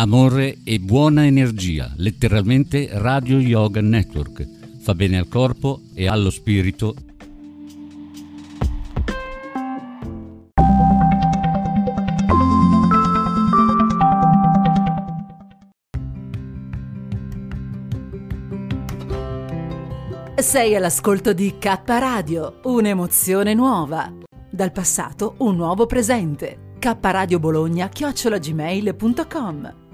Amore e buona energia, letteralmente Radio Yoga Network. Fa bene al corpo e allo spirito. Sei all'ascolto di K Radio, un'emozione nuova. Dal passato un nuovo presente. K Radio Bologna chiocciola gmail punto com